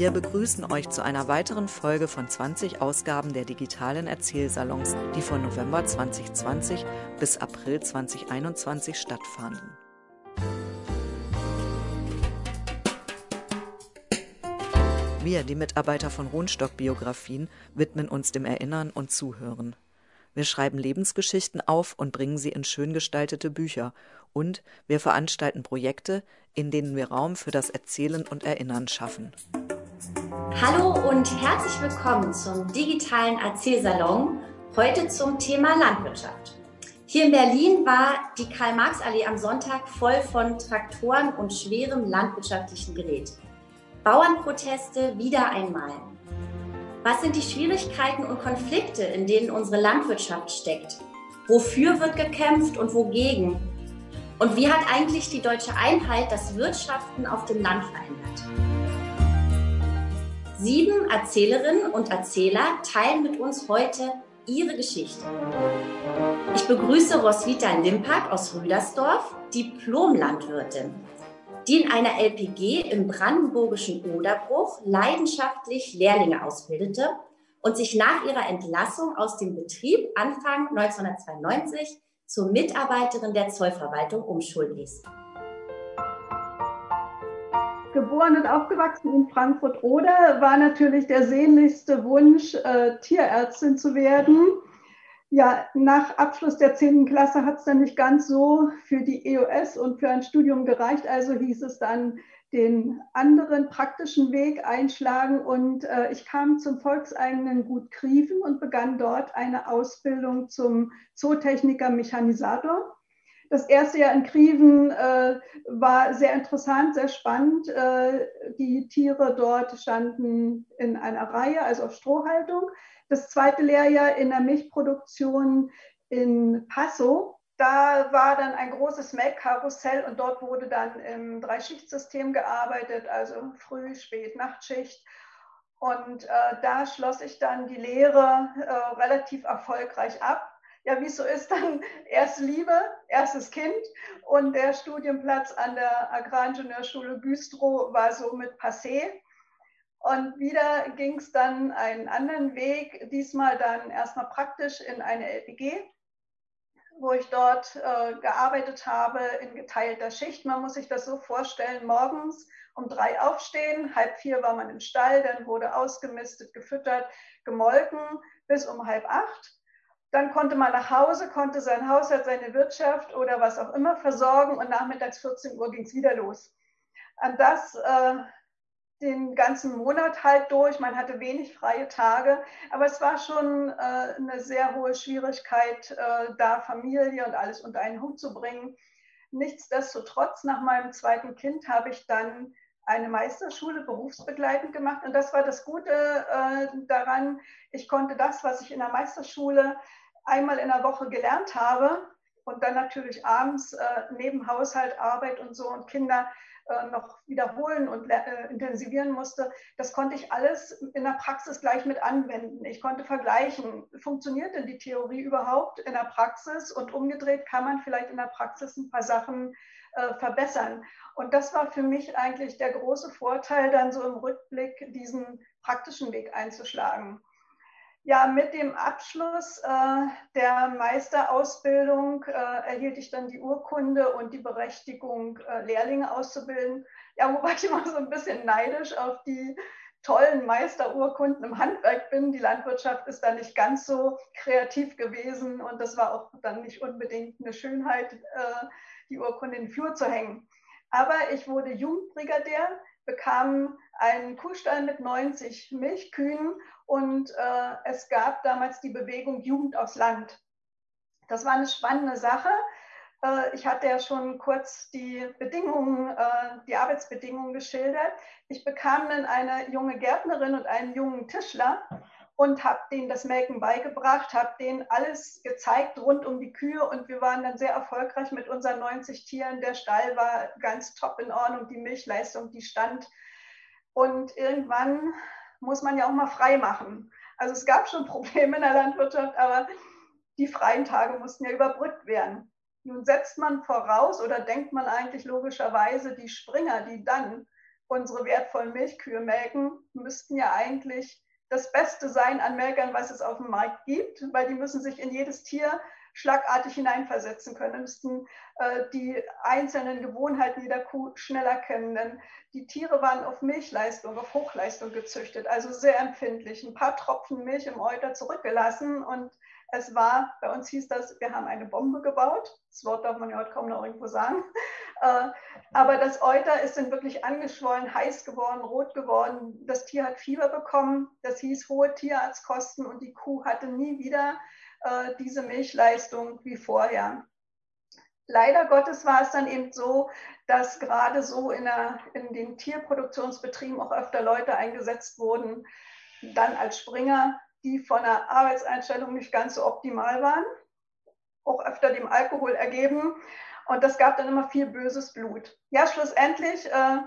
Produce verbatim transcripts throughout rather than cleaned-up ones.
Wir begrüßen euch zu einer weiteren Folge von zwanzig Ausgaben der digitalen Erzählsalons, die von November zwanzig zwanzig bis April zwanzig einundzwanzig stattfanden. Wir, die Mitarbeiter von Rohnstock Biografien, widmen uns dem Erinnern und Zuhören. Wir schreiben Lebensgeschichten auf und bringen sie in schön gestaltete Bücher. Und wir veranstalten Projekte, in denen wir Raum für das Erzählen und Erinnern schaffen. Hallo und herzlich willkommen zum digitalen Erzählsalon, heute zum Thema Landwirtschaft. Hier in Berlin war die Karl-Marx-Allee am Sonntag voll von Traktoren und schwerem landwirtschaftlichen Gerät. Bauernproteste wieder einmal. Was sind die Schwierigkeiten und Konflikte, in denen unsere Landwirtschaft steckt? Wofür wird gekämpft und wogegen? Und wie hat eigentlich die deutsche Einheit das Wirtschaften auf dem Land verändert? Sieben Erzählerinnen und Erzähler teilen mit uns heute ihre Geschichte. Ich begrüße Roswitha Limpach aus Rüdersdorf, Diplom-Landwirtin, die in einer L P G im brandenburgischen Oderbruch leidenschaftlich Lehrlinge ausbildete und sich nach ihrer Entlassung aus dem Betrieb Anfang neunzehnhundertzweiundneunzig zur Mitarbeiterin der Zollverwaltung umschulen ließ. Geboren und aufgewachsen in Frankfurt-Oder war natürlich der sehnlichste Wunsch, äh, Tierärztin zu werden. Ja, nach Abschluss der zehnten Klasse hat es dann nicht ganz so für die E O S und für ein Studium gereicht. Also hieß es dann, den anderen praktischen Weg einschlagen. Und äh, ich kam zum volkseigenen Gut Grieven und begann dort eine Ausbildung zum Zootechniker-Mechanisator. Das erste Jahr in Grieven äh, war sehr interessant, sehr spannend. Äh, die Tiere dort standen in einer Reihe, also auf Strohhaltung. Das zweite Lehrjahr in der Milchproduktion in Passo, da war dann ein großes Melkkarussell und dort wurde dann im Dreischichtsystem gearbeitet, also Früh-, Spät-, Nachtschicht. Und äh, da schloss ich dann die Lehre äh, relativ erfolgreich ab. Ja, wie es so ist, dann erst Liebe, erstes Kind, und der Studienplatz an der Agraringenieurschule Güstrow war somit passé. Und wieder ging es dann einen anderen Weg, diesmal dann erstmal praktisch in eine L P G, wo ich dort äh, gearbeitet habe in geteilter Schicht. Man muss sich das so vorstellen, morgens um drei aufstehen, halb vier war man im Stall, dann wurde ausgemistet, gefüttert, gemolken bis um halb acht. Dann konnte man nach Hause, konnte sein Haushalt, seine Wirtschaft oder was auch immer versorgen, und nachmittags vierzehn Uhr ging es wieder los. An das... Äh, den ganzen Monat halt durch. Man hatte wenig freie Tage, aber es war schon äh, eine sehr hohe Schwierigkeit, äh, da Familie und alles unter einen Hut zu bringen. Nichtsdestotrotz, nach meinem zweiten Kind habe ich dann eine Meisterschule berufsbegleitend gemacht, und das war das Gute äh, daran. Ich konnte das, was ich in der Meisterschule einmal in der Woche gelernt habe und dann natürlich abends äh, neben Haushalt, Arbeit und so und Kinder noch wiederholen und intensivieren musste, das konnte ich alles in der Praxis gleich mit anwenden. Ich konnte vergleichen, funktioniert denn die Theorie überhaupt in der Praxis, und umgedreht kann man vielleicht in der Praxis ein paar Sachen äh, verbessern. Und das war für mich eigentlich der große Vorteil, dann so im Rückblick diesen praktischen Weg einzuschlagen. Ja, mit dem Abschluss äh, der Meisterausbildung äh, erhielt ich dann die Urkunde und die Berechtigung, äh, Lehrlinge auszubilden. Ja, wobei ich immer so ein bisschen neidisch auf die tollen Meisterurkunden im Handwerk bin. Die Landwirtschaft ist da nicht ganz so kreativ gewesen, und das war auch dann nicht unbedingt eine Schönheit, äh, die Urkunde in den Flur zu hängen. Aber ich wurde Jugendbrigadier, bekam einen Kuhstall mit neunzig Milchkühen, und äh, es gab damals die Bewegung Jugend aufs Land. Das war eine spannende Sache. Äh, ich hatte ja schon kurz die Bedingungen, äh, die Arbeitsbedingungen geschildert. Ich bekam dann eine junge Gärtnerin und einen jungen Tischler und habe denen das Melken beigebracht, habe denen alles gezeigt rund um die Kühe, und wir waren dann sehr erfolgreich mit unseren neunzig Tieren. Der Stall war ganz top in Ordnung, die Milchleistung, die stand. Und irgendwann muss man ja auch mal frei machen. Also es gab schon Probleme in der Landwirtschaft, aber die freien Tage mussten ja überbrückt werden. Nun setzt man voraus oder denkt man eigentlich logischerweise, die Springer, die dann unsere wertvollen Milchkühe melken, müssten ja eigentlich das Beste sein an Melkern, was es auf dem Markt gibt, weil die müssen sich in jedes Tier schlagartig hineinversetzen können, müssten äh, die einzelnen Gewohnheiten jeder Kuh schneller kennen. Denn die Tiere waren auf Milchleistung, auf Hochleistung gezüchtet, also sehr empfindlich. Ein paar Tropfen Milch im Euter zurückgelassen und es war, bei uns hieß das, wir haben eine Bombe gebaut. Das Wort darf man ja heute kaum noch irgendwo sagen. Äh, aber das Euter ist dann wirklich angeschwollen, heiß geworden, rot geworden. Das Tier hat Fieber bekommen. Das hieß hohe Tierarztkosten und die Kuh hatte nie wieder äh, diese Milchleistung wie vorher. Leider Gottes war es dann eben so, dass gerade so in, der, in den Tierproduktionsbetrieben auch öfter Leute eingesetzt wurden, dann als Springer, die von der Arbeitseinstellung nicht ganz so optimal waren, auch öfter dem Alkohol ergeben. Und das gab dann immer viel böses Blut. Ja, schlussendlich, äh,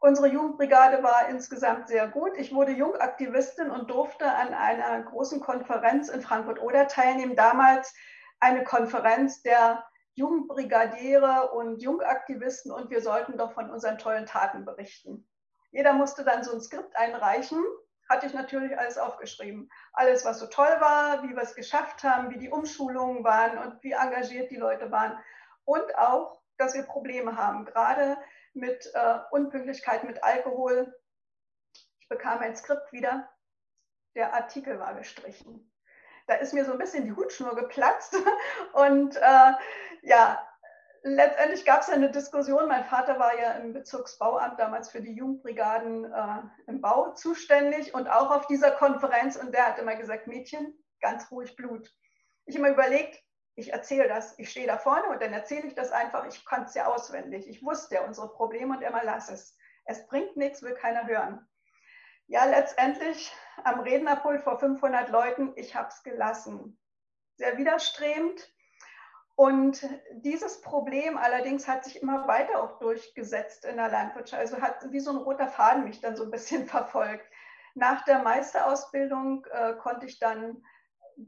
unsere Jugendbrigade war insgesamt sehr gut. Ich wurde Jungaktivistin und durfte an einer großen Konferenz in Frankfurt-Oder teilnehmen. Damals eine Konferenz der Jugendbrigadiere und Jungaktivisten und wir sollten doch von unseren tollen Taten berichten. Jeder musste dann so ein Skript einreichen. Hatte ich natürlich alles aufgeschrieben. Alles, was so toll war, wie wir es geschafft haben, wie die Umschulungen waren und wie engagiert die Leute waren. Und auch, dass wir Probleme haben, gerade mit äh, Unpünktlichkeit, mit Alkohol. Ich bekam ein Skript wieder, der Artikel war gestrichen. Da ist mir so ein bisschen die Hutschnur geplatzt. Und äh, ja, letztendlich gab es eine Diskussion. Mein Vater war ja im Bezirksbauamt damals für die Jugendbrigaden äh, im Bau zuständig und auch auf dieser Konferenz. Und der hat immer gesagt, Mädchen, ganz ruhig Blut. Ich habe immer überlegt, ich erzähle das. Ich stehe da vorne und dann erzähle ich das einfach. Ich konnte es ja auswendig. Ich wusste ja unsere Probleme und immer lass es. Es bringt nichts, will keiner hören. Ja, letztendlich am Rednerpult vor fünfhundert Leuten, ich habe es gelassen. Sehr widerstrebend. Und dieses Problem allerdings hat sich immer weiter auch durchgesetzt in der Landwirtschaft. Also hat wie so ein roter Faden mich dann so ein bisschen verfolgt. Nach der Meisterausbildung äh, konnte ich dann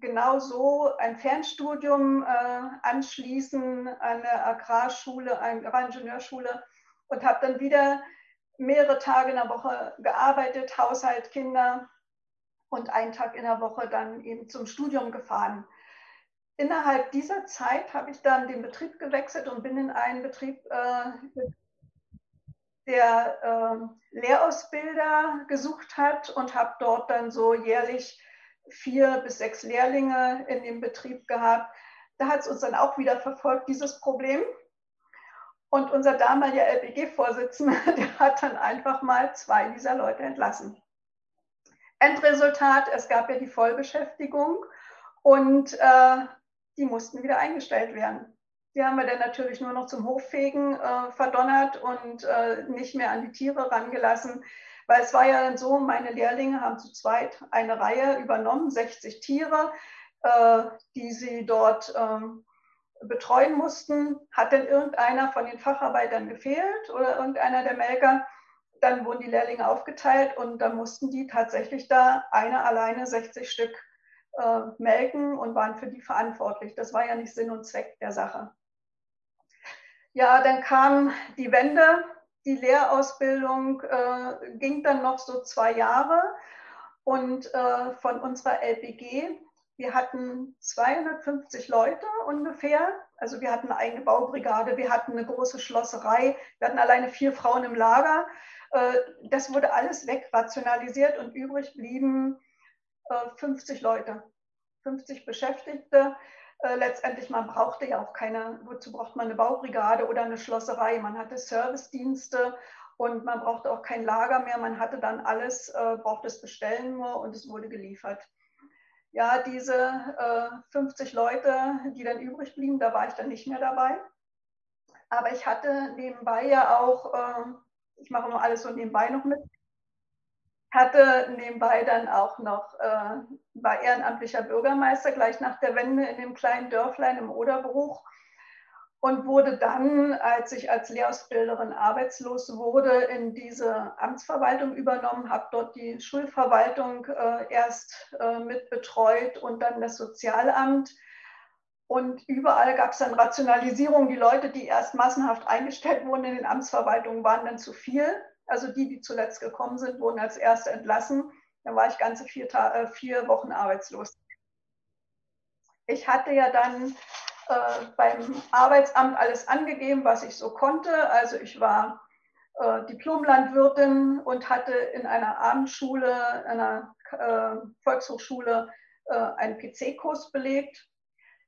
genau so ein Fernstudium äh, anschließen an der Agrarschule, an der Agraringenieurschule und habe dann wieder mehrere Tage in der Woche gearbeitet, Haushalt, Kinder und einen Tag in der Woche dann eben zum Studium gefahren. Innerhalb dieser Zeit habe ich dann den Betrieb gewechselt und bin in einen Betrieb äh, der äh, Lehrausbilder gesucht hat und habe dort dann so jährlich vier bis sechs Lehrlinge in dem Betrieb gehabt. Da hat es uns dann auch wieder verfolgt, dieses Problem. Und unser damaliger L P G-Vorsitzender, der hat dann einfach mal zwei dieser Leute entlassen. Endresultat, es gab ja die Vollbeschäftigung und äh, die mussten wieder eingestellt werden. Die haben wir dann natürlich nur noch zum Hoffegen äh, verdonnert und äh, nicht mehr an die Tiere rangelassen. Weil es war ja dann so, meine Lehrlinge haben zu zweit eine Reihe übernommen, sechzig Tiere, äh, die sie dort ähm, betreuen mussten. Hat denn irgendeiner von den Facharbeitern gefehlt oder irgendeiner der Melker? Dann wurden die Lehrlinge aufgeteilt und dann mussten die tatsächlich da eine alleine sechzig Stück Äh, melken und waren für die verantwortlich. Das war ja nicht Sinn und Zweck der Sache. Ja, dann kam die Wende, die Lehrausbildung äh, ging dann noch so zwei Jahre und äh, von unserer L P G, wir hatten zweihundertfünfzig Leute ungefähr, also wir hatten eine eigene Baubrigade, wir hatten eine große Schlosserei, wir hatten alleine vier Frauen im Lager. Äh, das wurde alles wegrationalisiert und übrig blieben fünfzig Leute, fünfzig Beschäftigte. Letztendlich, man brauchte ja auch keine, wozu braucht man eine Baubrigade oder eine Schlosserei? Man hatte Servicedienste und man brauchte auch kein Lager mehr. Man hatte dann alles, brauchte es bestellen nur und es wurde geliefert. Ja, diese fünfzig Leute, die dann übrig blieben, da war ich dann nicht mehr dabei. Aber ich hatte nebenbei ja auch, ich mache nur alles so nebenbei noch mit, hatte nebenbei dann auch noch, äh, war ehrenamtlicher Bürgermeister gleich nach der Wende in dem kleinen Dörflein im Oderbruch und wurde dann, als ich als Lehrausbilderin arbeitslos wurde, in diese Amtsverwaltung übernommen, habe dort die Schulverwaltung äh, erst äh, mit betreut und dann das Sozialamt. Und überall gab es dann Rationalisierungen. Die Leute, die erst massenhaft eingestellt wurden in den Amtsverwaltungen, waren dann zu viel. Also die, die zuletzt gekommen sind, wurden als Erste entlassen. Dann war ich ganze vier, äh, vier Wochen arbeitslos. Ich hatte ja dann äh, beim Arbeitsamt alles angegeben, was ich so konnte. Also ich war äh, Diplomlandwirtin und hatte in einer Abendschule, einer äh, Volkshochschule, äh, einen P C-Kurs belegt.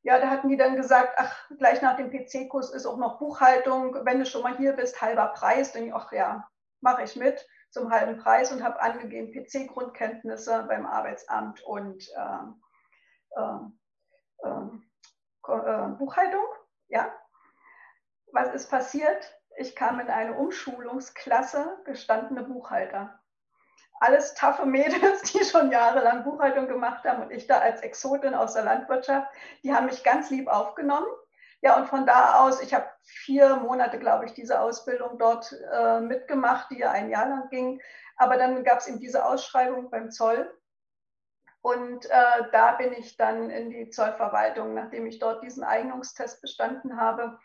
Ja, da hatten die dann gesagt, ach, gleich nach dem P C-Kurs ist auch noch Buchhaltung. Wenn du schon mal hier bist, halber Preis. Dann denke ich, ach ja, mache ich mit zum halben Preis und habe angegeben P C-Grundkenntnisse beim Arbeitsamt und äh, äh, äh, Buchhaltung. Ja. Was ist passiert? Ich kam in eine Umschulungsklasse, gestandene Buchhalter. Alles taffe Mädels, die schon jahrelang Buchhaltung gemacht haben und ich da als Exotin aus der Landwirtschaft, die haben mich ganz lieb aufgenommen. Ja, und von da aus, ich habe vier Monate, glaube ich, diese Ausbildung dort äh, mitgemacht, die ja ein Jahr lang ging. Aber dann gab es eben diese Ausschreibung beim Zoll. Und äh, da bin ich dann in die Zollverwaltung, nachdem ich dort diesen Eignungstest bestanden habe.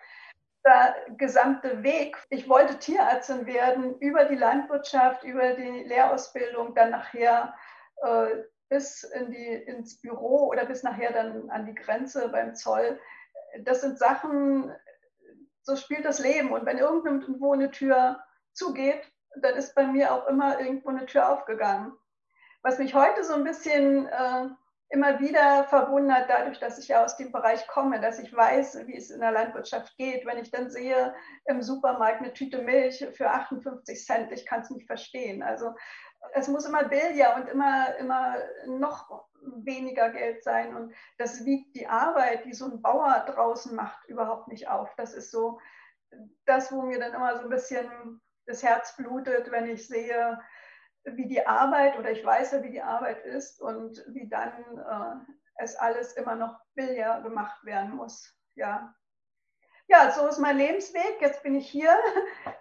Der gesamte Weg, ich wollte Tierärztin werden, über die Landwirtschaft, über die Lehrausbildung, dann nachher äh, bis in die, ins Büro oder bis nachher dann an die Grenze beim Zoll. Das sind Sachen, so spielt das Leben. Und wenn irgendwo eine Tür zugeht, dann ist bei mir auch immer irgendwo eine Tür aufgegangen. Was mich heute so ein bisschen äh, immer wieder verwundert, dadurch, dass ich ja aus dem Bereich komme, dass ich weiß, wie es in der Landwirtschaft geht. Wenn ich dann sehe, im Supermarkt eine Tüte Milch für achtundfünfzig Cent, ich kann es nicht verstehen. Also es muss immer billiger und immer, immer noch weniger Geld sein. Und das wiegt die Arbeit, die so ein Bauer draußen macht, überhaupt nicht auf. Das ist so das, wo mir dann immer so ein bisschen das Herz blutet, wenn ich sehe, wie die Arbeit, oder ich weiß ja, wie die Arbeit ist und wie dann äh, es alles immer noch billiger gemacht werden muss. Ja. Ja, so ist mein Lebensweg. Jetzt bin ich hier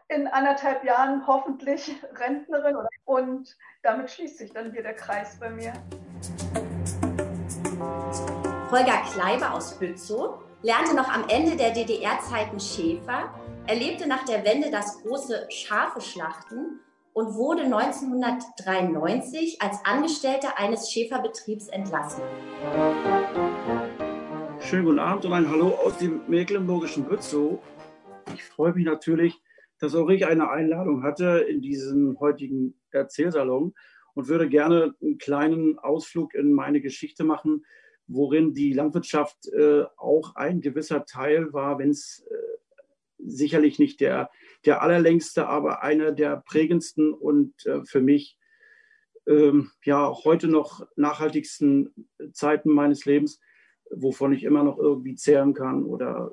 in anderthalb Jahren hoffentlich Rentnerin und damit schließt sich dann hier der Kreis bei mir. Holger Kleiber aus Bützow lernte noch am Ende der D D R-Zeiten Schäfer, erlebte nach der Wende das große Schafeschlachten und wurde neunzehnhundertdreiundneunzig als Angestellter eines Schäferbetriebs entlassen. Schönen guten Abend und ein Hallo aus dem mecklenburgischen Bützow. Ich freue mich natürlich, dass auch ich eine Einladung hatte in diesem heutigen Erzählsalon und würde gerne einen kleinen Ausflug in meine Geschichte machen, worin die Landwirtschaft äh, auch ein gewisser Teil war, wenn es äh, sicherlich nicht der, der allerlängste, aber einer der prägendsten und äh, für mich ähm, ja heute noch nachhaltigsten Zeiten meines Lebens, wovon ich immer noch irgendwie zehren kann oder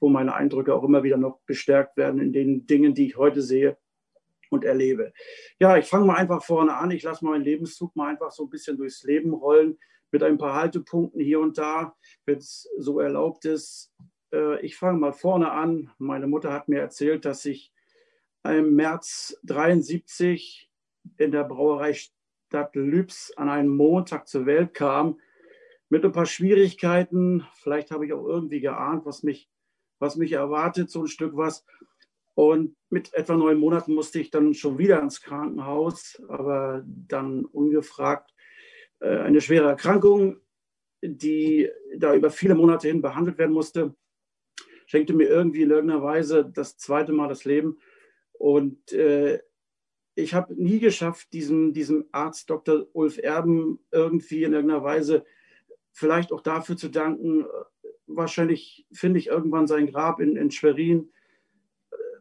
wo meine Eindrücke auch immer wieder noch bestärkt werden in den Dingen, die ich heute sehe und erlebe. Ja, ich fange mal einfach vorne an. Ich lasse meinen Lebenszug mal einfach so ein bisschen durchs Leben rollen mit ein paar Haltepunkten hier und da, wenn es so erlaubt ist. Ich fange mal vorne an. Meine Mutter hat mir erzählt, dass ich im März dreiundsiebzig in der Brauereistadt Lübz an einem Montag zur Welt kam, mit ein paar Schwierigkeiten. Vielleicht habe ich auch irgendwie geahnt, was mich, was mich erwartet, so ein Stück was. Und mit etwa neun Monaten musste ich dann schon wieder ins Krankenhaus, aber dann ungefragt eine schwere Erkrankung, die da über viele Monate hin behandelt werden musste, schenkte mir irgendwie in irgendeiner Weise das zweite Mal das Leben. Und äh, ich habe nie geschafft, diesem, diesem Arzt Doktor Ulf Erben irgendwie in irgendeiner Weise vielleicht auch dafür zu danken. Wahrscheinlich finde ich irgendwann sein Grab in, in Schwerin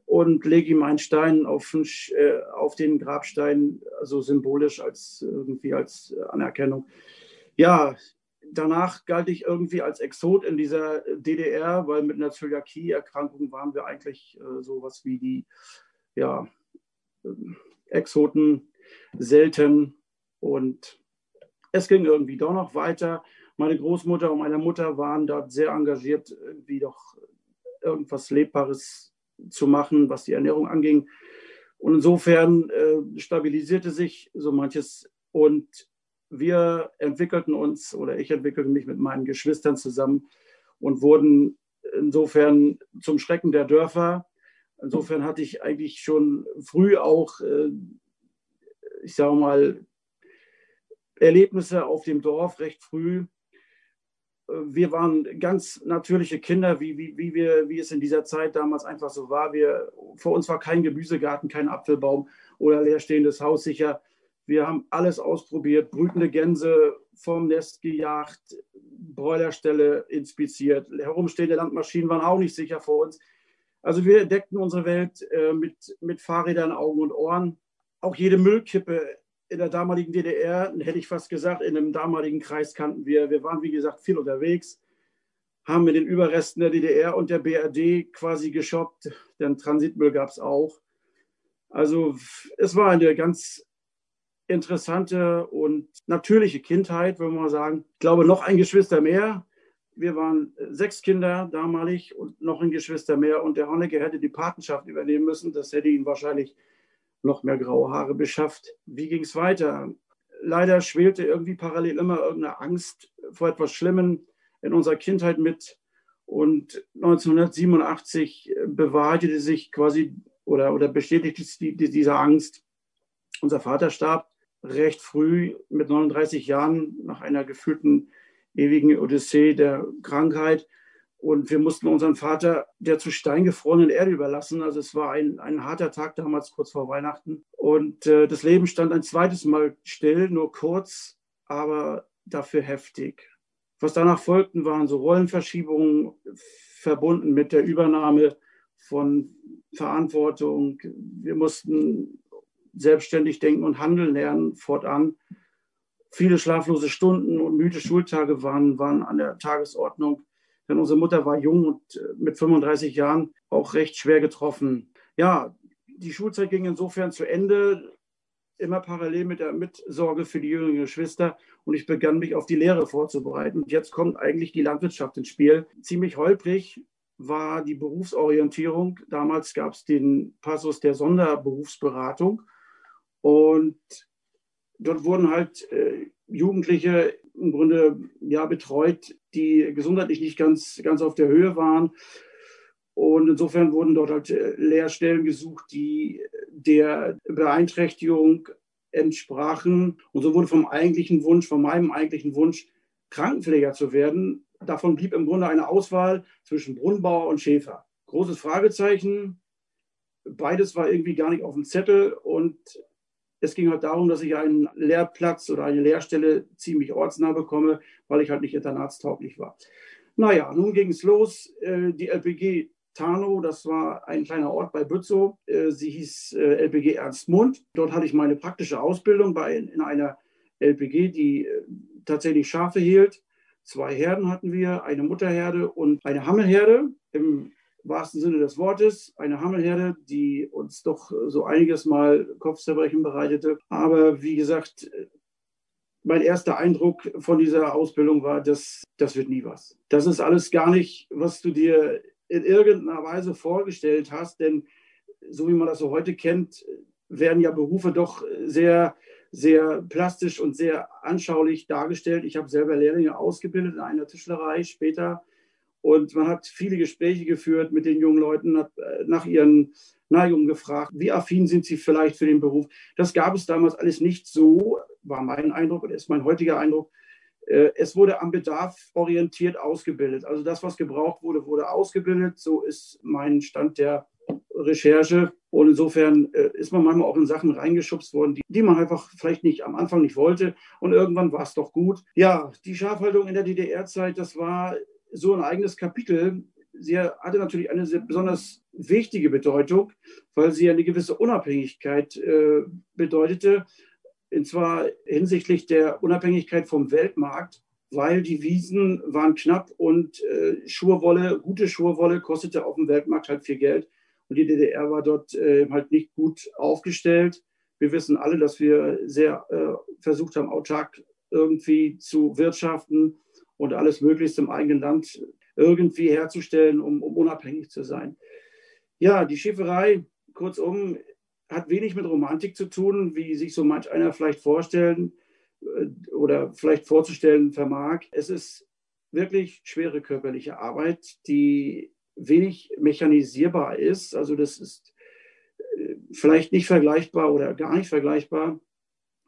und lege ihm einen Stein auf den, äh, auf den Grabstein, also symbolisch als irgendwie als Anerkennung. Ja, danach galt ich irgendwie als Exot in dieser D D R, weil mit einer Zöliakie-Erkrankung waren wir eigentlich äh, sowas wie die ja, äh, Exoten, selten. Und es ging irgendwie doch noch weiter. Meine Großmutter und meine Mutter waren dort sehr engagiert, irgendwie doch irgendwas Lebbares zu machen, was die Ernährung anging. Und insofern äh, stabilisierte sich so manches und wir entwickelten uns oder ich entwickelte mich mit meinen Geschwistern zusammen und wurden insofern zum Schrecken der Dörfer Insofern hatte ich eigentlich schon früh auch, ich sage mal, Erlebnisse auf dem Dorf recht früh. Wir waren ganz natürliche Kinder, wie, wie, wie, wir, wie es in dieser Zeit damals einfach so war. Wir, für uns war kein Gemüsegarten, kein Apfelbaum oder leerstehendes Haus sicher. Wir haben alles ausprobiert, brütende Gänse vom Nest gejagt, Bräulerställe inspiziert. Herumstehende Landmaschinen waren auch nicht sicher vor uns. Also wir entdeckten unsere Welt äh, mit, mit Fahrrädern, Augen und Ohren. Auch jede Müllkippe in der damaligen D D R, hätte ich fast gesagt, in dem damaligen Kreis kannten wir. Wir waren, wie gesagt, viel unterwegs, haben mit den Überresten der D D R und der B R D quasi geshoppt, denn Transitmüll gab es auch. Also es war eine ganz interessante und natürliche Kindheit, würde man sagen. Ich glaube, noch ein Geschwister mehr. Wir waren sechs Kinder damalig und noch ein Geschwister mehr. Und der Honecker hätte die Patenschaft übernehmen müssen. Das hätte ihn wahrscheinlich noch mehr graue Haare beschafft. Wie ging es weiter? Leider schwelte irgendwie parallel immer irgendeine Angst vor etwas Schlimmem in unserer Kindheit mit. Und neunzehnhundertsiebenundachtzig bewahrheitete sich quasi oder, oder bestätigte die, die, diese Angst. Unser Vater starb recht früh mit neununddreißig Jahren nach einer gefühlten ewigen Odyssee der Krankheit. Und wir mussten unseren Vater der zu Stein gefrorenen Erde überlassen. Also es war ein, ein harter Tag damals, kurz vor Weihnachten. Und äh, das Leben stand ein zweites Mal still, nur kurz, aber dafür heftig. Was danach folgten, waren so Rollenverschiebungen verbunden mit der Übernahme von Verantwortung. Wir mussten selbstständig denken und handeln lernen fortan. Viele schlaflose Stunden und müde Schultage waren, waren an der Tagesordnung. Denn unsere Mutter war jung und mit fünfunddreißig Jahren auch recht schwer getroffen. Ja, die Schulzeit ging insofern zu Ende, immer parallel mit der Mitsorge für die jüngeren Geschwister. Und ich begann, mich auf die Lehre vorzubereiten. Jetzt kommt eigentlich die Landwirtschaft ins Spiel. Ziemlich holprig war die Berufsorientierung. Damals gab es den Passus der Sonderberufsberatung. Und dort wurden halt äh, Jugendliche im Grunde ja, betreut, die gesundheitlich nicht ganz, ganz auf der Höhe waren. Und insofern wurden dort halt Lehrstellen gesucht, die der Beeinträchtigung entsprachen. Und so wurde vom eigentlichen Wunsch, von meinem eigentlichen Wunsch, Krankenpfleger zu werden, davon blieb im Grunde eine Auswahl zwischen Brunnenbauer und Schäfer. Großes Fragezeichen. Beides war irgendwie gar nicht auf dem Zettel. Und es ging halt darum, dass ich einen Lehrplatz oder eine Lehrstelle ziemlich ortsnah bekomme, weil ich halt nicht internatstauglich war. Naja, nun ging es los. Die L P G Tarnow, das war ein kleiner Ort bei Bützow. Sie hieß L P G Ernstmund. Dort hatte ich meine praktische Ausbildung bei, in einer L P G, die tatsächlich Schafe hielt. Zwei Herden hatten wir, eine Mutterherde und eine Hammelherde. Im wahrsten Sinne des Wortes, eine Hammelherde, die uns doch so einiges Mal Kopfzerbrechen bereitete. Aber wie gesagt, mein erster Eindruck von dieser Ausbildung war, dass das wird nie was. Das ist alles gar nicht, was du dir in irgendeiner Weise vorgestellt hast, denn so wie man das so heute kennt, werden ja Berufe doch sehr, sehr plastisch und sehr anschaulich dargestellt. Ich habe selber Lehrlinge ausgebildet in einer Tischlerei später. Und man hat viele Gespräche geführt mit den jungen Leuten, hat nach ihren Neigungen gefragt, wie affin sind sie vielleicht für den Beruf. Das gab es damals alles nicht so, war mein Eindruck und ist mein heutiger Eindruck. Es wurde am Bedarf orientiert ausgebildet. Also das, was gebraucht wurde, wurde ausgebildet. So ist mein Stand der Recherche. Und insofern ist man manchmal auch in Sachen reingeschubst worden, die, die man einfach vielleicht nicht am Anfang nicht wollte. Und irgendwann war es doch gut. Ja, die Schafhaltung in der D D R-Zeit, das war so ein eigenes Kapitel. Sie hatte natürlich eine sehr besonders wichtige Bedeutung, weil sie eine gewisse Unabhängigkeit äh, bedeutete, und zwar hinsichtlich der Unabhängigkeit vom Weltmarkt, weil die Wiesen waren knapp und äh, Schurwolle, gute Schurwolle kostete auf dem Weltmarkt halt viel Geld und die D D R war dort äh, halt nicht gut aufgestellt. Wir wissen alle, dass wir sehr äh, versucht haben, autark irgendwie zu wirtschaften und alles Möglichste im eigenen Land irgendwie herzustellen, um, um unabhängig zu sein. Ja, die Schäferei, kurzum, hat wenig mit Romantik zu tun, wie sich so manch einer vielleicht vorstellen oder vielleicht vorzustellen vermag. Es ist wirklich schwere körperliche Arbeit, die wenig mechanisierbar ist. Also das ist vielleicht nicht vergleichbar oder gar nicht vergleichbar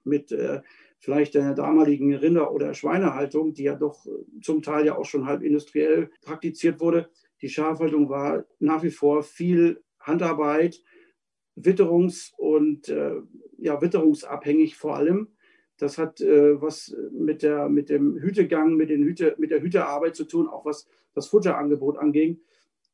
mit äh, vielleicht einer damaligen Rinder- oder Schweinehaltung, die ja doch zum Teil ja auch schon halb industriell praktiziert wurde. Die Schafhaltung war nach wie vor viel Handarbeit, witterungs- und äh, ja, witterungsabhängig vor allem. Das hat äh, was mit, der, mit dem Hütegang, mit, den Hüte, mit der Hütearbeit zu tun, auch was das Futterangebot anging.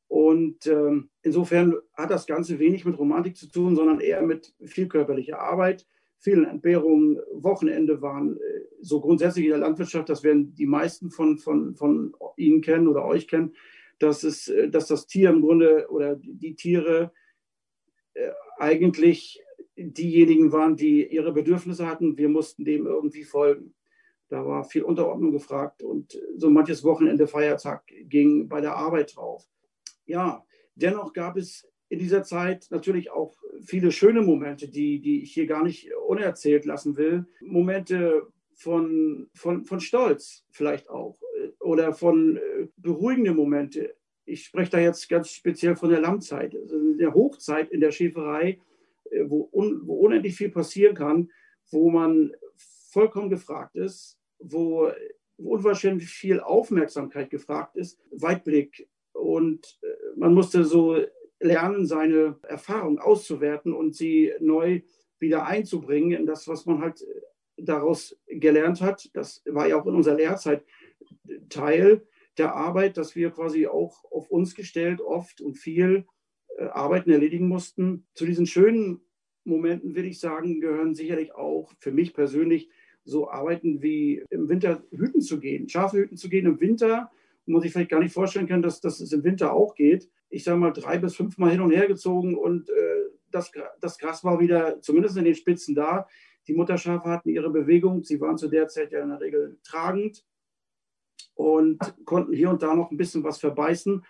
Und ähm, insofern hat das Ganze wenig mit Romantik zu tun, sondern eher mit viel körperlicher Arbeit, vielen Entbehrungen. Wochenende waren äh, so grundsätzlich in der Landwirtschaft, das werden die meisten von, von, von Ihnen kennen oder euch kennen, dass, es, dass das Tier im Grunde oder die Tiere äh, eigentlich diejenigen waren, die ihre Bedürfnisse hatten. Wir mussten dem irgendwie folgen. Da war viel Unterordnung gefragt und so manches Wochenende, Feiertag ging bei der Arbeit drauf. Ja, dennoch gab es in dieser Zeit natürlich auch viele schöne Momente, die, die ich hier gar nicht unerzählt lassen will. Momente von, von, von Stolz vielleicht auch oder von beruhigenden Momenten. Ich spreche da jetzt ganz speziell von der Lammzeit, also der Hochzeit in der Schäferei, Wo, un, wo unendlich viel passieren kann, wo man vollkommen gefragt ist, wo, wo unwahrscheinlich viel Aufmerksamkeit gefragt ist, Weitblick. Und man musste so lernen, seine Erfahrung auszuwerten und sie neu wieder einzubringen in das, was man halt daraus gelernt hat. Das war ja auch in unserer Lehrzeit Teil der Arbeit, dass wir quasi auch auf uns gestellt oft und viel Arbeiten erledigen mussten. Zu diesen schönen Momenten, will ich sagen, gehören sicherlich auch für mich persönlich so Arbeiten wie im Winter hüten zu gehen, Schafe hüten zu gehen im Winter, wo man sich vielleicht gar nicht vorstellen kann, dass, dass es im Winter auch geht. Ich sage mal drei bis fünf Mal hin und her gezogen und äh, das, das Gras war wieder zumindest in den Spitzen da. Die Mutterschafe hatten ihre Bewegung, sie waren zu der Zeit ja in der Regel tragend und konnten hier und da noch ein bisschen was verbeißen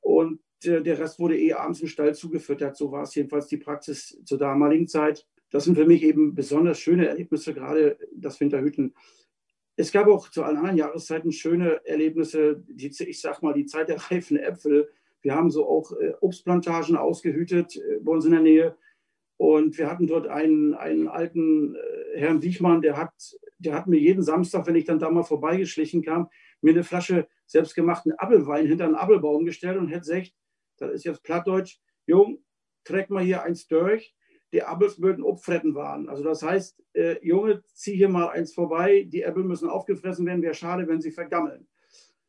und der Rest wurde eh abends im Stall zugefüttert. So war es jedenfalls die Praxis zur damaligen Zeit. Das sind für mich eben besonders schöne Erlebnisse, gerade das Winterhüten. Es gab auch zu allen anderen Jahreszeiten schöne Erlebnisse, die, ich sag mal, die Zeit der reifen Äpfel. Wir haben so auch äh, Obstplantagen ausgehütet äh, bei uns in der Nähe. Und wir hatten dort einen, einen alten äh, Herrn Wichmann, der hat, der hat mir jeden Samstag, wenn ich dann da mal vorbeigeschlichen kam, mir eine Flasche selbstgemachten Apfelwein hinter einen Apfelbaum gestellt und hätte gesagt, das ist jetzt Plattdeutsch, Jung, träg mal hier eins durch, die Appels würden abfretten waren. Also das heißt, äh, Junge, zieh hier mal eins vorbei, die Äpfel müssen aufgefressen werden, wäre schade, wenn sie vergammeln.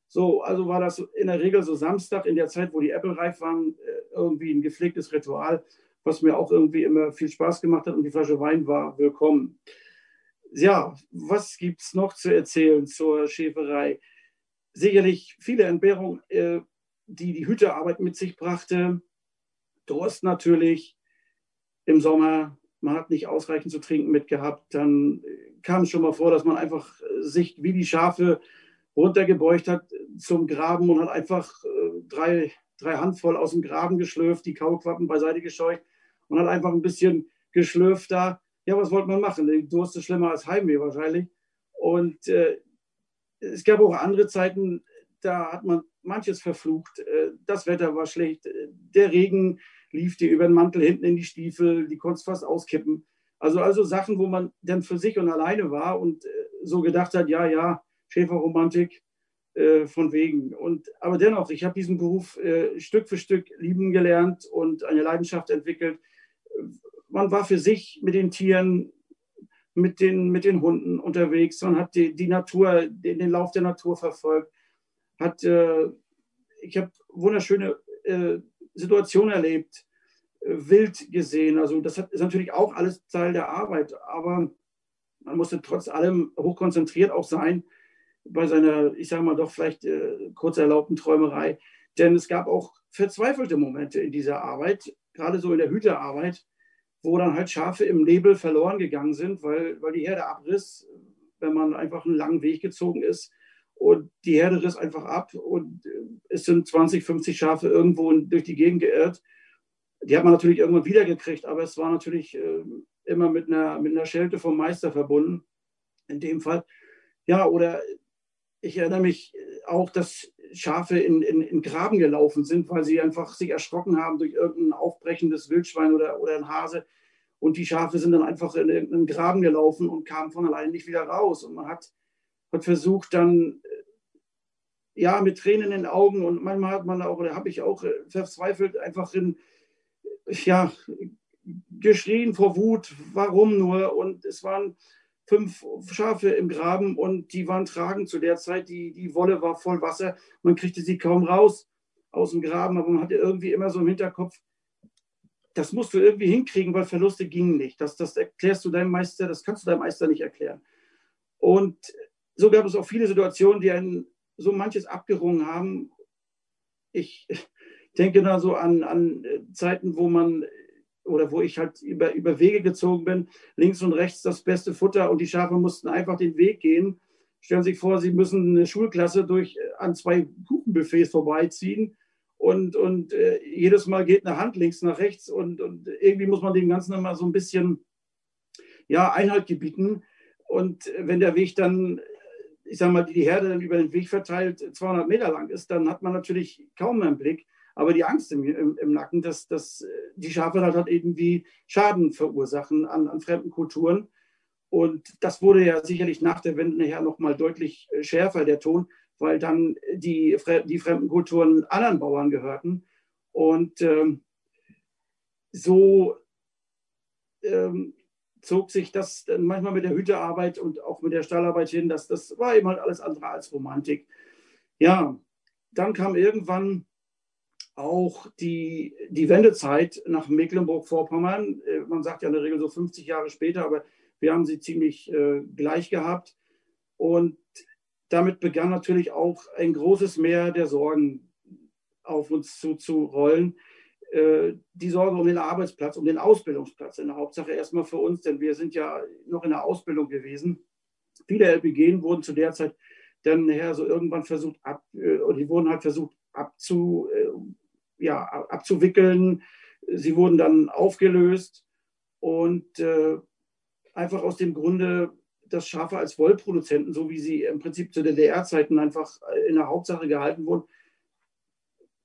So, also war das in der Regel so Samstag, in der Zeit, wo die Äpfel reif waren, äh, irgendwie ein gepflegtes Ritual, was mir auch irgendwie immer viel Spaß gemacht hat und die Flasche Wein war willkommen. Ja, was gibt es noch zu erzählen zur Schäferei? Sicherlich viele Entbehrungen, äh, die die Hütearbeit mit sich brachte, Durst natürlich im Sommer, man hat nicht ausreichend zu trinken mitgehabt, dann kam es schon mal vor, dass man einfach sich wie die Schafe runtergebeugt hat zum Graben und hat einfach drei, drei Handvoll aus dem Graben geschlürft, die Kaulquappen beiseite gescheucht und hat einfach ein bisschen geschlürft da. Ja, was wollte man machen? Durst ist schlimmer als Heimweh wahrscheinlich. Und äh, es gab auch andere Zeiten, da hat man manches verflucht, das Wetter war schlecht, der Regen lief dir über den Mantel hinten in die Stiefel, die konntest fast auskippen. Also, also Sachen, wo man dann für sich und alleine war und so gedacht hat, ja, ja, Schäferromantik von wegen. Und, aber dennoch, ich habe diesen Beruf Stück für Stück lieben gelernt und eine Leidenschaft entwickelt. Man war für sich mit den Tieren, mit den, mit den Hunden unterwegs, man hat die, die Natur, den, den Lauf der Natur verfolgt. Hat, äh, ich habe wunderschöne äh, Situationen erlebt, äh, wild gesehen. Also das hat, ist natürlich auch alles Teil der Arbeit, aber man musste trotz allem hochkonzentriert auch sein bei seiner, ich sage mal doch vielleicht äh, kurz erlaubten Träumerei. Denn es gab auch verzweifelte Momente in dieser Arbeit, gerade so in der Hüterarbeit, wo dann halt Schafe im Nebel verloren gegangen sind, weil, weil die Herde abriss, wenn man einfach einen langen Weg gezogen ist. Und die Herde riss einfach ab und es sind zwanzig, fünfzig Schafe irgendwo durch die Gegend geirrt. Die hat man natürlich irgendwann wiedergekriegt, aber es war natürlich äh, immer mit einer, mit einer Schelte vom Meister verbunden, in dem Fall. Ja, oder ich erinnere mich auch, dass Schafe in, in, in Graben gelaufen sind, weil sie einfach sich erschrocken haben durch irgendein aufbrechendes Wildschwein oder, oder ein Hase. Und die Schafe sind dann einfach in irgendeinen Graben gelaufen und kamen von allein nicht wieder raus. Und man hat, hat versucht dann, ja, mit Tränen in den Augen, und manchmal hat man auch, oder habe ich auch verzweifelt einfach in, ja, geschrien vor Wut, warum nur? Und es waren fünf Schafe im Graben und die waren tragend zu der Zeit. Die, die Wolle war voll Wasser. Man kriegte sie kaum raus aus dem Graben, aber man hatte irgendwie immer so im Hinterkopf, das musst du irgendwie hinkriegen, weil Verluste gingen nicht. Das, das erklärst du deinem Meister, das kannst du deinem Meister nicht erklären. Und so gab es auch viele Situationen, die einen so manches abgerungen haben. Ich denke da so an, an Zeiten, wo man oder wo ich halt über, über Wege gezogen bin, links und rechts das beste Futter und die Schafe mussten einfach den Weg gehen. Stellen Sie sich vor, Sie müssen eine Schulklasse durch an zwei Kuchenbuffets vorbeiziehen und, und äh, jedes Mal geht eine Hand links nach rechts und, und irgendwie muss man dem Ganzen immer so ein bisschen, ja, Einhalt gebieten. Und wenn der Weg dann, ich sage mal, die Herde dann über den Weg verteilt zweihundert Meter lang ist, dann hat man natürlich kaum mehr einen Blick. Aber die Angst im, im, im Nacken, dass, dass die Schafe halt, halt irgendwie Schaden verursachen an, an fremden Kulturen. Und das wurde ja sicherlich nach der Wende nachher nochmal deutlich schärfer, der Ton, weil dann die, die fremden Kulturen anderen Bauern gehörten. Und ähm, so ähm, zog sich das manchmal mit der Hütearbeit und auch mit der Stallarbeit hin, dass das war eben halt alles andere als Romantik. Ja, dann kam irgendwann auch die, die Wendezeit nach Mecklenburg-Vorpommern. Man sagt ja in der Regel so fünfzig Jahre später, aber wir haben sie ziemlich äh, gleich gehabt. Und damit begann natürlich auch ein großes Meer der Sorgen auf uns zuzurollen. Äh, die Sorge um den Arbeitsplatz, um den Ausbildungsplatz in der Hauptsache erstmal für uns, denn wir sind ja noch in der Ausbildung gewesen. Viele L P G wurden zu der Zeit dann her so irgendwann versucht, ab, äh, und die wurden halt versucht abzu äh, Ja, abzuwickeln. Sie wurden dann aufgelöst und äh, einfach aus dem Grunde, dass Schafe als Wollproduzenten, so wie sie im Prinzip zu D D R-Zeiten einfach in der Hauptsache gehalten wurden,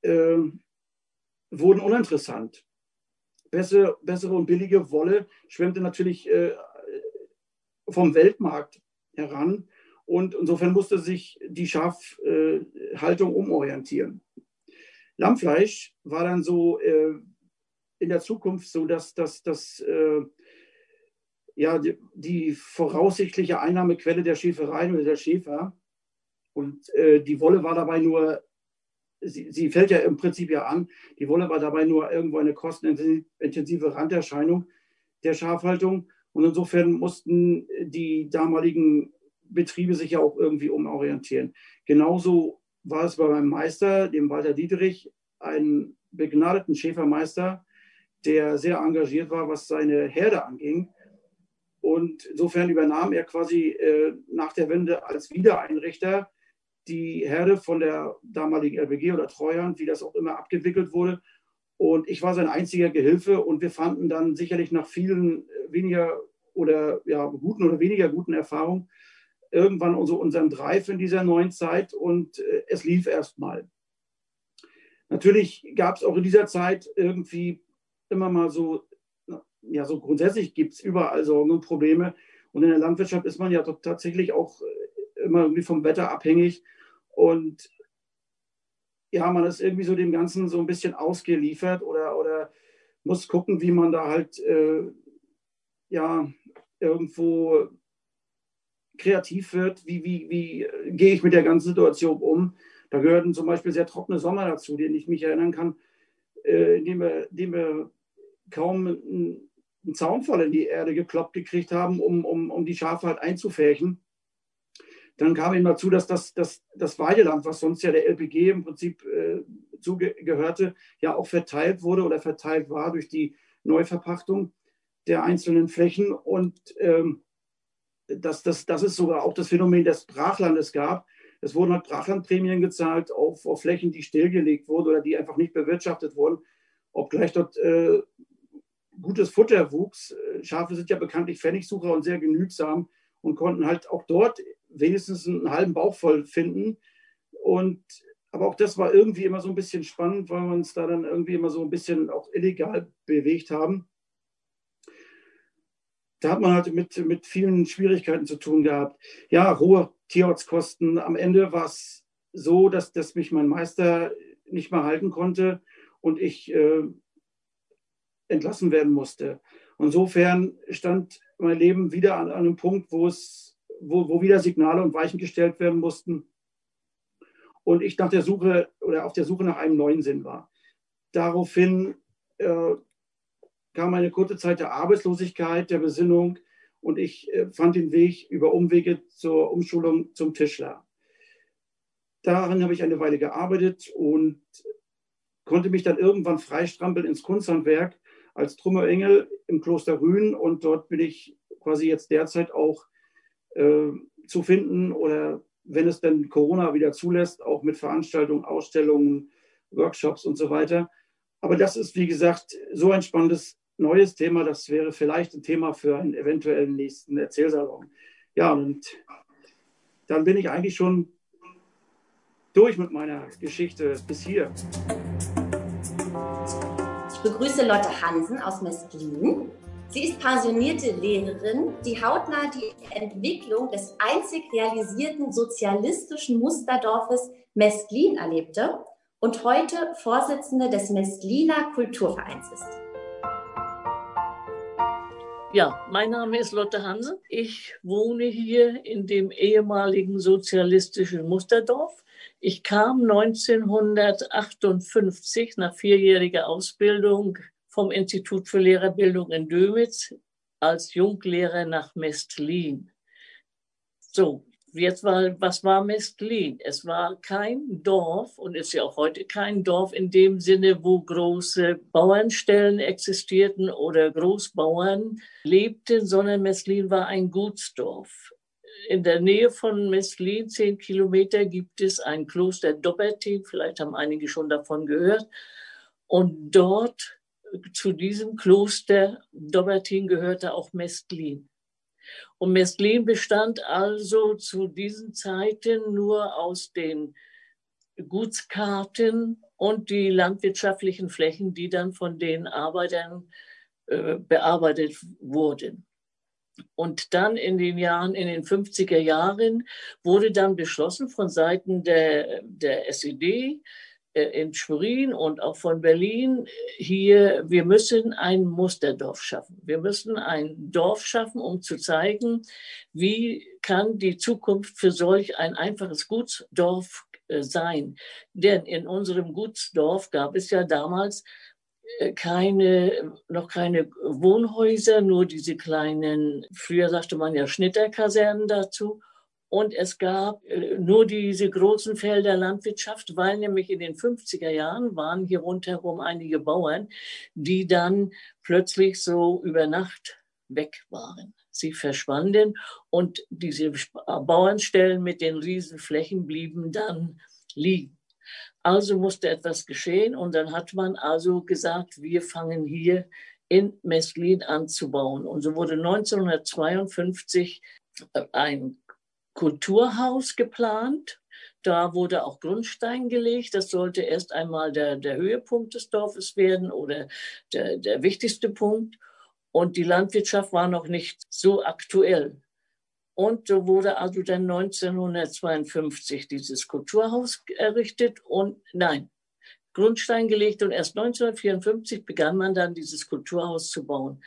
äh, wurden uninteressant. Bessere, bessere und billige Wolle schwemmte natürlich äh, vom Weltmarkt heran und insofern musste sich die Schafhaltung äh, umorientieren. Lammfleisch war dann so äh, in der Zukunft so, dass, dass, dass äh, ja, die, die voraussichtliche Einnahmequelle der Schäfereien oder der Schäfer, und äh, die Wolle war dabei nur, sie, sie fällt ja im Prinzip ja an, die Wolle war dabei nur irgendwo eine kostenintensive Randerscheinung der Schafhaltung und insofern mussten die damaligen Betriebe sich ja auch irgendwie umorientieren. Genauso war es bei meinem Meister, dem Walter Dietrich, einen begnadeten Schäfermeister, der sehr engagiert war, was seine Herde anging. Und insofern übernahm er quasi äh, nach der Wende als Wiedereinrichter die Herde von der damaligen L P G oder Treuhand, wie das auch immer abgewickelt wurde. Und ich war sein einziger Gehilfe und wir fanden dann sicherlich nach vielen weniger oder ja, guten oder weniger guten Erfahrungen irgendwann unseren Drive in dieser neuen Zeit und es lief erstmal. Natürlich gab es auch in dieser Zeit irgendwie immer mal so, ja, so grundsätzlich gibt es überall Sorgen und Probleme und in der Landwirtschaft ist man ja doch tatsächlich auch immer irgendwie vom Wetter abhängig und ja, man ist irgendwie so dem Ganzen so ein bisschen ausgeliefert oder, oder muss gucken, wie man da halt äh, ja irgendwo kreativ wird, wie, wie, wie gehe ich mit der ganzen Situation um. Da gehörten zum Beispiel sehr trockene Sommer dazu, denen ich mich erinnern kann, äh, indem wir, indem wir kaum einen, einen Zaunfall in die Erde gekloppt gekriegt haben, um, um, um die Schafe halt einzufärchen. Dann kam eben dazu, dass das, das, das Weideland, was sonst ja der L P G im Prinzip äh, zugehörte, ja auch verteilt wurde oder verteilt war durch die Neuverpachtung der einzelnen Flächen und ähm, Dass das, das es sogar auch das Phänomen des Brachlandes gab. Es wurden halt Brachlandprämien gezahlt auf, auf Flächen, die stillgelegt wurden oder die einfach nicht bewirtschaftet wurden, obgleich dort äh, gutes Futter wuchs. Schafe sind ja bekanntlich Pfennigsucher und sehr genügsam und konnten halt auch dort wenigstens einen halben Bauch voll finden und Aber auch das war irgendwie immer so ein bisschen spannend, weil wir uns da dann irgendwie immer so ein bisschen auch illegal bewegt haben. Da hat man halt mit, mit vielen Schwierigkeiten zu tun gehabt. Ja, hohe Tierarztkosten. Am Ende war es so, dass, dass mich mein Meister nicht mehr halten konnte und ich äh, entlassen werden musste. Insofern stand mein Leben wieder an einem Punkt, wo, es, wo, wo wieder Signale und Weichen gestellt werden mussten und ich nach der Suche oder auf der Suche nach einem neuen Sinn war. Daraufhin äh, kam eine kurze Zeit der Arbeitslosigkeit, der Besinnung und ich äh, fand den Weg über Umwege zur Umschulung zum Tischler. Daran habe ich eine Weile gearbeitet und konnte mich dann irgendwann freistrampeln ins Kunsthandwerk als Trümmerengel im Kloster Rühn und dort bin ich quasi jetzt derzeit auch äh, zu finden oder wenn es dann Corona wieder zulässt, auch mit Veranstaltungen, Ausstellungen, Workshops und so weiter. Aber das ist, wie gesagt, so ein spannendes neues Thema. Das wäre vielleicht ein Thema für einen eventuellen nächsten Erzählsalon. Ja, und dann bin ich eigentlich schon durch mit meiner Geschichte bis hier. Ich begrüße Lotte Hansen aus Mestlin. Sie ist pensionierte Lehrerin, die hautnah die Entwicklung des einzig realisierten sozialistischen Musterdorfes Mestlin erlebte und heute Vorsitzende des Mestliner Kulturvereins ist. Ja, mein Name ist Lotte Hansen. Ich wohne hier in dem ehemaligen sozialistischen Musterdorf. Ich kam neunzehnhundertachtundfünfzig nach vierjähriger Ausbildung vom Institut für Lehrerbildung in Dömitz als Junglehrer nach Mestlin. So, jetzt war, was war Mestlin? Es war kein Dorf und ist ja auch heute kein Dorf in dem Sinne, wo große Bauernstellen existierten oder Großbauern lebten, sondern Mestlin war ein Gutsdorf. In der Nähe von Mestlin, zehn Kilometer, gibt es ein Kloster Dobbertin, vielleicht haben einige schon davon gehört, und dort zu diesem Kloster Dobbertin gehörte auch Mestlin. Und Mestlin bestand also zu diesen Zeiten nur aus den Gutskarten und die landwirtschaftlichen Flächen, die dann von den Arbeitern äh, bearbeitet wurden. Und dann in den Jahren, in den fünfziger Jahren wurde dann beschlossen von Seiten der, der S E D, in Schwerin und auch von Berlin, hier, wir müssen ein Musterdorf schaffen. Wir müssen ein Dorf schaffen, um zu zeigen, wie kann die Zukunft für solch ein einfaches Gutsdorf sein. Denn in unserem Gutsdorf gab es ja damals keine, noch keine Wohnhäuser, nur diese kleinen, früher sagte man ja Schnitterkasernen dazu. Und es gab nur diese großen Felder Landwirtschaft, weil nämlich in den fünfziger Jahren waren hier rundherum einige Bauern, die dann plötzlich so über Nacht weg waren. Sie verschwanden und diese Bauernstellen mit den Riesenflächen blieben dann liegen. Also musste etwas geschehen und dann hat man also gesagt, wir fangen hier in Mestlin an zu bauen. Und so wurde neunzehnhundertzweiundfünfzig ein Kulturhaus geplant. Da wurde auch Grundstein gelegt. Das sollte erst einmal der, der Höhepunkt des Dorfes werden oder der, der wichtigste Punkt. Und die Landwirtschaft war noch nicht so aktuell. Und so wurde also dann neunzehnhundertzweiundfünfzig dieses Kulturhaus errichtet und nein, Grundstein gelegt. Und erst neunzehnhundertvierundfünfzig begann man dann dieses Kulturhaus zu bauen.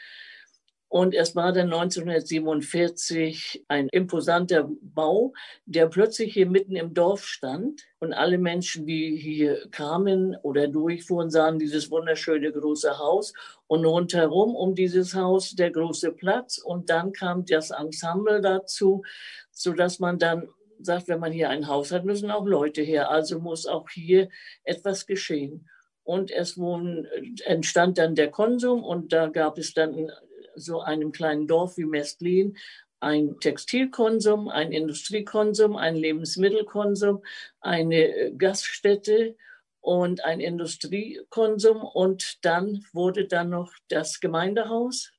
Und es war dann neunzehnhundertsiebenundvierzig ein imposanter Bau, der plötzlich hier mitten im Dorf stand. Und alle Menschen, die hier kamen oder durchfuhren, sahen dieses wunderschöne große Haus. Und rundherum um dieses Haus der große Platz. Und dann kam das Ensemble dazu, sodass man dann sagt, wenn man hier ein Haus hat, müssen auch Leute her. Also muss auch hier etwas geschehen. Und es wurden, entstand dann der Konsum und da gab es dann so einem kleinen Dorf wie Mestlin ein Textilkonsum, ein Industriekonsum, ein Lebensmittelkonsum, eine Gaststätte und ein Industriekonsum. Und dann wurde dann noch das Gemeindehaus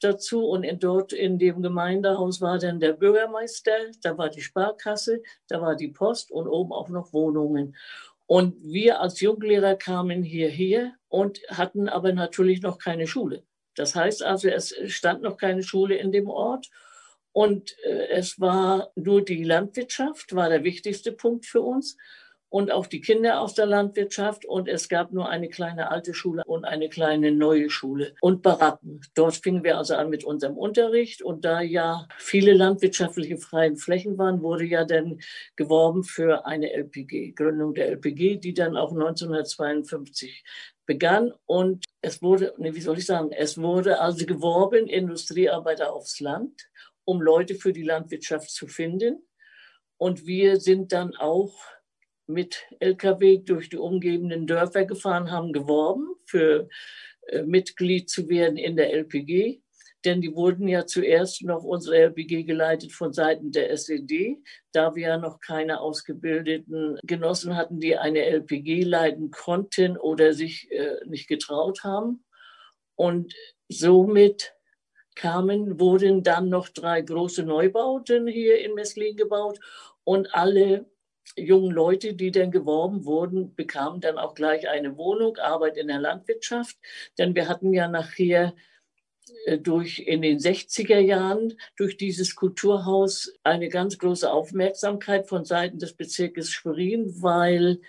dazu. Und in, dort in dem Gemeindehaus war dann der Bürgermeister, da war die Sparkasse, da war die Post und oben auch noch Wohnungen. Und wir als Junglehrer kamen hierher und hatten aber natürlich noch keine Schule. Das heißt also, es stand noch keine Schule in dem Ort. Und es war nur die Landwirtschaft, war der wichtigste Punkt für uns. Und auch die Kinder aus der Landwirtschaft. Und es gab nur eine kleine alte Schule und eine kleine neue Schule und Baracken. Dort fingen wir also an mit unserem Unterricht. Und da ja viele landwirtschaftliche freien Flächen waren, wurde ja dann geworben für eine L P G, Gründung der L P G, die dann auch neunzehnhundertzweiundfünfzig begann. Und es wurde, nee, wie soll ich sagen, es wurde also geworben, Industriearbeiter aufs Land, um Leute für die Landwirtschaft zu finden. Und wir sind dann auch mit L K W durch die umgebenden Dörfer gefahren, haben geworben, für äh, Mitglied zu werden in der L P G. Denn die wurden ja zuerst noch, unsere L P G, geleitet von Seiten der S E D, da wir ja noch keine ausgebildeten Genossen hatten, die eine L P G leiten konnten oder sich äh, nicht getraut haben. Und somit kamen, wurden dann noch drei große Neubauten hier in Mestlin gebaut und alle jungen Leute, die dann geworben wurden, bekamen dann auch gleich eine Wohnung, Arbeit in der Landwirtschaft. Denn wir hatten ja nachher durch, in den sechziger Jahren durch dieses Kulturhaus eine ganz große Aufmerksamkeit von Seiten des Bezirkes Schwerin, weil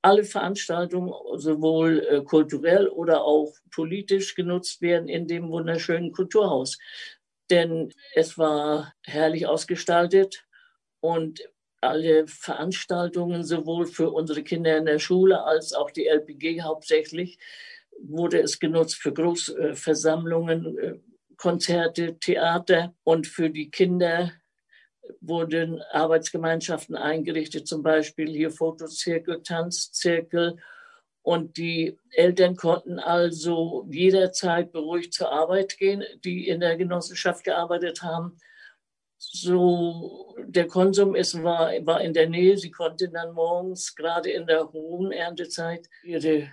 alle Veranstaltungen sowohl kulturell oder auch politisch genutzt werden in dem wunderschönen Kulturhaus. Denn es war herrlich ausgestaltet und alle Veranstaltungen, sowohl für unsere Kinder in der Schule als auch die L P G hauptsächlich, wurde es genutzt für Großversammlungen, Konzerte, Theater. Und für die Kinder wurden Arbeitsgemeinschaften eingerichtet, zum Beispiel hier Fotozirkel, Tanzzirkel. Und die Eltern konnten also jederzeit beruhigt zur Arbeit gehen, die in der Genossenschaft gearbeitet haben. So, der Konsum ist, war, war in der Nähe. Sie konnten dann morgens, gerade in der hohen Erntezeit, ihre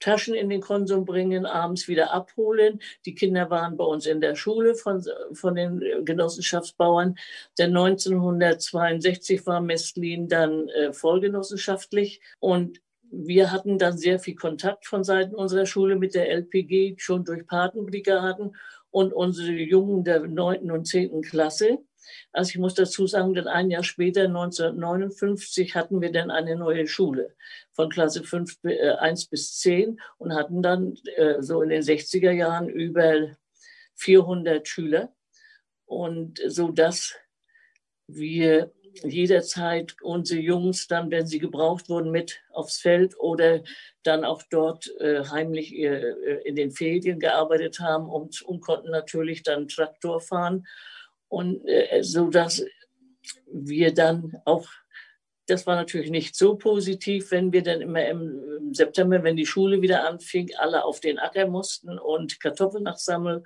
Taschen in den Konsum bringen, abends wieder abholen. Die Kinder waren bei uns in der Schule von, von den Genossenschaftsbauern. Denn neunzehnhundertzweiundsechzig war Mestlin dann äh, vollgenossenschaftlich. Und wir hatten dann sehr viel Kontakt von Seiten unserer Schule mit der L P G, schon durch Patenbrigaden und unsere Jungen der neunten und zehnten Klasse. Also ich muss dazu sagen, denn ein Jahr später, neunzehnhundertneunundfünfzig, hatten wir dann eine neue Schule von Klasse eins bis zehn und hatten dann äh, so in den sechziger Jahren über vierhundert Schüler. Und so, dass wir jederzeit unsere Jungs dann, wenn sie gebraucht wurden, mit aufs Feld oder dann auch dort äh, heimlich äh, in den Ferien gearbeitet haben und, und konnten natürlich dann Traktor fahren. Und äh, so, dass wir dann auch, das war natürlich nicht so positiv, wenn wir dann immer im September, wenn die Schule wieder anfing, alle auf den Acker mussten und Kartoffeln absammeln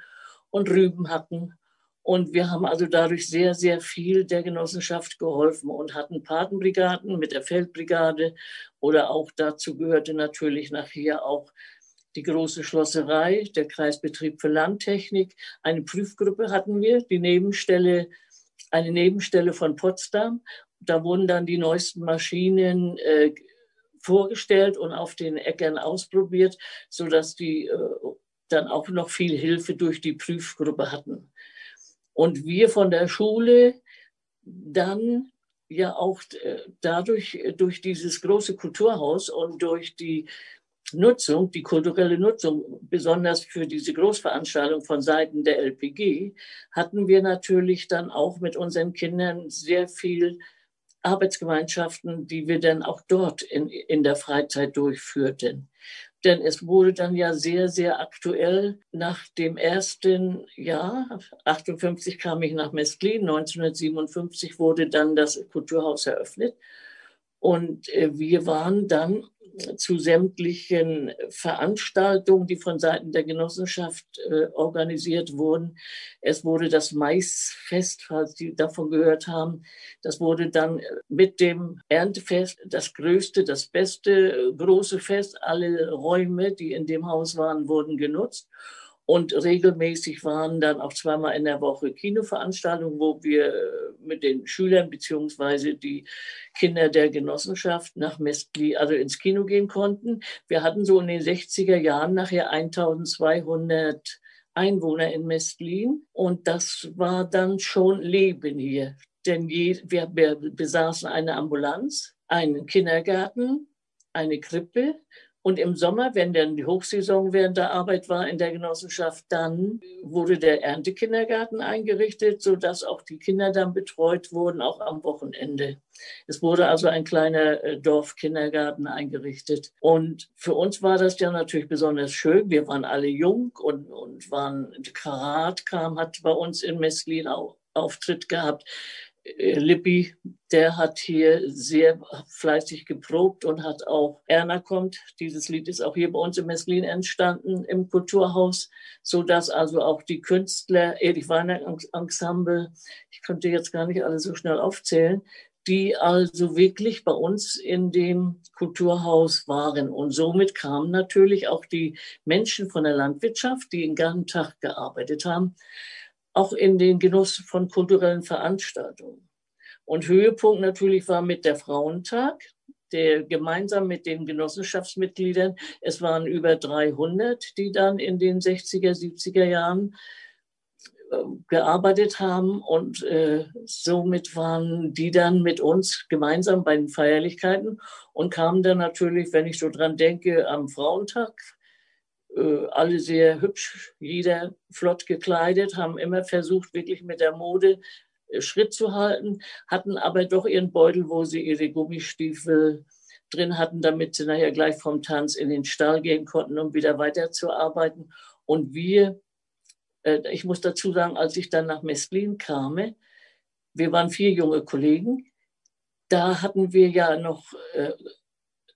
und Rüben hacken. Und wir haben also dadurch sehr, sehr viel der Genossenschaft geholfen und hatten Patenbrigaden mit der Feldbrigade oder auch dazu gehörte natürlich nachher auch die große Schlosserei, der Kreisbetrieb für Landtechnik. Eine Prüfgruppe hatten wir, die Nebenstelle, eine Nebenstelle von Potsdam. Da wurden dann die neuesten Maschinen äh, vorgestellt und auf den Äckern ausprobiert, sodass die äh, dann auch noch viel Hilfe durch die Prüfgruppe hatten. Und wir von der Schule dann ja auch äh, dadurch, durch dieses große Kulturhaus und durch die Nutzung, die kulturelle Nutzung, besonders für diese Großveranstaltung von Seiten der L P G, hatten wir natürlich dann auch mit unseren Kindern sehr viel Arbeitsgemeinschaften, die wir dann auch dort in, in der Freizeit durchführten. Denn es wurde dann ja sehr, sehr aktuell. Nach dem ersten Jahr, achtundfünfzig kam ich nach Mestlin, neunzehnhundertsiebenundfünfzig wurde dann das Kulturhaus eröffnet. Und wir waren dann zu sämtlichen Veranstaltungen, die von Seiten der Genossenschaft äh, organisiert wurden. Es wurde das Maisfest, falls Sie davon gehört haben, das wurde dann mit dem Erntefest das größte, das beste, große Fest. Alle Räume, die in dem Haus waren, wurden genutzt. Und regelmäßig waren dann auch zweimal in der Woche Kinoveranstaltungen, wo wir mit den Schülern beziehungsweise die Kinder der Genossenschaft nach Mestlin, also ins Kino gehen konnten. Wir hatten so in den sechziger Jahren nachher eintausendzweihundert Einwohner in Mestlin. Und das war dann schon Leben hier. Denn je, wir besaßen eine Ambulanz, einen Kindergarten, eine Krippe. Und im Sommer, wenn dann die Hochsaison während der Arbeit war in der Genossenschaft, dann wurde der Erntekindergarten eingerichtet, sodass auch die Kinder dann betreut wurden, auch am Wochenende. Es wurde also ein kleiner Dorfkindergarten eingerichtet. Und für uns war das ja natürlich besonders schön. Wir waren alle jung und, und waren, Karat kam, hat bei uns in Mestlin auch Auftritt gehabt. Lippi, der hat hier sehr fleißig geprobt und hat auch Erna kommt. Dieses Lied ist auch hier bei uns in Mestlin entstanden, im Kulturhaus, sodass also auch die Künstler, Erich Weiner Ensemble, ich könnte jetzt gar nicht alle so schnell aufzählen, die also wirklich bei uns in dem Kulturhaus waren. Und somit kamen natürlich auch die Menschen von der Landwirtschaft, die den ganzen Tag gearbeitet haben, auch in den Genuss von kulturellen Veranstaltungen. Und Höhepunkt natürlich war mit der Frauentag, der gemeinsam mit den Genossenschaftsmitgliedern, es waren über dreihundert, die dann in den sechziger, siebziger Jahren äh, gearbeitet haben. Und äh, somit waren die dann mit uns gemeinsam bei den Feierlichkeiten und kamen dann natürlich, wenn ich so dran denke, am Frauentag, alle sehr hübsch, jeder flott gekleidet, haben immer versucht, wirklich mit der Mode Schritt zu halten, hatten aber doch ihren Beutel, wo sie ihre Gummistiefel drin hatten, damit sie nachher gleich vom Tanz in den Stall gehen konnten, um wieder weiterzuarbeiten. Und wir, ich muss dazu sagen, als ich dann nach Mestlin kam, wir waren vier junge Kollegen, da hatten wir ja noch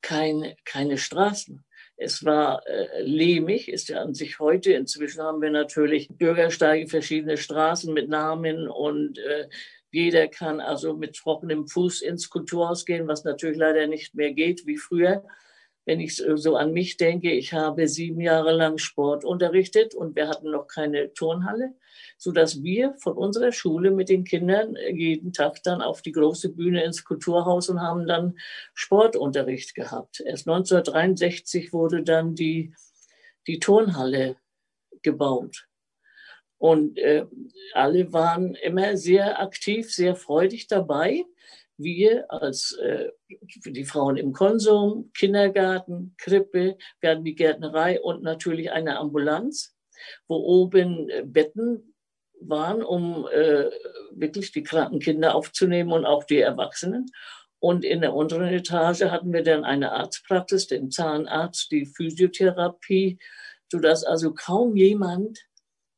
keine, keine Straßen. Es war äh, lehmig, ist ja an sich heute. Inzwischen haben wir natürlich Bürgersteige, verschiedene Straßen mit Namen und äh, jeder kann also mit trockenem Fuß ins Kulturhaus gehen, was natürlich leider nicht mehr geht wie früher. Wenn ich so an mich denke, ich habe sieben Jahre lang Sport unterrichtet und wir hatten noch keine Turnhalle, sodass wir von unserer Schule mit den Kindern jeden Tag dann auf die große Bühne ins Kulturhaus und haben dann Sportunterricht gehabt. Erst neunzehnhundertdreiundsechzig wurde dann die, die Turnhalle gebaut. Und äh, alle waren immer sehr aktiv, sehr freudig dabei. Wir als äh, die Frauen im Konsum, Kindergarten, Krippe, wir hatten die Gärtnerei und natürlich eine Ambulanz, wo oben äh, Betten waren, um äh, wirklich die kranken Kinder aufzunehmen und auch die Erwachsenen. Und in der unteren Etage hatten wir dann eine Arztpraxis, den Zahnarzt, die Physiotherapie, sodass also kaum jemand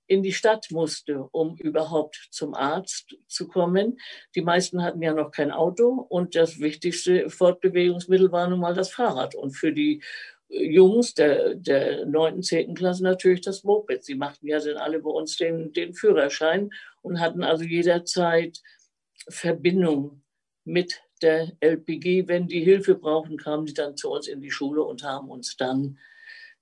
in die Stadt musste, um überhaupt zum Arzt zu kommen. Die meisten hatten ja noch kein Auto und das wichtigste Fortbewegungsmittel war nun mal das Fahrrad. Und für die Jungs der, der neunten, zehnten Klasse natürlich das Moped. Sie machten ja dann alle bei uns den, den Führerschein und hatten also jederzeit Verbindung mit der L P G. Wenn die Hilfe brauchten, kamen sie dann zu uns in die Schule und haben uns dann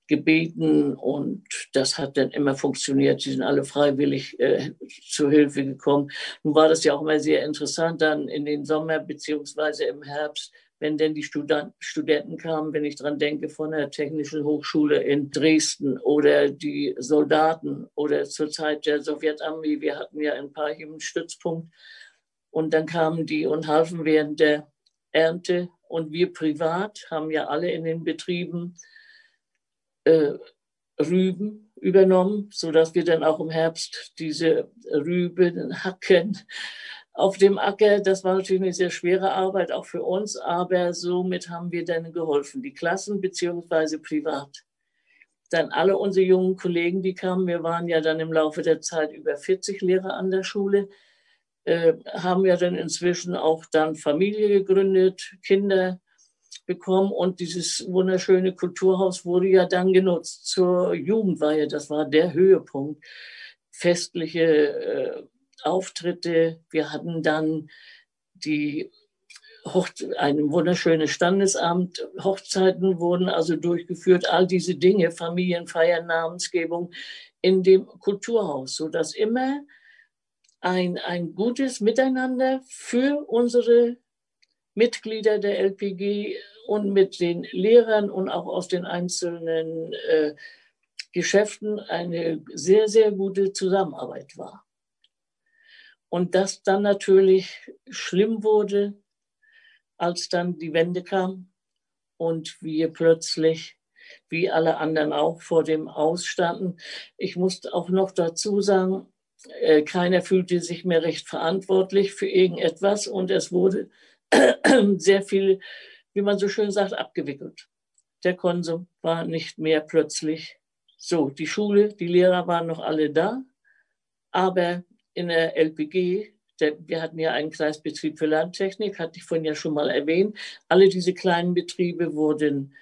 gebeten und das hat dann immer funktioniert. Sie sind alle freiwillig äh, zur Hilfe gekommen. Nun war das ja auch immer sehr interessant, dann in den Sommer beziehungsweise im Herbst, wenn denn die Student, Studenten kamen, wenn ich dran denke, von der Technischen Hochschule in Dresden oder die Soldaten oder zur Zeit der Sowjetarmee. Wir hatten ja in Parchim einen Stützpunkt und dann kamen die und halfen während der Ernte und wir privat haben ja alle in den Betrieben Rüben übernommen, sodass wir dann auch im Herbst diese Rüben hacken auf dem Acker. Das war natürlich eine sehr schwere Arbeit, auch für uns, aber somit haben wir dann geholfen, die Klassen beziehungsweise privat. Dann alle unsere jungen Kollegen, die kamen, wir waren ja dann im Laufe der Zeit über vierzig Lehrer an der Schule, äh, haben ja dann inzwischen auch dann Familie gegründet, Kinder bekommen und dieses wunderschöne Kulturhaus wurde ja dann genutzt zur Jugendweihe. Das war der Höhepunkt. Festliche äh, Auftritte. Wir hatten dann die Hochze- ein wunderschönes Standesamt. Hochzeiten wurden also durchgeführt. All diese Dinge, Familienfeiern, Namensgebung. in dem Kulturhaus, sodass immer ein, ein gutes Miteinander für unsere Mitglieder der L P G und mit den Lehrern und auch aus den einzelnen äh, Geschäften eine sehr, sehr gute Zusammenarbeit war. Und das dann natürlich schlimm wurde, als dann die Wende kam und wir plötzlich, wie alle anderen auch, vor dem Aus standen. Ich muss auch noch dazu sagen, äh, keiner fühlte sich mehr recht verantwortlich für irgendetwas und es wurde sehr viel, wie man so schön sagt, abgewickelt. Der Konsum war nicht mehr plötzlich so. Die Schule, die Lehrer waren noch alle da, aber in der L P G, der, wir hatten ja einen Kreisbetrieb für Landtechnik, hatte ich vorhin ja schon mal erwähnt, alle diese kleinen Betriebe wurden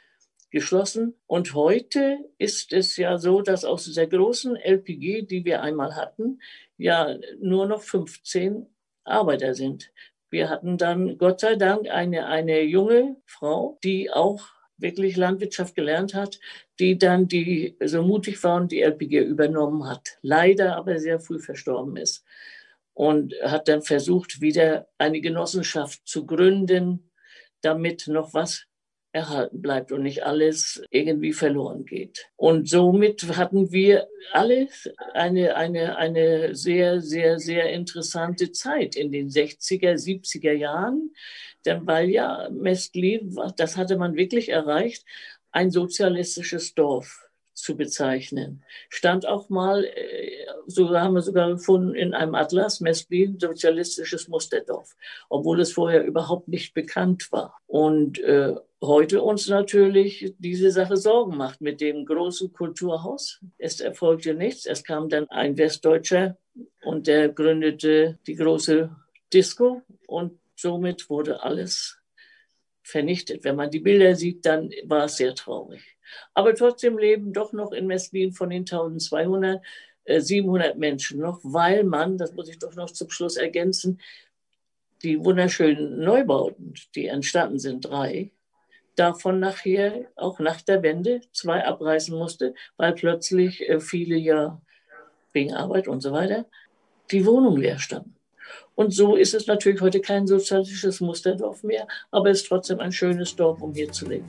geschlossen. Und heute ist es ja so, dass aus dieser großen L P G, die wir einmal hatten, ja nur noch fünfzehn Arbeiter sind. Wir hatten dann Gott sei Dank eine, eine junge Frau, die auch wirklich Landwirtschaft gelernt hat, die dann die so mutig war und die L P G übernommen hat. Leider aber sehr früh verstorben ist und hat dann versucht, wieder eine Genossenschaft zu gründen, damit noch was erhalten bleibt und nicht alles irgendwie verloren geht. Und somit hatten wir alle eine, eine, eine sehr, sehr, sehr interessante Zeit in den sechziger, siebziger Jahren, denn weil ja Mestlin, das hatte man wirklich erreicht, ein sozialistisches Dorf zu bezeichnen. Stand auch mal, so haben wir sogar gefunden in einem Atlas, Mestlin, sozialistisches Musterdorf, obwohl es vorher überhaupt nicht bekannt war. Und äh, heute uns natürlich diese Sache Sorgen macht mit dem großen Kulturhaus. Es erfolgte nichts. Es kam dann ein Westdeutscher und der gründete die große Disco und somit wurde alles vernichtet. Wenn man die Bilder sieht, dann war es sehr traurig. Aber trotzdem leben doch noch in Mestlin von den zwölfhundert, äh, siebenhundert Menschen noch, weil man, das muss ich doch noch zum Schluss ergänzen, die wunderschönen Neubauten, die entstanden sind, drei, davon nachher, auch nach der Wende, zwei abreißen musste, weil plötzlich viele ja wegen Arbeit und so weiter die Wohnung leer standen. Und so ist es natürlich heute kein sozialistisches Musterdorf mehr, aber es ist trotzdem ein schönes Dorf, um hier zu leben.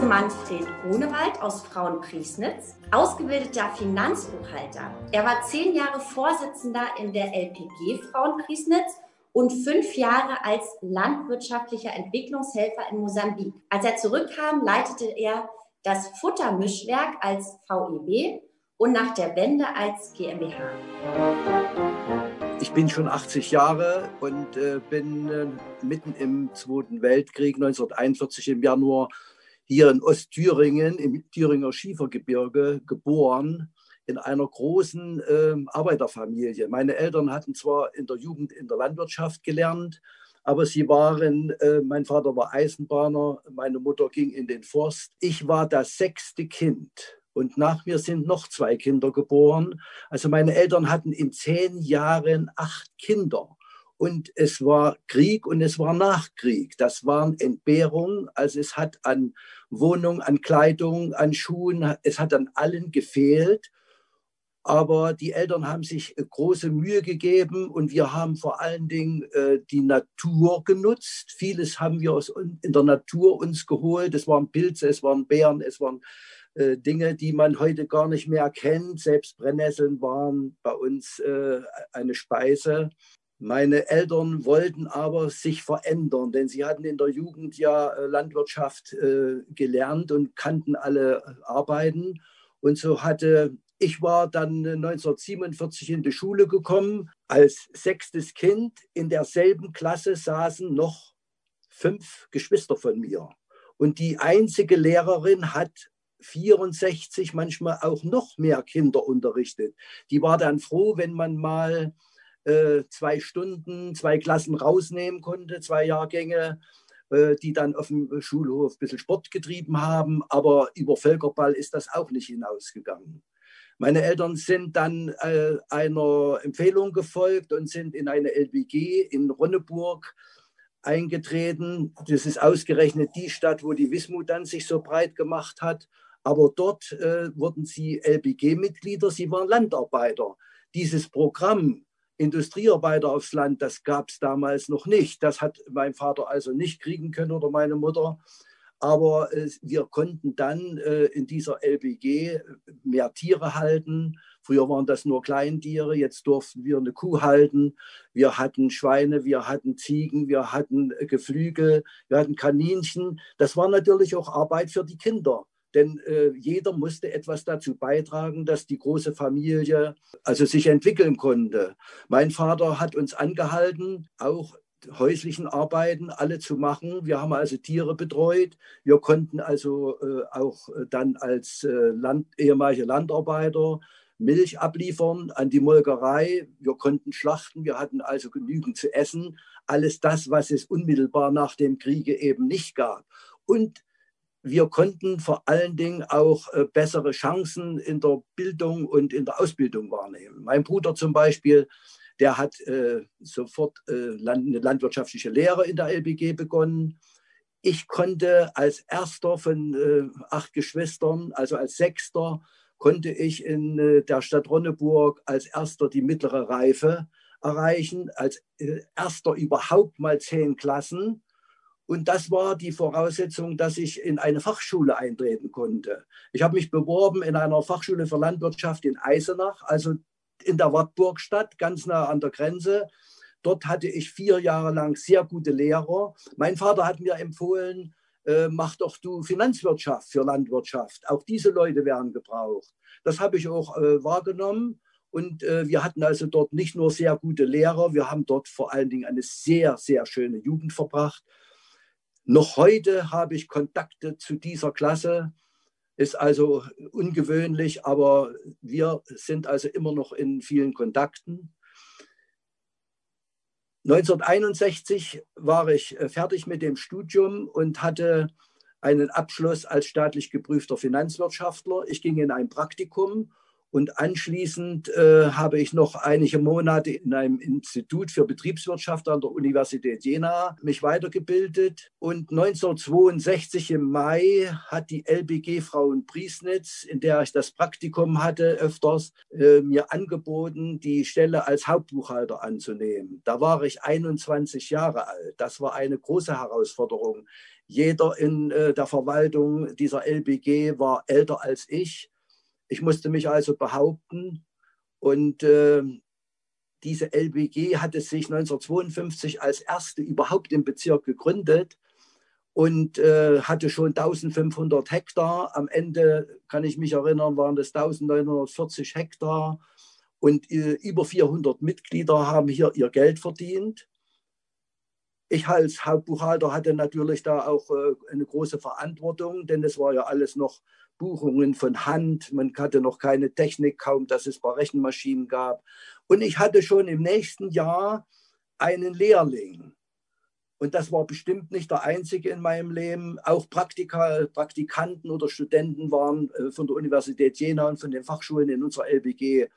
Manfred Grunewald aus Frauenpriesnitz, ausgebildeter Finanzbuchhalter. Er war zehn Jahre Vorsitzender in der L P G Frauenpriesnitz und fünf Jahre als landwirtschaftlicher Entwicklungshelfer in Mosambik. Als er zurückkam, leitete er das Futtermischwerk als V E B und nach der Wende als G m b H. Ich bin schon achtzig Jahre und äh, bin äh, mitten im Zweiten Weltkrieg neunzehnhunderteinundvierzig im Januar hier in Ostthüringen, im Thüringer Schiefergebirge, geboren. In einer großen äh, Arbeiterfamilie. Meine Eltern hatten zwar in der Jugend in der Landwirtschaft gelernt, aber sie waren, äh, mein Vater war Eisenbahner, meine Mutter ging in den Forst. Ich war das sechste Kind und nach mir sind noch zwei Kinder geboren. Also meine Eltern hatten in zehn Jahren acht Kinder. Und es war Krieg und es war Nachkrieg. Das waren Entbehrungen. Also es hat an Wohnung, an Kleidung, an Schuhen, es hat an allen gefehlt. Aber die Eltern haben sich große Mühe gegeben und wir haben vor allen Dingen äh, die Natur genutzt. Vieles haben wir aus, in der Natur uns geholt. Es waren Pilze, es waren Beeren, es waren äh, Dinge, die man heute gar nicht mehr kennt. Selbst Brennnesseln waren bei uns äh, eine Speise. Meine Eltern wollten aber sich verändern, denn sie hatten in der Jugend ja Landwirtschaft äh, gelernt und kannten alle Arbeiten. Und so hatte... Ich war dann neunzehnhundertsiebenundvierzig in die Schule gekommen. Als sechstes Kind in derselben Klasse saßen noch fünf Geschwister von mir. Und die einzige Lehrerin hat vierundsechzig, manchmal auch noch mehr Kinder unterrichtet. Die war dann froh, wenn man mal äh, zwei Stunden, zwei Klassen rausnehmen konnte, zwei Jahrgänge, die dann auf dem Schulhof ein bisschen Sport getrieben haben. Aber über Völkerball ist das auch nicht hinausgegangen. Meine Eltern sind dann äh, einer Empfehlung gefolgt und sind in eine L P G in Ronneburg eingetreten. Das ist ausgerechnet die Stadt, wo die Wismut dann sich so breit gemacht hat. Aber dort äh, wurden sie L P G-Mitglieder, sie waren Landarbeiter. Dieses Programm Industriearbeiter aufs Land, das gab es damals noch nicht. Das hat mein Vater also nicht kriegen können oder meine Mutter. Aber äh, wir konnten dann äh, in dieser L P G mehr Tiere halten. Früher waren das nur Kleintiere, jetzt durften wir eine Kuh halten. Wir hatten Schweine, wir hatten Ziegen, wir hatten äh, Geflügel, wir hatten Kaninchen. Das war natürlich auch Arbeit für die Kinder. Denn äh, jeder musste etwas dazu beitragen, dass die große Familie also sich entwickeln konnte. Mein Vater hat uns angehalten, auch häuslichen Arbeiten alle zu machen. Wir haben also Tiere betreut. Wir konnten also äh, auch dann als äh, Land, ehemalige Landarbeiter Milch abliefern an die Molkerei. Wir konnten schlachten. Wir hatten also genügend zu essen. Alles das, was es unmittelbar nach dem Kriege eben nicht gab. Und wir konnten vor allen Dingen auch bessere Chancen in der Bildung und in der Ausbildung wahrnehmen. Mein Bruder zum Beispiel, der hat äh, sofort äh, eine landwirtschaftliche Lehre in der L P G begonnen. Ich konnte als erster von äh, acht Geschwistern, also als sechster, konnte ich in äh, der Stadt Ronneburg als erster die mittlere Reife erreichen, als äh, erster überhaupt mal zehn Klassen. Und das war die Voraussetzung, dass ich in eine Fachschule eintreten konnte. Ich habe mich beworben in einer Fachschule für Landwirtschaft in Eisenach, also in der Wartburgstadt, ganz nah an der Grenze. Dort hatte ich vier Jahre lang sehr gute Lehrer. Mein Vater hat mir empfohlen, äh, mach doch du Finanzwirtschaft für Landwirtschaft. Auch diese Leute werden gebraucht. Das habe ich auch äh, wahrgenommen. Und äh, wir hatten also dort nicht nur sehr gute Lehrer, wir haben dort vor allen Dingen eine sehr, sehr schöne Jugend verbracht. Noch heute habe ich Kontakte zu dieser Klasse, ist also ungewöhnlich, aber wir sind also immer noch in vielen Kontakten. neunzehnhunderteinundsechzig war ich fertig mit dem Studium und hatte einen Abschluss als staatlich geprüfter Finanzwirtschaftler. Ich ging in ein Praktikum und anschließend äh, habe ich noch einige Monate in einem Institut für Betriebswirtschaft an der Universität Jena mich weitergebildet. Und neunzehnhundertzweiundsechzig im Mai hat die L P G Frauenpriesnitz, in der ich das Praktikum hatte öfters, äh, mir angeboten, die Stelle als Hauptbuchhalter anzunehmen. Da war ich einundzwanzig Jahre alt. Das war eine große Herausforderung. Jeder in äh, der Verwaltung dieser L P G war älter als ich. Ich musste mich also behaupten und äh, diese L P G hatte sich neunzehnhundertzweiundfünfzig als erste überhaupt im Bezirk gegründet und äh, hatte schon eintausendfünfhundert Hektar. Am Ende, kann ich mich erinnern, waren das eintausendneunhundertvierzig Hektar und äh, über vierhundert Mitglieder haben hier ihr Geld verdient. Ich als Hauptbuchhalter hatte natürlich da auch äh, eine große Verantwortung, denn es war ja alles noch Buchungen von Hand, man hatte noch keine Technik, kaum dass es ein paar Rechenmaschinen gab. Und ich hatte schon im nächsten Jahr einen Lehrling. Und das war bestimmt nicht der einzige in meinem Leben. Auch Praktika, Praktikanten oder Studenten waren von der Universität Jena und von den Fachschulen in unserer L P G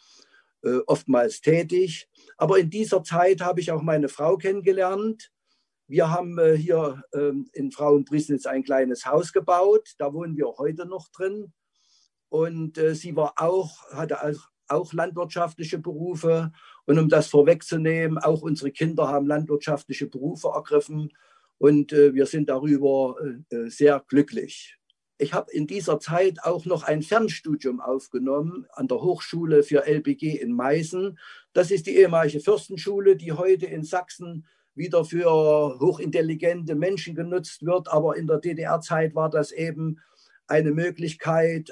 oftmals tätig. Aber in dieser Zeit habe ich auch meine Frau kennengelernt. Wir haben hier in Frauenpriesnitz ein kleines Haus gebaut. Da wohnen wir heute noch drin. Und sie war auch, hatte auch landwirtschaftliche Berufe. Und um das vorwegzunehmen, auch unsere Kinder haben landwirtschaftliche Berufe ergriffen. Und wir sind darüber sehr glücklich. Ich habe in dieser Zeit auch noch ein Fernstudium aufgenommen an der Hochschule für L P G in Meißen. Das ist die ehemalige Fürstenschule, die heute in Sachsen wieder für hochintelligente Menschen genutzt wird. Aber in der D D R-Zeit war das eben eine Möglichkeit,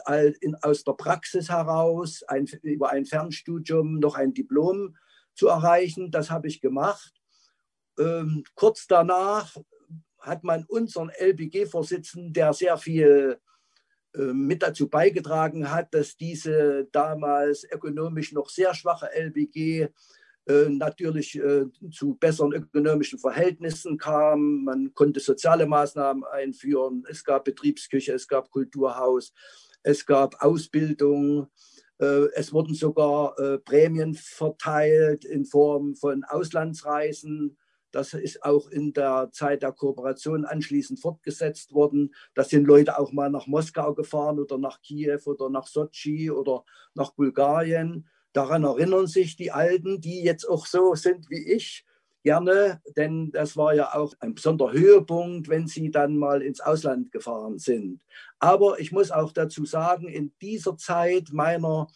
aus der Praxis heraus ein, über ein Fernstudium noch ein Diplom zu erreichen. Das habe ich gemacht. Ähm, kurz danach hat man unseren L P G-Vorsitzenden, der sehr viel äh, mit dazu beigetragen hat, dass diese damals ökonomisch noch sehr schwache L P G natürlich äh, zu besseren ökonomischen Verhältnissen kam. Man konnte soziale Maßnahmen einführen. Es gab Betriebsküche, es gab Kulturhaus, es gab Ausbildung. Äh, es wurden sogar äh, Prämien verteilt in Form von Auslandsreisen. Das ist auch in der Zeit der Kooperation anschließend fortgesetzt worden. Da sind Leute auch mal nach Moskau gefahren oder nach Kiew oder nach Sotschi oder nach Bulgarien. Daran erinnern sich die Alten, die jetzt auch so sind wie ich, gerne, denn das war ja auch ein besonderer Höhepunkt, wenn sie dann mal ins Ausland gefahren sind. Aber ich muss auch dazu sagen, in dieser Zeit meiner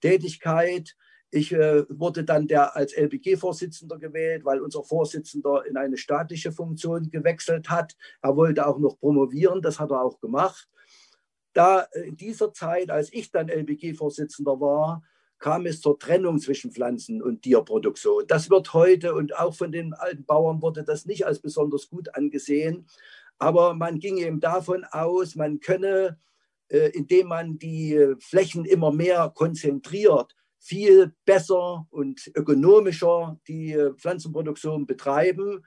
Tätigkeit, ich äh, wurde dann der, als L P G-Vorsitzender gewählt, weil unser Vorsitzender in eine staatliche Funktion gewechselt hat. Er wollte auch noch promovieren, das hat er auch gemacht. Da in dieser Zeit, als ich dann L P G-Vorsitzender war, kam es zur Trennung zwischen Pflanzen- und Tierproduktion. Das wird heute, und auch von den alten Bauern wurde das nicht als besonders gut angesehen, aber man ging eben davon aus, man könne, äh, indem man die Flächen immer mehr konzentriert, viel besser und ökonomischer die Pflanzenproduktion betreiben.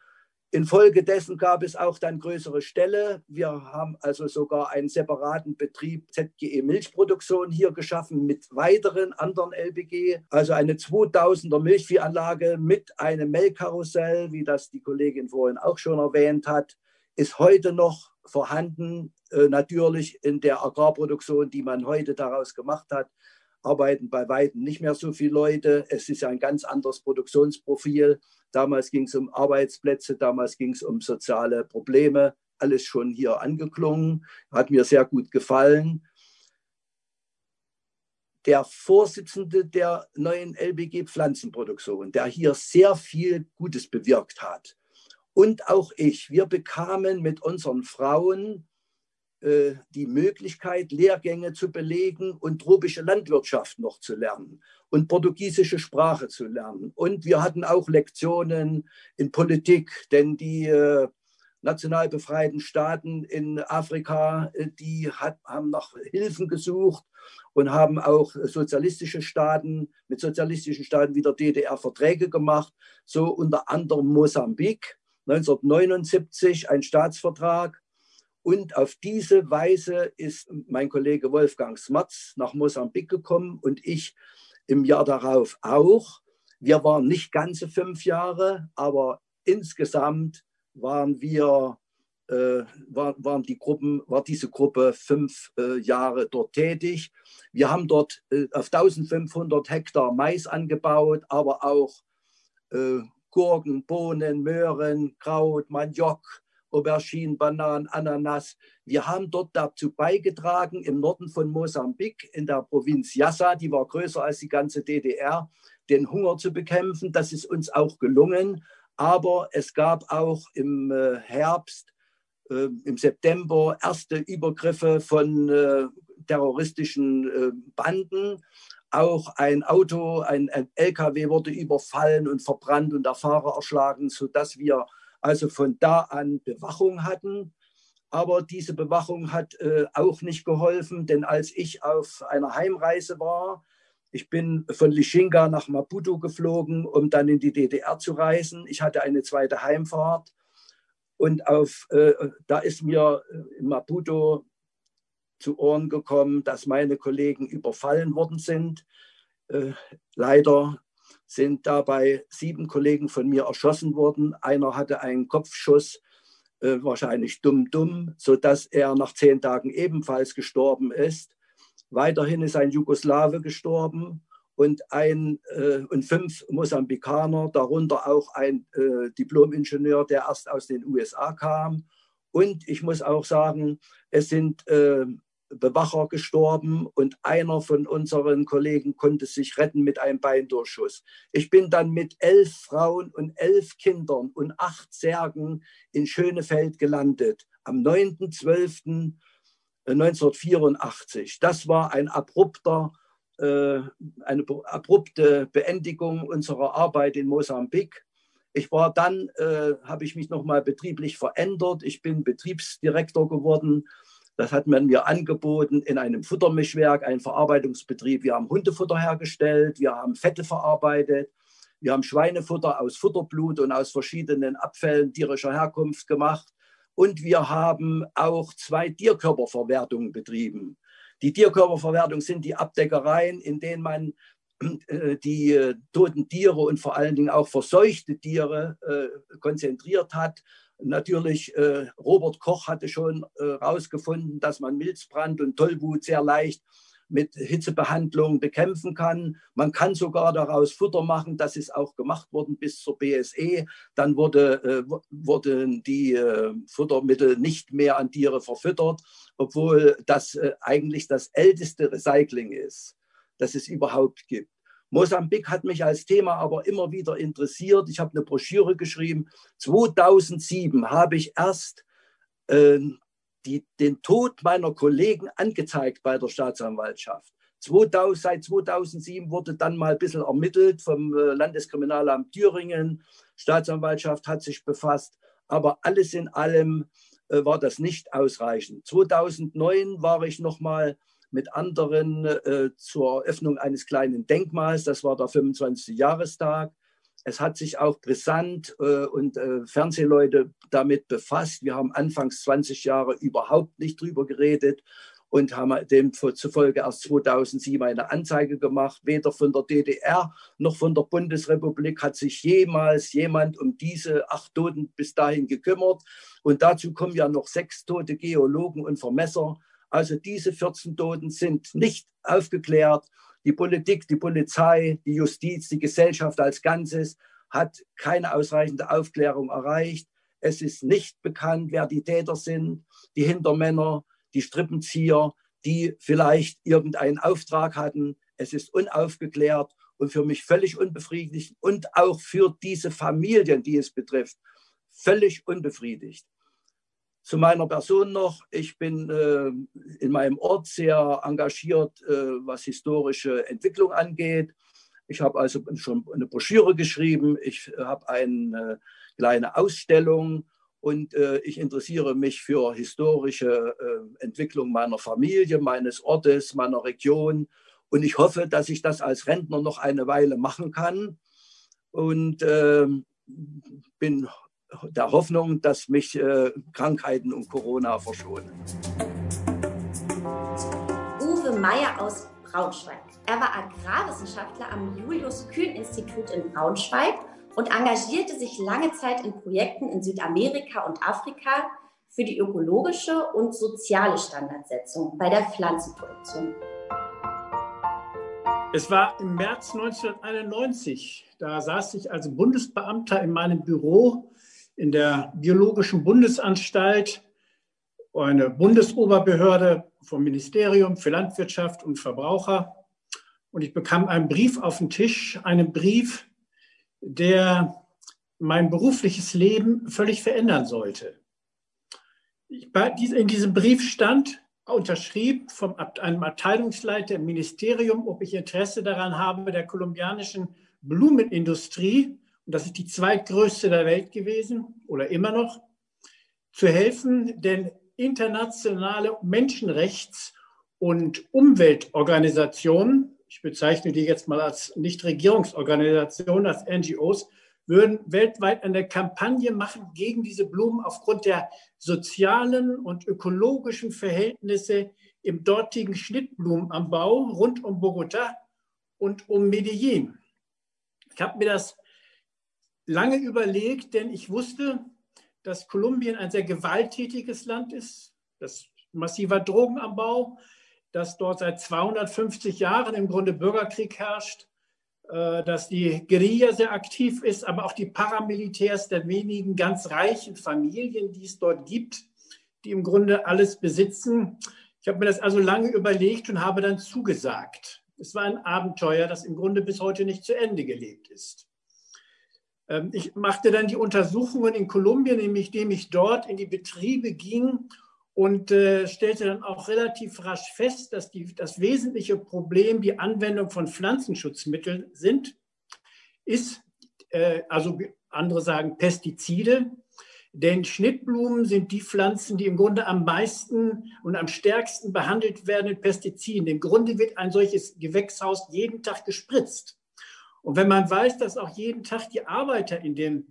Infolgedessen gab es auch dann größere Ställe. Wir haben also sogar einen separaten Betrieb Z G E Milchproduktion hier geschaffen mit weiteren anderen L P G. Also eine zweitausender Milchviehanlage mit einem Melkkarussell, wie das die Kollegin vorhin auch schon erwähnt hat, ist heute noch vorhanden. Natürlich in der Agrarproduktion, die man heute daraus gemacht hat, arbeiten bei Weitem nicht mehr so viele Leute. Es ist ja ein ganz anderes Produktionsprofil. Damals ging es um Arbeitsplätze, damals ging es um soziale Probleme. Alles schon hier angeklungen. Hat mir sehr gut gefallen. Der Vorsitzende der neuen L P G Pflanzenproduktion, der hier sehr viel Gutes bewirkt hat. Und auch ich, wir bekamen mit unseren Frauen die Möglichkeit, Lehrgänge zu belegen und tropische Landwirtschaft noch zu lernen und portugiesische Sprache zu lernen. Und wir hatten auch Lektionen in Politik, denn die äh, national befreiten Staaten in Afrika, die hat, haben nach Hilfen gesucht und haben auch sozialistische Staaten, mit sozialistischen Staaten wie der D D R Verträge gemacht, so unter anderem Mosambik, neunzehnhundertneunundsiebzig, ein Staatsvertrag. Und auf diese Weise ist mein Kollege Wolfgang Smatz nach Mosambik gekommen und ich im Jahr darauf auch. Wir waren nicht ganze fünf Jahre, aber insgesamt waren wir, äh, war, waren die Gruppen, war diese Gruppe fünf äh, Jahre dort tätig. Wir haben dort äh, auf eintausendfünfhundert Hektar Mais angebaut, aber auch äh, Gurken, Bohnen, Möhren, Kraut, Maniok, Auberginen, Bananen, Ananas. Wir haben dort dazu beigetragen, im Norden von Mosambik, in der Provinz Yassa, die war größer als die ganze D D R, den Hunger zu bekämpfen. Das ist uns auch gelungen. Aber es gab auch im Herbst, äh, im September erste Übergriffe von äh, terroristischen äh, Banden. Auch ein Auto, ein, ein L K W wurde überfallen und verbrannt und der Fahrer erschlagen, sodass wir also von da an Bewachung hatten. Aber diese Bewachung hat äh, auch nicht geholfen, denn als ich auf einer Heimreise war, ich bin von Lichinga nach Maputo geflogen, um dann in die D D R zu reisen. Ich hatte eine zweite Heimfahrt und auf, äh, da ist mir in Maputo zu Ohren gekommen, dass meine Kollegen überfallen worden sind. Äh, leider sind dabei sieben Kollegen von mir erschossen worden. Einer hatte einen Kopfschuss, äh, wahrscheinlich dumm, dumm, sodass er nach zehn Tagen ebenfalls gestorben ist. Weiterhin ist ein Jugoslawe gestorben und, ein, äh, und fünf Mosambikaner, darunter auch ein äh, Diplomingenieur, der erst aus den U S A kam. Und ich muss auch sagen, es sind äh, Bewacher gestorben und einer von unseren Kollegen konnte sich retten mit einem Beindurchschuss. Ich bin dann mit elf Frauen und elf Kindern und acht Särgen in Schönefeld gelandet, am neunten zwölften neunzehnhundertvierundachtzig. Das war ein abrupter, äh, eine abrupte Beendigung unserer Arbeit in Mosambik. Ich war dann, äh, habe ich mich nochmal betrieblich verändert. Ich bin Betriebsdirektor geworden. Das hat man mir angeboten in einem Futtermischwerk, einem Verarbeitungsbetrieb. Wir haben Hundefutter hergestellt, wir haben Fette verarbeitet, wir haben Schweinefutter aus Futterblut und aus verschiedenen Abfällen tierischer Herkunft gemacht. Und wir haben auch zwei Tierkörperverwertungen betrieben. Die Tierkörperverwertung sind die Abdeckereien, in denen man die toten Tiere und vor allen Dingen auch verseuchte Tiere äh, konzentriert hat. Natürlich, äh, Robert Koch hatte schon herausgefunden, äh, dass man Milzbrand und Tollwut sehr leicht mit Hitzebehandlung bekämpfen kann. Man kann sogar daraus Futter machen. Das ist auch gemacht worden bis zur B S E. Dann wurde, äh, wurden die äh, Futtermittel nicht mehr an Tiere verfüttert, obwohl das äh, eigentlich das älteste Recycling ist, das es überhaupt gibt. Mosambik hat mich als Thema aber immer wieder interessiert. Ich habe eine Broschüre geschrieben. zweitausendsieben habe ich erst äh, die, den Tod meiner Kollegen angezeigt bei der Staatsanwaltschaft. zweitausend, seit zweitausendsieben wurde dann mal ein bisschen ermittelt vom äh, Landeskriminalamt Thüringen. Staatsanwaltschaft hat sich befasst. Aber alles in allem äh, war das nicht ausreichend. zweitausendneun war ich noch mal mit anderen äh, zur Eröffnung eines kleinen Denkmals. Das war der fünfundzwanzigste Jahrestag. Es hat sich auch brisant äh, und äh, Fernsehleute damit befasst. Wir haben anfangs zwanzig Jahre überhaupt nicht drüber geredet und haben demzufolge erst zweitausendsieben eine Anzeige gemacht. Weder von der D D R noch von der Bundesrepublik hat sich jemals jemand um diese acht Toten bis dahin gekümmert. Und dazu kommen ja noch sechs tote Geologen und Vermesser. Also diese vierzehn Toten sind nicht aufgeklärt. Die Politik, die Polizei, die Justiz, die Gesellschaft als Ganzes hat keine ausreichende Aufklärung erreicht. Es ist nicht bekannt, wer die Täter sind, die Hintermänner, die Strippenzieher, die vielleicht irgendeinen Auftrag hatten. Es ist unaufgeklärt und für mich völlig unbefriedigend und auch für diese Familien, die es betrifft, völlig unbefriedigend. Zu meiner Person noch, ich bin äh, in meinem Ort sehr engagiert, äh, was historische Entwicklung angeht. Ich habe also schon eine Broschüre geschrieben, ich äh, habe eine kleine Ausstellung und äh, ich interessiere mich für historische äh, Entwicklung meiner Familie, meines Ortes, meiner Region. Und ich hoffe, dass ich das als Rentner noch eine Weile machen kann und äh, bin der Hoffnung, dass mich äh, Krankheiten und Corona verschonen. Uwe Meyer aus Braunschweig. Er war Agrarwissenschaftler am Julius-Kühn-Institut in Braunschweig und engagierte sich lange Zeit in Projekten in Südamerika und Afrika für die ökologische und soziale Standardsetzung bei der Pflanzenproduktion. Es war im März neunzehnhunderteinundneunzig, da saß ich als Bundesbeamter in meinem Büro in der Biologischen Bundesanstalt, eine Bundesoberbehörde vom Ministerium für Landwirtschaft und Verbraucher. Und ich bekam einen Brief auf den Tisch, einen Brief, der mein berufliches Leben völlig verändern sollte. In diesem Brief stand, unterschrieben von einem Abteilungsleiter im Ministerium, ob ich Interesse daran habe, der kolumbianischen Blumenindustrie, das ist die zweitgrößte der Welt gewesen oder immer noch, zu helfen, denn internationale Menschenrechts- und Umweltorganisationen, ich bezeichne die jetzt mal als Nichtregierungsorganisationen, als N G Os, würden weltweit eine Kampagne machen gegen diese Blumen aufgrund der sozialen und ökologischen Verhältnisse im dortigen Schnittblumenanbau rund um Bogotá und um Medellin. Ich habe mir das lange überlegt, denn ich wusste, dass Kolumbien ein sehr gewalttätiges Land ist, dass massiver Drogenanbau, dass dort seit zweihundertfünfzig Jahren im Grunde Bürgerkrieg herrscht, dass die Guerilla sehr aktiv ist, aber auch die Paramilitärs der wenigen ganz reichen Familien, die es dort gibt, die im Grunde alles besitzen. Ich habe mir das also lange überlegt und habe dann zugesagt. Es war ein Abenteuer, das im Grunde bis heute nicht zu Ende gelebt ist. Ich machte dann die Untersuchungen in Kolumbien, indem ich dort in die Betriebe ging und äh, stellte dann auch relativ rasch fest, dass die, das wesentliche Problem die Anwendung von Pflanzenschutzmitteln sind, ist, äh, also andere sagen Pestizide, denn Schnittblumen sind die Pflanzen, die im Grunde am meisten und am stärksten behandelt werden mit Pestiziden. Im Grunde wird ein solches Gewächshaus jeden Tag gespritzt. Und wenn man weiß, dass auch jeden Tag die Arbeiter in den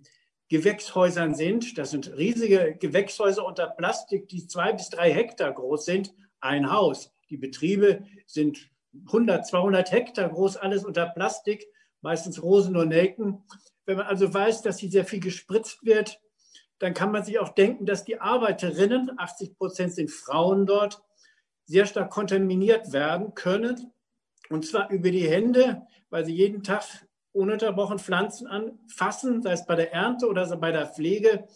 Gewächshäusern sind, das sind riesige Gewächshäuser unter Plastik, die zwei bis drei Hektar groß sind, ein Haus. Die Betriebe sind hundert, zweihundert Hektar groß, alles unter Plastik, meistens Rosen und Nelken. Wenn man also weiß, dass hier sehr viel gespritzt wird, dann kann man sich auch denken, dass die Arbeiterinnen, achtzig Prozent sind Frauen dort, sehr stark kontaminiert werden können. Und zwar über die Hände, weil sie jeden Tag ununterbrochen Pflanzen anfassen, sei es bei der Ernte oder bei der Pflege.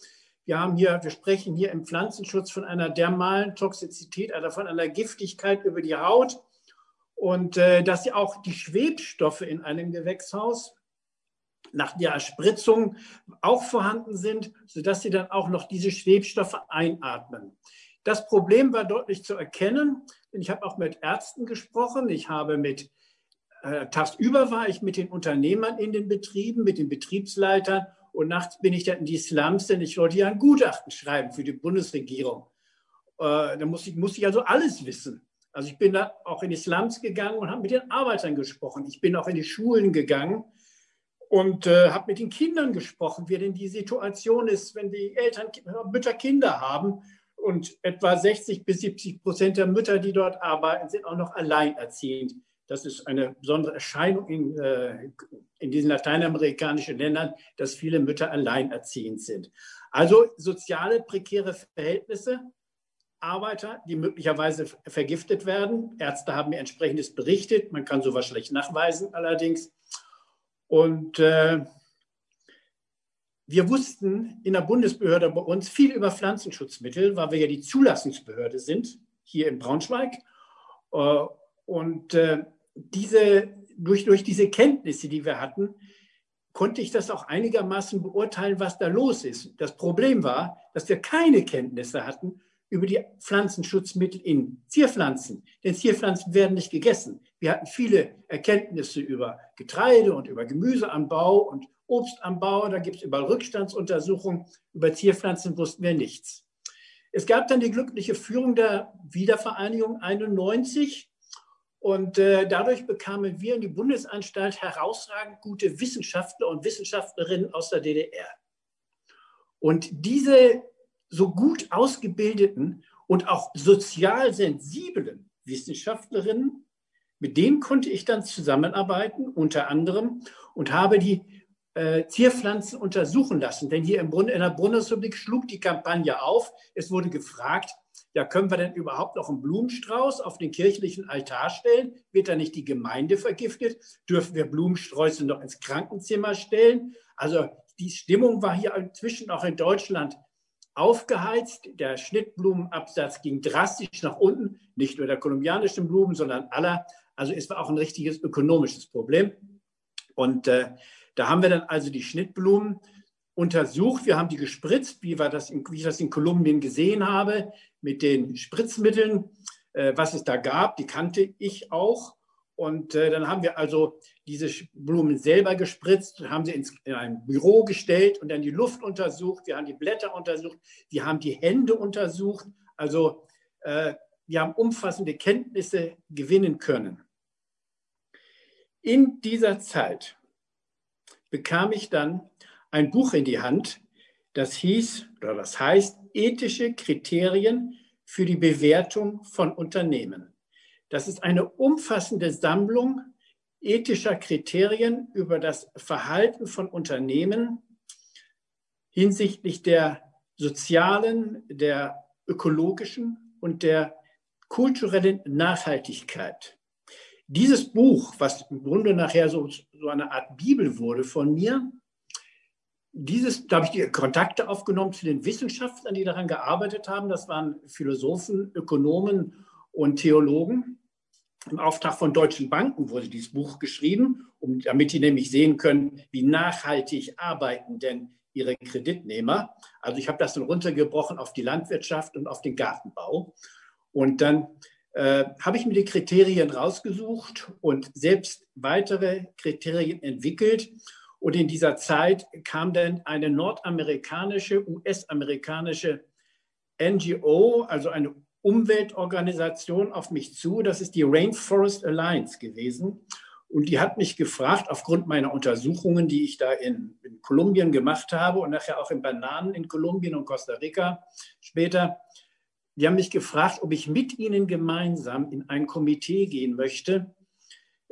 Wir haben hier, wir sprechen hier im Pflanzenschutz von einer dermalen Toxizität, also von einer Giftigkeit über die Haut. Und äh, dass sie auch die Schwebstoffe in einem Gewächshaus nach der Spritzung auch vorhanden sind, sodass sie dann auch noch diese Schwebstoffe einatmen. Das Problem war deutlich zu erkennen, denn ich habe auch mit Ärzten gesprochen, ich habe mit äh, tagsüber war ich mit den Unternehmern in den Betrieben, mit den Betriebsleitern, und nachts bin ich dann in die Slums, denn ich wollte ja ein Gutachten schreiben für die Bundesregierung. Äh, da musste ich, musste ich also alles wissen. Also ich bin da auch in die Slums gegangen und habe mit den Arbeitern gesprochen. Ich bin auch in die Schulen gegangen und äh, habe mit den Kindern gesprochen, wie denn die Situation ist, wenn die Eltern, Mütter Kinder haben. Und etwa sechzig bis siebzig Prozent der Mütter, die dort arbeiten, sind auch noch alleinerziehend. Das ist eine besondere Erscheinung in, äh, in diesen lateinamerikanischen Ländern, dass viele Mütter alleinerziehend sind. Also soziale, prekäre Verhältnisse. Arbeiter, die möglicherweise vergiftet werden. Ärzte haben mir entsprechendes berichtet. Man kann sowas schlecht nachweisen allerdings. Und äh, wir wussten in der Bundesbehörde bei uns viel über Pflanzenschutzmittel, weil wir ja die Zulassungsbehörde sind, hier in Braunschweig. Äh, und äh, diese, durch, durch diese Kenntnisse, die wir hatten, konnte ich das auch einigermaßen beurteilen, was da los ist. Das Problem war, dass wir keine Kenntnisse hatten über die Pflanzenschutzmittel in Zierpflanzen. Denn Zierpflanzen werden nicht gegessen. Wir hatten viele Erkenntnisse über Getreide und über Gemüseanbau und Obstanbau. Da gibt es über Rückstandsuntersuchungen. Über Zierpflanzen wussten wir nichts. Es gab dann die glückliche Führung der Wiedervereinigung einundneunzig. Und äh, dadurch bekamen wir in die Bundesanstalt herausragend gute Wissenschaftler und Wissenschaftlerinnen aus der D D R. Und diese so gut ausgebildeten und auch sozial sensiblen Wissenschaftlerinnen, mit denen konnte ich dann zusammenarbeiten, unter anderem, und habe die äh, Zierpflanzen untersuchen lassen. Denn hier im Brun- in der Bundesrepublik schlug die Kampagne auf. Es wurde gefragt, ja, können wir denn überhaupt noch einen Blumenstrauß auf den kirchlichen Altar stellen? Wird da nicht die Gemeinde vergiftet? Dürfen wir Blumensträuße noch ins Krankenzimmer stellen? Also die Stimmung war hier inzwischen auch in Deutschland aufgeheizt. Der Schnittblumenabsatz ging drastisch nach unten, nicht nur der kolumbianischen Blumen, sondern aller. Also es war auch ein richtiges ökonomisches Problem. Und äh, da haben wir dann also die Schnittblumen untersucht. Wir haben die gespritzt, wie, war das in, wie ich das in Kolumbien gesehen habe, mit den Spritzmitteln, äh, was es da gab. Die kannte ich auch. Und äh, dann haben wir also diese Blumen selber gespritzt, haben sie ins, in ein Büro gestellt und dann die Luft untersucht. Wir haben die Blätter untersucht, wir haben die Hände untersucht. Also äh, wir haben umfassende Kenntnisse gewinnen können. In dieser Zeit bekam ich dann ein Buch in die Hand, das hieß oder das heißt Ethische Kriterien für die Bewertung von Unternehmen. Das ist eine umfassende Sammlung ethischer Kriterien über das Verhalten von Unternehmen hinsichtlich der sozialen, der ökologischen und der kulturellen Nachhaltigkeit. Dieses Buch, was im Grunde nachher so, so eine Art Bibel wurde von mir, dieses, da habe ich die Kontakte aufgenommen zu den Wissenschaftlern, die daran gearbeitet haben. Das waren Philosophen, Ökonomen und Theologen. Im Auftrag von deutschen Banken wurde dieses Buch geschrieben, um, damit die nämlich sehen können, wie nachhaltig arbeiten denn ihre Kreditnehmer. Also ich habe das dann runtergebrochen auf die Landwirtschaft und auf den Gartenbau. Und dann äh, habe ich mir die Kriterien rausgesucht und selbst weitere Kriterien entwickelt. Und in dieser Zeit kam dann eine nordamerikanische, U S-amerikanische N G O, also eine Umweltorganisation, auf mich zu. Das ist die Rainforest Alliance gewesen. Und die hat mich gefragt, aufgrund meiner Untersuchungen, die ich da in, in Kolumbien gemacht habe und nachher auch in Bananen in Kolumbien und Costa Rica später, die haben mich gefragt, ob ich mit ihnen gemeinsam in ein Komitee gehen möchte,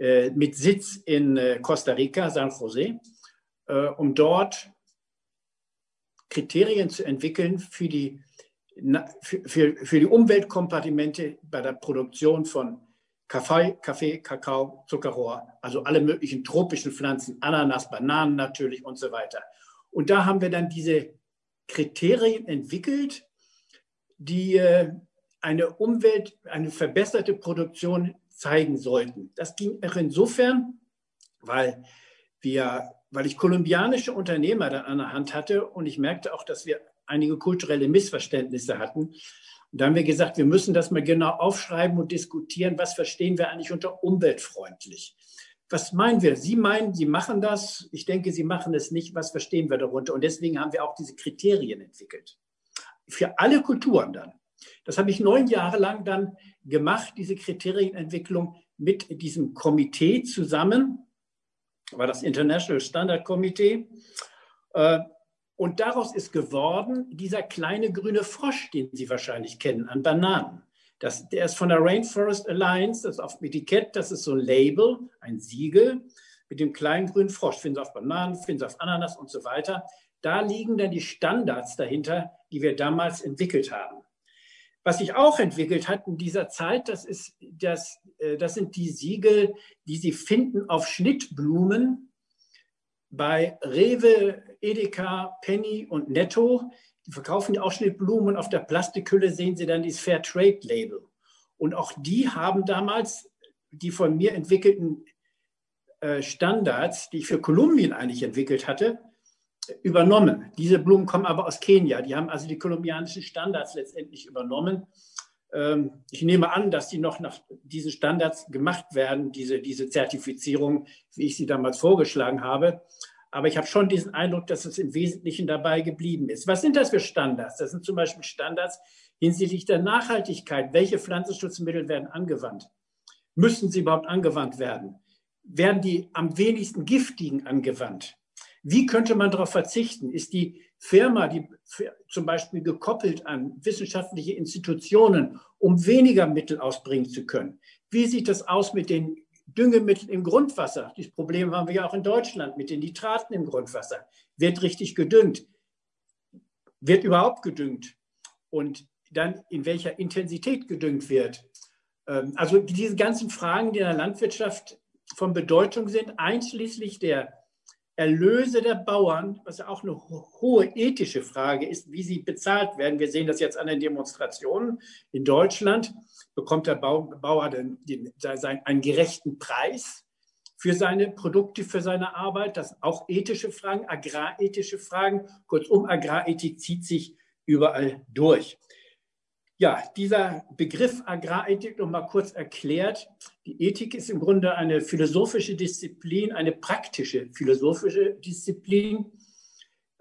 äh, mit Sitz in äh, Costa Rica, San Jose, äh, um dort Kriterien zu entwickeln für die, für, für, für die Umweltkompartimente bei der Produktion von Kaffee, Kaffee, Kakao, Zuckerrohr, also alle möglichen tropischen Pflanzen, Ananas, Bananen natürlich und so weiter. Und da haben wir dann diese Kriterien entwickelt, die eine Umwelt, eine verbesserte Produktion zeigen sollten. Das ging auch insofern, weil, wir, weil ich kolumbianische Unternehmer dann an der Hand hatte und ich merkte auch, dass wir einige kulturelle Missverständnisse hatten. Und da haben wir gesagt, wir müssen das mal genau aufschreiben und diskutieren, was verstehen wir eigentlich unter umweltfreundlich? Was meinen wir? Sie meinen, Sie machen das. Ich denke, Sie machen es nicht. Was verstehen wir darunter? Und deswegen haben wir auch diese Kriterien entwickelt. Für alle Kulturen dann. Das habe ich neun Jahre lang dann gemacht, diese Kriterienentwicklung mit diesem Komitee zusammen. Das war das International Standard Committee. Und daraus ist geworden dieser kleine grüne Frosch, den Sie wahrscheinlich kennen, an Bananen. Das, der ist von der Rainforest Alliance, das ist auf dem Etikett, das ist so ein Label, ein Siegel mit dem kleinen grünen Frosch. Finden Sie auf Bananen, finden Sie auf Ananas und so weiter. Da liegen dann die Standards dahinter, die wir damals entwickelt haben. Was sich auch entwickelt hat in dieser Zeit, das, ist, das, das sind die Siegel, die Sie finden auf Schnittblumen bei Rewe, Edeka, Penny und Netto. Die verkaufen auch Schnittblumen. Auf der Plastikhülle sehen Sie dann dieses Fairtrade-Label. Und auch die haben damals die von mir entwickelten äh, Standards, die ich für Kolumbien eigentlich entwickelt hatte, übernommen. Diese Blumen kommen aber aus Kenia. Die haben also die kolumbianischen Standards letztendlich übernommen. Ähm, ich nehme an, dass die noch nach diesen Standards gemacht werden, diese, diese Zertifizierung, wie ich sie damals vorgeschlagen habe. Aber ich habe schon diesen Eindruck, dass es im Wesentlichen dabei geblieben ist. Was sind das für Standards? Das sind zum Beispiel Standards hinsichtlich der Nachhaltigkeit. Welche Pflanzenschutzmittel werden angewandt? Müssen sie überhaupt angewandt werden? Werden die am wenigsten giftigen angewandt? Wie könnte man darauf verzichten? Ist die Firma, die zum Beispiel gekoppelt an wissenschaftliche Institutionen, um weniger Mittel ausbringen zu können? Wie sieht das aus mit den Düngemittel im Grundwasser? Dieses Problem haben wir ja auch in Deutschland mit den Nitraten im Grundwasser. Wird richtig gedüngt? Wird überhaupt gedüngt? Und dann in welcher Intensität gedüngt wird? Also diese ganzen Fragen, die in der Landwirtschaft von Bedeutung sind, einschließlich der Erlöse der Bauern, was ja auch eine hohe ethische Frage ist, wie sie bezahlt werden. Wir sehen das jetzt an den Demonstrationen in Deutschland. Bekommt der Bauer den, den, seinen, einen gerechten Preis für seine Produkte, für seine Arbeit? Das sind auch ethische Fragen, agrarethische Fragen. Kurzum, Agrarethik zieht sich überall durch. Ja, dieser Begriff Agrarethik noch mal kurz erklärt. Die Ethik ist im Grunde eine philosophische Disziplin, eine praktische philosophische Disziplin.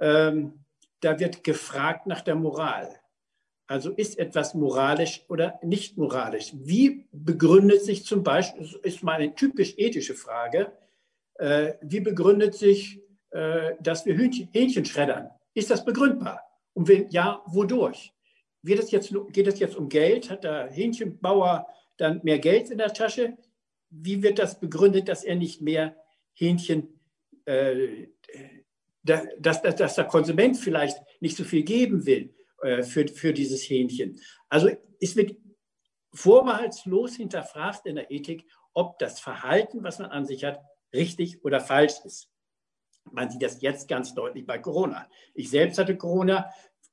Ähm, da wird gefragt nach der Moral. Also ist etwas moralisch oder nicht moralisch? Wie begründet sich zum Beispiel, das ist mal eine typisch ethische Frage, äh, wie begründet sich, äh, dass wir Hühnchen, Hähnchen schreddern? Ist das begründbar? Und wenn ja, wodurch? Wird es jetzt, geht es jetzt um Geld? Hat der Hähnchenbauer dann mehr Geld in der Tasche? Wie wird das begründet, dass er nicht mehr Hähnchen, äh, dass, dass, dass der Konsument vielleicht nicht so viel geben will? Für, für dieses Hähnchen. Also es wird vorbehaltslos hinterfragt in der Ethik, ob das Verhalten, was man an sich hat, richtig oder falsch ist. Man sieht das jetzt ganz deutlich bei Corona. Ich selbst hatte Corona.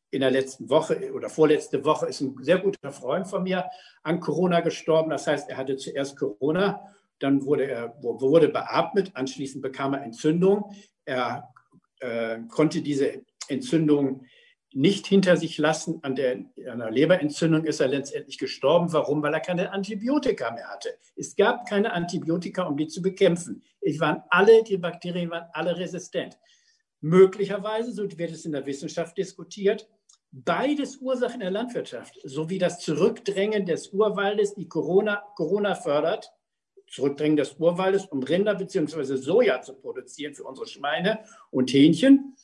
In der letzten Woche oder vorletzte Woche ist ein sehr guter Freund von mir an Corona gestorben. Das heißt, er hatte zuerst Corona, dann wurde er wurde beatmet, anschließend bekam er Entzündung. Er äh, konnte diese Entzündung nicht hinter sich lassen. An der, an der Leberentzündung ist er letztendlich gestorben. Warum? Weil er keine Antibiotika mehr hatte. Es gab keine Antibiotika, um die zu bekämpfen. Es waren alle, die Bakterien waren alle resistent. Möglicherweise, so wird es in der Wissenschaft diskutiert, beides Ursachen der Landwirtschaft, sowie das Zurückdrängen des Urwaldes, die Corona, Corona fördert, Zurückdrängen des Urwaldes, um Rinder bzw. Soja zu produzieren für unsere Schweine und Hähnchen.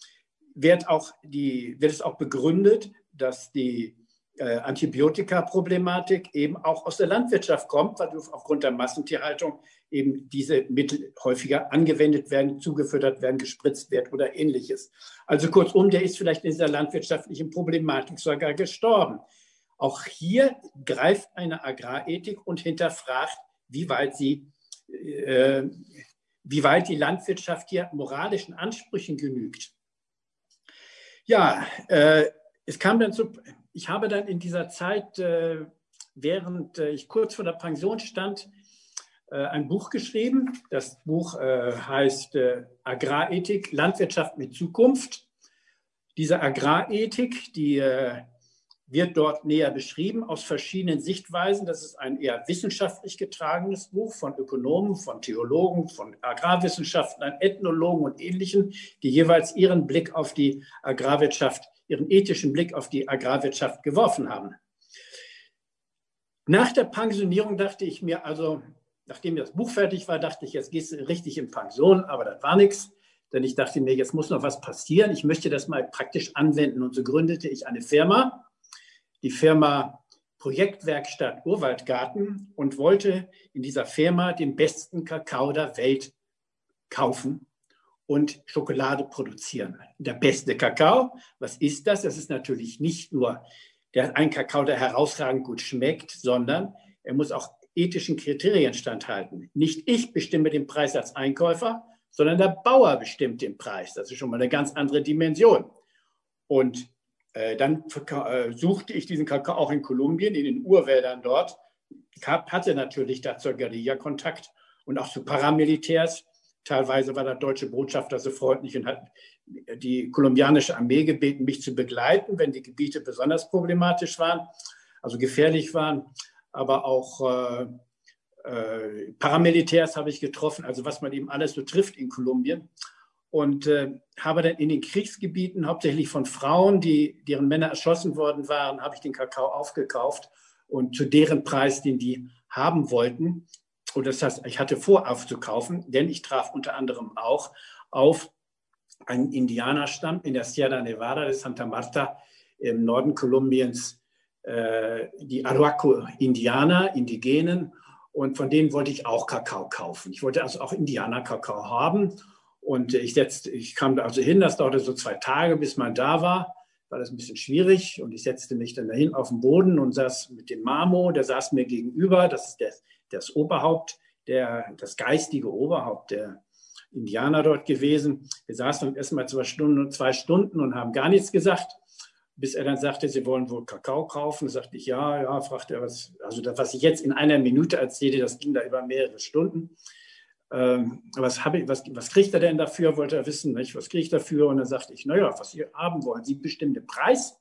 Wird, auch die, wird es auch begründet, dass die äh, Antibiotika-Problematik eben auch aus der Landwirtschaft kommt, weil aufgrund der Massentierhaltung eben diese Mittel häufiger angewendet werden, zugefüttert werden, gespritzt werden oder ähnliches. Also kurzum, der ist vielleicht in dieser landwirtschaftlichen Problematik sogar gestorben. Auch hier greift eine Agrarethik und hinterfragt, wie weit sie, äh, wie weit die Landwirtschaft hier moralischen Ansprüchen genügt. Ja, äh, es kam dann zu, ich habe dann in dieser Zeit, äh, während äh, ich kurz vor der Pension stand, äh, ein Buch geschrieben. Das Buch äh, heißt äh, Agrarethik, Landwirtschaft mit Zukunft. Diese Agrarethik, die äh, wird dort näher beschrieben aus verschiedenen Sichtweisen. Das ist ein eher wissenschaftlich getragenes Buch von Ökonomen, von Theologen, von Agrarwissenschaftlern, Ethnologen und Ähnlichen, die jeweils ihren Blick auf die Agrarwirtschaft, ihren ethischen Blick auf die Agrarwirtschaft geworfen haben. Nach der Pensionierung dachte ich mir also, nachdem das Buch fertig war, dachte ich, jetzt gehst du richtig in Pension, aber das war nichts. Denn ich dachte mir, jetzt muss noch was passieren. Ich möchte das mal praktisch anwenden. Und so gründete ich eine Firma, die Firma Projektwerkstatt Urwaldgarten, und wollte in dieser Firma den besten Kakao der Welt kaufen und Schokolade produzieren. Der beste Kakao, was ist das? Das ist natürlich nicht nur der, ein Kakao, der herausragend gut schmeckt, sondern er muss auch ethischen Kriterien standhalten. Nicht ich bestimme den Preis als Einkäufer, sondern der Bauer bestimmt den Preis. Das ist schon mal eine ganz andere Dimension. Und dann suchte ich diesen Kakao auch in Kolumbien, in den Urwäldern dort. Ich hatte natürlich da zur Guerilla Kontakt und auch zu Paramilitärs. Teilweise war der deutsche Botschafter so freundlich und hat die kolumbianische Armee gebeten, mich zu begleiten, wenn die Gebiete besonders problematisch waren, also gefährlich waren. Aber auch äh, äh, Paramilitärs habe ich getroffen, also was man eben alles so trifft in Kolumbien. Und äh, habe dann in den Kriegsgebieten, hauptsächlich von Frauen, die, deren Männer erschossen worden waren, habe ich den Kakao aufgekauft und zu deren Preis, den die haben wollten. Und das heißt, ich hatte vor, aufzukaufen, denn ich traf unter anderem auch auf einen Indianerstamm in der Sierra Nevada de Santa Marta im Norden Kolumbiens, äh, die Arhuaco-Indianer, Indigenen. Und von denen wollte ich auch Kakao kaufen. Ich wollte also auch Indianer-Kakao haben. Und ich, setzte, ich kam da also hin, das dauerte so zwei Tage, bis man da war, war das ein bisschen schwierig. Und ich setzte mich dann dahin auf den Boden und saß mit dem Mamo, der saß mir gegenüber, das ist das, das Oberhaupt, der, das geistige Oberhaupt der Indianer dort gewesen. Wir saßen dann erstmal zwei Stunden und zwei Stunden und haben gar nichts gesagt, bis er dann sagte, Sie wollen wohl Kakao kaufen. Da sagte ich, ja, ja, fragte er, was, also das, was ich jetzt in einer Minute erzähle, das ging da über mehrere Stunden. Was, habe ich, was, was kriegt er denn dafür, wollte er wissen, nicht? Was kriege ich dafür? Und dann sagte ich, naja, was Sie haben wollen, Sie bestimmen den Preis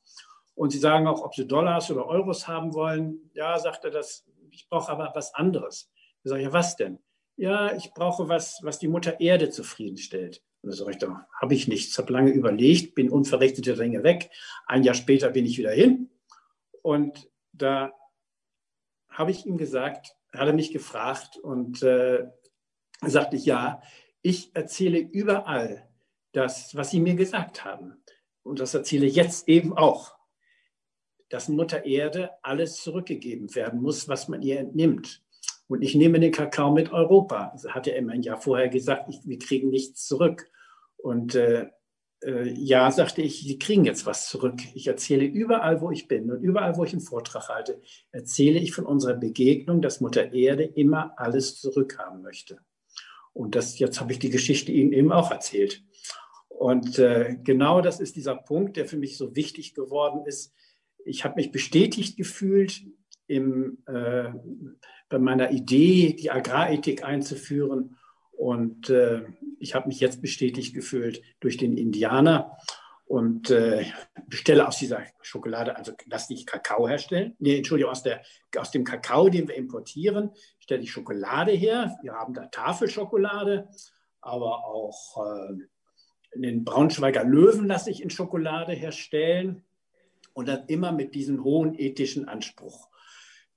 und Sie sagen auch, ob Sie Dollars oder Euros haben wollen. Ja, sagt er, das, ich brauche aber was anderes. Ich sage, ja, was denn? Ja, ich brauche was, was die Mutter Erde zufriedenstellt. Und dann sage ich, da habe ich nichts, habe lange überlegt, bin unverrichtete Dinge weg. Ein Jahr später bin ich wieder hin und da habe ich ihm gesagt, hat er mich gefragt und äh, sagte ich, ja, ich erzähle überall das, was Sie mir gesagt haben. Und das erzähle ich jetzt eben auch, dass Mutter Erde alles zurückgegeben werden muss, was man ihr entnimmt. Und ich nehme den Kakao mit Europa. Das hat er immer ein Jahr vorher gesagt, ich, wir kriegen nichts zurück. Und äh, äh, ja, sagte ich, Sie kriegen jetzt was zurück. Ich erzähle überall, wo ich bin und überall, wo ich einen Vortrag halte, erzähle ich von unserer Begegnung, dass Mutter Erde immer alles zurückhaben möchte. Und das, jetzt habe ich die Geschichte Ihnen eben auch erzählt. Und äh, genau das ist dieser Punkt, der für mich so wichtig geworden ist. Ich habe mich bestätigt gefühlt im, äh, bei meiner Idee, die Agrarethik einzuführen. Und äh, ich habe mich jetzt bestätigt gefühlt durch den Indianer. Und äh, bestelle aus dieser Schokolade, also lasse ich Kakao herstellen. Nee, Entschuldigung, aus, der, aus dem Kakao, den wir importieren, stelle ich Schokolade her. Wir haben da Tafelschokolade, aber auch äh, den Braunschweiger Löwen lasse ich in Schokolade herstellen. Und dann immer mit diesem hohen ethischen Anspruch.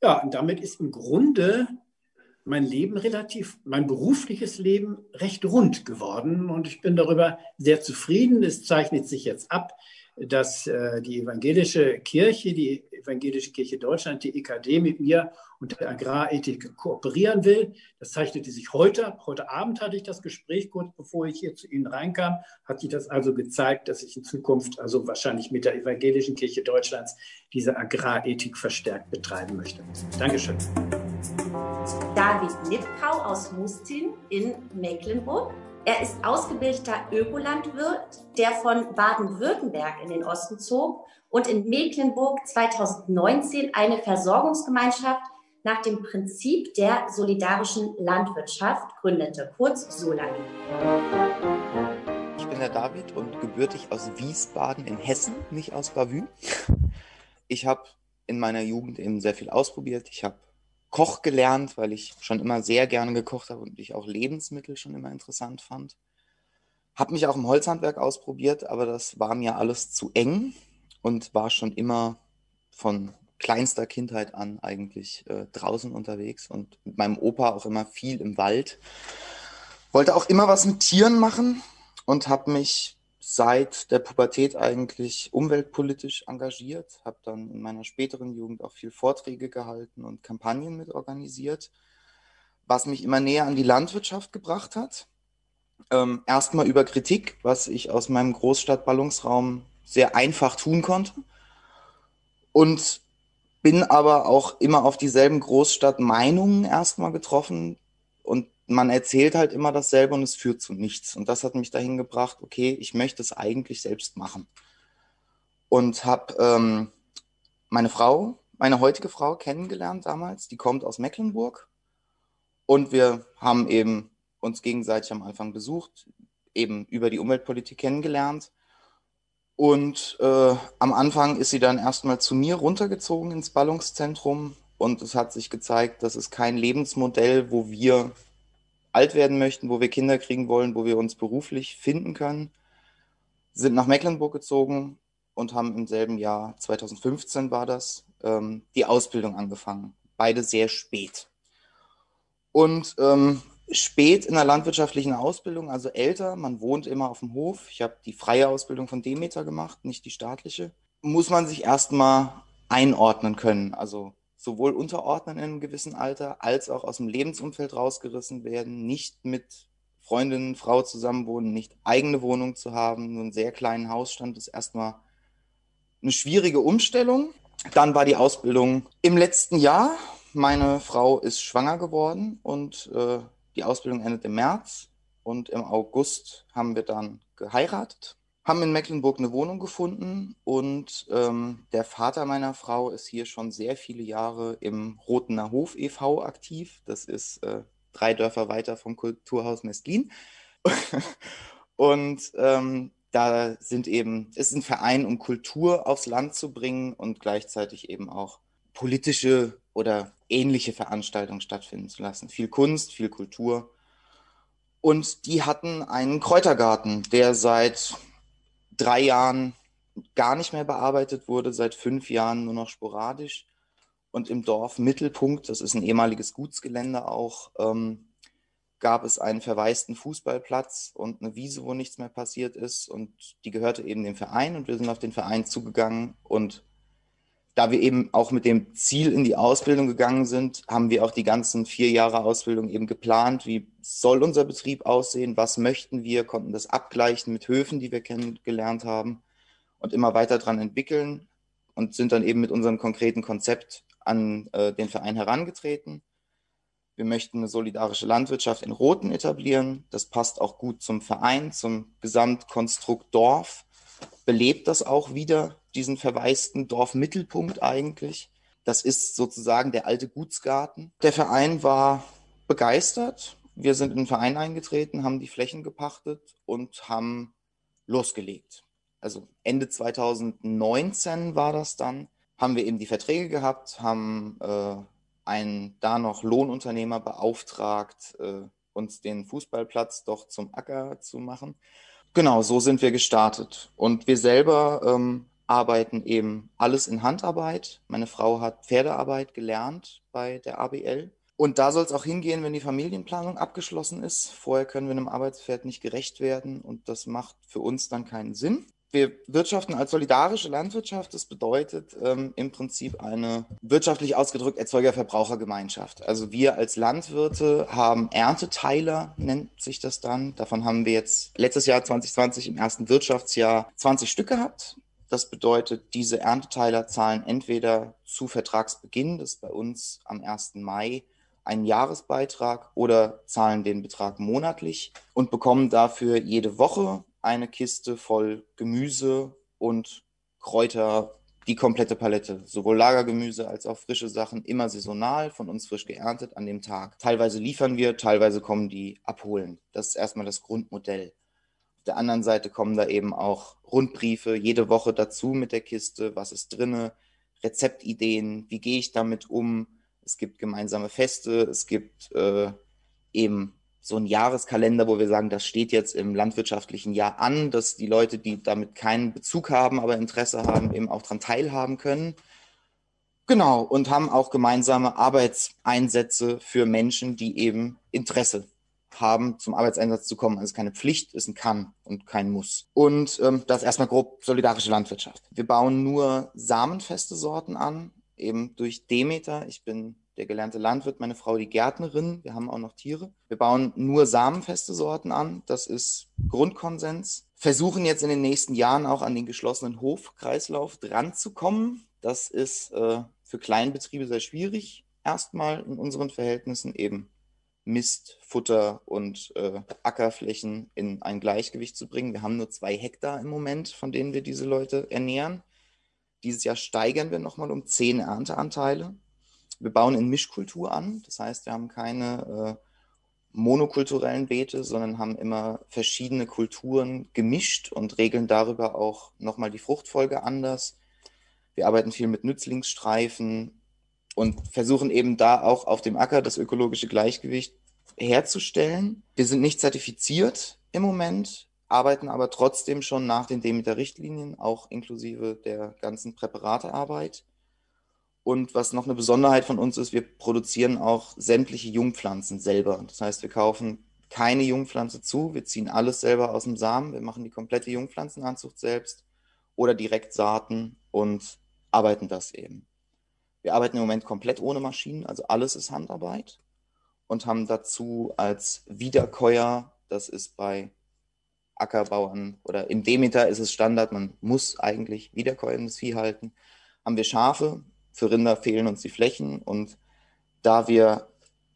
Ja, und damit ist im Grunde mein Leben relativ, mein berufliches Leben recht rund geworden. Und ich bin darüber sehr zufrieden. Es zeichnet sich jetzt ab, dass äh, die evangelische Kirche, die evangelische Kirche Deutschland, die E K D, mit mir und der Agrarethik kooperieren will. Das zeichnete sich heute ab. Heute Abend hatte ich das Gespräch, kurz bevor ich hier zu Ihnen reinkam, hat sich das also gezeigt, dass ich in Zukunft also wahrscheinlich mit der evangelischen Kirche Deutschlands diese Agrarethik verstärkt betreiben möchte. Dankeschön. David Lipkau aus Mustin in Mecklenburg. Er ist ausgebildeter Ökolandwirt, der von Baden-Württemberg in den Osten zog und in Mecklenburg zweitausendneunzehn eine Versorgungsgemeinschaft nach dem Prinzip der solidarischen Landwirtschaft gründete, kurz Solani. Ich bin der David und gebürtig aus Wiesbaden in Hessen, nicht aus Bavü. Ich habe in meiner Jugend eben sehr viel ausprobiert. Ich habe Koch gelernt, weil ich schon immer sehr gerne gekocht habe und ich auch Lebensmittel schon immer interessant fand. Habe mich auch im Holzhandwerk ausprobiert, aber das war mir alles zu eng und war schon immer von kleinster Kindheit an eigentlich äh, draußen unterwegs und mit meinem Opa auch immer viel im Wald. Wollte auch immer was mit Tieren machen und habe mich seit der Pubertät eigentlich umweltpolitisch engagiert, habe dann in meiner späteren Jugend auch viel Vorträge gehalten und Kampagnen mit organisiert, was mich immer näher an die Landwirtschaft gebracht hat. Ähm, Erstmal über Kritik, was ich aus meinem Großstadtballungsraum sehr einfach tun konnte, und bin aber auch immer auf dieselben Großstadtmeinungen erstmal getroffen und man erzählt halt immer dasselbe und es führt zu nichts. Und das hat mich dahin gebracht, okay, ich möchte es eigentlich selbst machen. Und habe ähm, meine Frau, meine heutige Frau kennengelernt damals, die kommt aus Mecklenburg. Und wir haben eben uns gegenseitig am Anfang besucht, eben über die Umweltpolitik kennengelernt. Und äh, am Anfang ist sie dann erstmal zu mir runtergezogen ins Ballungszentrum. Und es hat sich gezeigt, das ist kein Lebensmodell, wo wir alt werden möchten, wo wir Kinder kriegen wollen, wo wir uns beruflich finden können, sind nach Mecklenburg gezogen und haben im selben Jahr, zweitausendfünfzehn war das, ähm, die Ausbildung angefangen. Beide sehr spät. Und ähm, spät in der landwirtschaftlichen Ausbildung, also älter, man wohnt immer auf dem Hof. Ich habe die freie Ausbildung von Demeter gemacht, nicht die staatliche. Muss man sich erstmal einordnen können, also sowohl unterordnen in einem gewissen Alter, als auch aus dem Lebensumfeld rausgerissen werden, nicht mit Freundinnen, Frau zusammenwohnen, nicht eigene Wohnung zu haben, nur einen sehr kleinen Hausstand, ist erstmal eine schwierige Umstellung. Dann war die Ausbildung im letzten Jahr. Meine Frau ist schwanger geworden und äh, die Ausbildung endet im März. Und im August haben wir dann geheiratet, haben in Mecklenburg eine Wohnung gefunden und ähm, der Vater meiner Frau ist hier schon sehr viele Jahre im Rotener Hof e V aktiv. Das ist äh, drei Dörfer weiter vom Kulturhaus Mestlin. Und ähm, da sind eben, ist ein Verein, um Kultur aufs Land zu bringen und gleichzeitig eben auch politische oder ähnliche Veranstaltungen stattfinden zu lassen. Viel Kunst, viel Kultur. Und die hatten einen Kräutergarten, der seit drei Jahren gar nicht mehr bearbeitet wurde, seit fünf Jahren nur noch sporadisch. Und im Dorf Mittelpunkt, das ist ein ehemaliges Gutsgelände auch, ähm, gab es einen verwaisten Fußballplatz und eine Wiese, wo nichts mehr passiert ist. Und die gehörte eben dem Verein und wir sind auf den Verein zugegangen. Und da wir eben auch mit dem Ziel in die Ausbildung gegangen sind, haben wir auch die ganzen vier Jahre Ausbildung eben geplant, wie soll unser Betrieb aussehen, was möchten wir, konnten das abgleichen mit Höfen, die wir kennengelernt haben und immer weiter dran entwickeln und sind dann eben mit unserem konkreten Konzept an äh, den Verein herangetreten. Wir möchten eine solidarische Landwirtschaft in Roten etablieren, das passt auch gut zum Verein, zum Gesamtkonstrukt Dorf, belebt das auch wieder, diesen verwaisten Dorfmittelpunkt eigentlich. Das ist sozusagen der alte Gutsgarten. Der Verein war begeistert. Wir sind in den Verein eingetreten, haben die Flächen gepachtet und haben losgelegt. Also Ende zweitausendneunzehn war das dann, haben wir eben die Verträge gehabt, haben äh, einen da noch Lohnunternehmer beauftragt, äh, uns den Fußballplatz doch zum Acker zu machen. Genau, so sind wir gestartet. Und wir selber ähm, arbeiten eben alles in Handarbeit. Meine Frau hat Pferdearbeit gelernt bei der A B L Und da soll es auch hingehen, wenn die Familienplanung abgeschlossen ist. Vorher können wir einem Arbeitsfeld nicht gerecht werden und das macht für uns dann keinen Sinn. Wir wirtschaften als solidarische Landwirtschaft. Das bedeutet ähm, im Prinzip eine wirtschaftlich ausgedrückt Erzeuger-Verbraucher-Gemeinschaft. Also wir als Landwirte haben Ernteteiler, nennt sich das dann. Davon haben wir jetzt letztes Jahr zwanzig zwanzig im ersten Wirtschaftsjahr zwanzig Stück gehabt. Das bedeutet, diese Ernteteiler zahlen entweder zu Vertragsbeginn, das ist bei uns am ersten Mai, einen Jahresbeitrag oder zahlen den Betrag monatlich und bekommen dafür jede Woche eine Kiste voll Gemüse und Kräuter, die komplette Palette. Sowohl Lagergemüse als auch frische Sachen, immer saisonal, von uns frisch geerntet an dem Tag. Teilweise liefern wir, teilweise kommen die abholen. Das ist erstmal das Grundmodell. Auf der anderen Seite kommen da eben auch Rundbriefe jede Woche dazu mit der Kiste, was ist drinne, Rezeptideen, wie gehe ich damit um. Es gibt gemeinsame Feste, es gibt äh, eben so einen Jahreskalender, wo wir sagen, das steht jetzt im landwirtschaftlichen Jahr an, dass die Leute, die damit keinen Bezug haben, aber Interesse haben, eben auch daran teilhaben können. Genau, und haben auch gemeinsame Arbeitseinsätze für Menschen, die eben Interesse haben, zum Arbeitseinsatz zu kommen. Also es ist keine Pflicht, es ist ein Kann und kein Muss. Und ähm, das ist erstmal grob solidarische Landwirtschaft. Wir bauen nur samenfeste Sorten an. Eben durch Demeter, ich bin der gelernte Landwirt, meine Frau die Gärtnerin, wir haben auch noch Tiere. Wir bauen nur samenfeste Sorten an, das ist Grundkonsens. Versuchen jetzt in den nächsten Jahren auch an den geschlossenen Hofkreislauf dran zu kommen. Das ist äh, für Kleinbetriebe sehr schwierig, erstmal in unseren Verhältnissen eben Mist, Futter und äh, Ackerflächen in ein Gleichgewicht zu bringen. Wir haben nur zwei Hektar im Moment, von denen wir diese Leute ernähren. Dieses Jahr steigern wir nochmal um zehn Ernteanteile. Wir bauen in Mischkultur an. Das heißt, wir haben keine äh, monokulturellen Beete, sondern haben immer verschiedene Kulturen gemischt und regeln darüber auch nochmal die Fruchtfolge anders. Wir arbeiten viel mit Nützlingsstreifen und versuchen eben da auch auf dem Acker das ökologische Gleichgewicht herzustellen. Wir sind nicht zertifiziert im Moment, arbeiten aber trotzdem schon nach den Demeter-Richtlinien, auch inklusive der ganzen Präparatearbeit. Und was noch eine Besonderheit von uns ist, wir produzieren auch sämtliche Jungpflanzen selber. Das heißt, wir kaufen keine Jungpflanze zu, wir ziehen alles selber aus dem Samen, wir machen die komplette Jungpflanzenanzucht selbst oder direkt Saaten und arbeiten das eben. Wir arbeiten im Moment komplett ohne Maschinen, also alles ist Handarbeit und haben dazu als Wiederkäuer, das ist bei Ackerbauern oder im Demeter ist es Standard, man muss eigentlich wiederkäuendes Vieh halten, haben wir Schafe, für Rinder fehlen uns die Flächen und da wir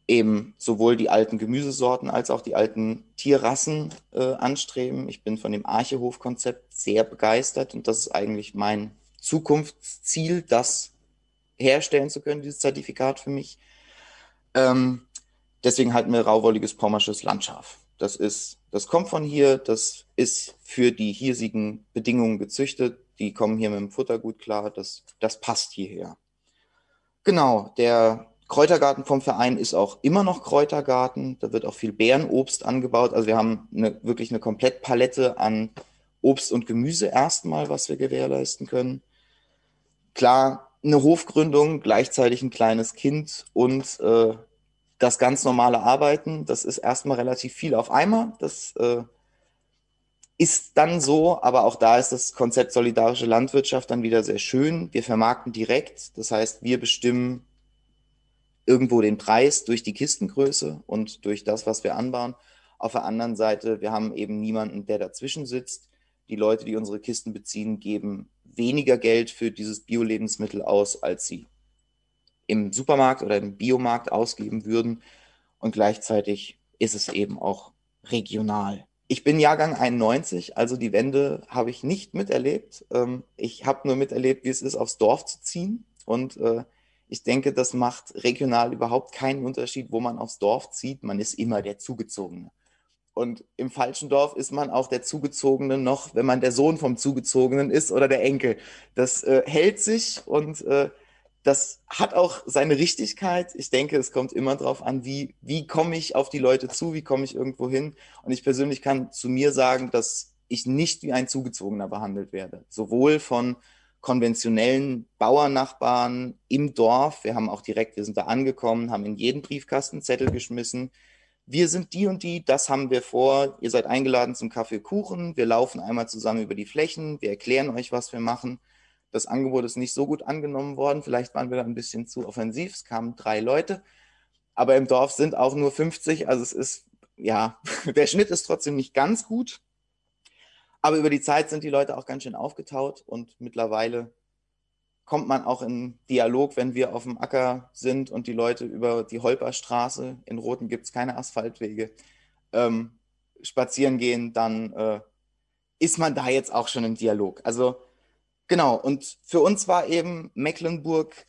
eben sowohl die alten Gemüsesorten als auch die alten Tierrassen äh, anstreben, ich bin von dem Archehof-Konzept sehr begeistert und das ist eigentlich mein Zukunftsziel, das herstellen zu können, dieses Zertifikat für mich. Ähm, deswegen halten wir rauwolliges pommersches Landschaf. Das ist, das kommt von hier, das ist für die hiesigen Bedingungen gezüchtet, die kommen hier mit dem Futter gut klar, das, das passt hierher. Genau, der Kräutergarten vom Verein ist auch immer noch Kräutergarten, da wird auch viel Beerenobst angebaut, also wir haben eine, wirklich eine Komplettpalette an Obst und Gemüse erstmal, was wir gewährleisten können. Klar, eine Hofgründung, gleichzeitig ein kleines Kind und äh, das ganz normale Arbeiten, das ist erstmal relativ viel auf einmal. Das äh, ist dann so, aber auch da ist das Konzept solidarische Landwirtschaft dann wieder sehr schön. Wir vermarkten direkt, das heißt, wir bestimmen irgendwo den Preis durch die Kistengröße und durch das, was wir anbauen. Auf der anderen Seite, wir haben eben niemanden, der dazwischen sitzt. Die Leute, die unsere Kisten beziehen, geben weniger Geld für dieses Bio-Lebensmittel aus, als sie im Supermarkt oder im Biomarkt ausgeben würden und gleichzeitig ist es eben auch regional. Ich bin Jahrgang einundneunzig, also die Wende habe ich nicht miterlebt. Ich habe nur miterlebt, wie es ist, aufs Dorf zu ziehen und ich denke, das macht regional überhaupt keinen Unterschied, wo man aufs Dorf zieht, man ist immer der Zugezogene. Und im falschen Dorf ist man auch der Zugezogene noch, wenn man der Sohn vom Zugezogenen ist oder der Enkel. Das hält sich und das hat auch seine Richtigkeit. Ich denke, es kommt immer darauf an, wie, wie komme ich auf die Leute zu, wie komme ich irgendwo hin. Und ich persönlich kann zu mir sagen, dass ich nicht wie ein Zugezogener behandelt werde. Sowohl von konventionellen Bauernnachbarn im Dorf. Wir haben auch direkt, wir sind da angekommen, haben in jeden Briefkasten Zettel geschmissen. Wir sind die und die, das haben wir vor. Ihr seid eingeladen zum Kaffee Kuchen. Wir laufen einmal zusammen über die Flächen. Wir erklären euch, was wir machen. Das Angebot ist nicht so gut angenommen worden. Vielleicht waren wir da ein bisschen zu offensiv. Es kamen drei Leute. Aber im Dorf sind auch nur fünfzig. Also es ist, ja, der Schnitt ist trotzdem nicht ganz gut. Aber über die Zeit sind die Leute auch ganz schön aufgetaut. Und mittlerweile kommt man auch in Dialog, wenn wir auf dem Acker sind und die Leute über die Holperstraße, in Rothen gibt es keine Asphaltwege, ähm, spazieren gehen, dann äh, ist man da jetzt auch schon im Dialog. Also genau, und für uns war eben Mecklenburg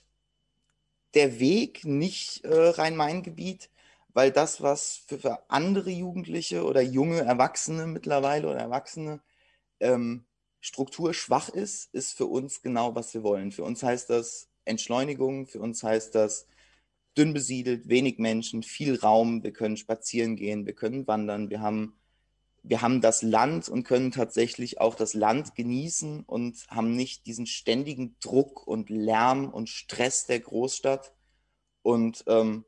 der Weg, nicht äh, Rhein-Main-Gebiet, weil das, was für, für andere Jugendliche oder junge Erwachsene mittlerweile oder Erwachsene ähm, strukturschwach ist, ist für uns genau, was wir wollen. Für uns heißt das Entschleunigung, für uns heißt das dünn besiedelt, wenig Menschen, viel Raum, wir können spazieren gehen, wir können wandern, wir haben, wir haben das Land und können tatsächlich auch das Land genießen und haben nicht diesen ständigen Druck und Lärm und Stress der Großstadt und ähm,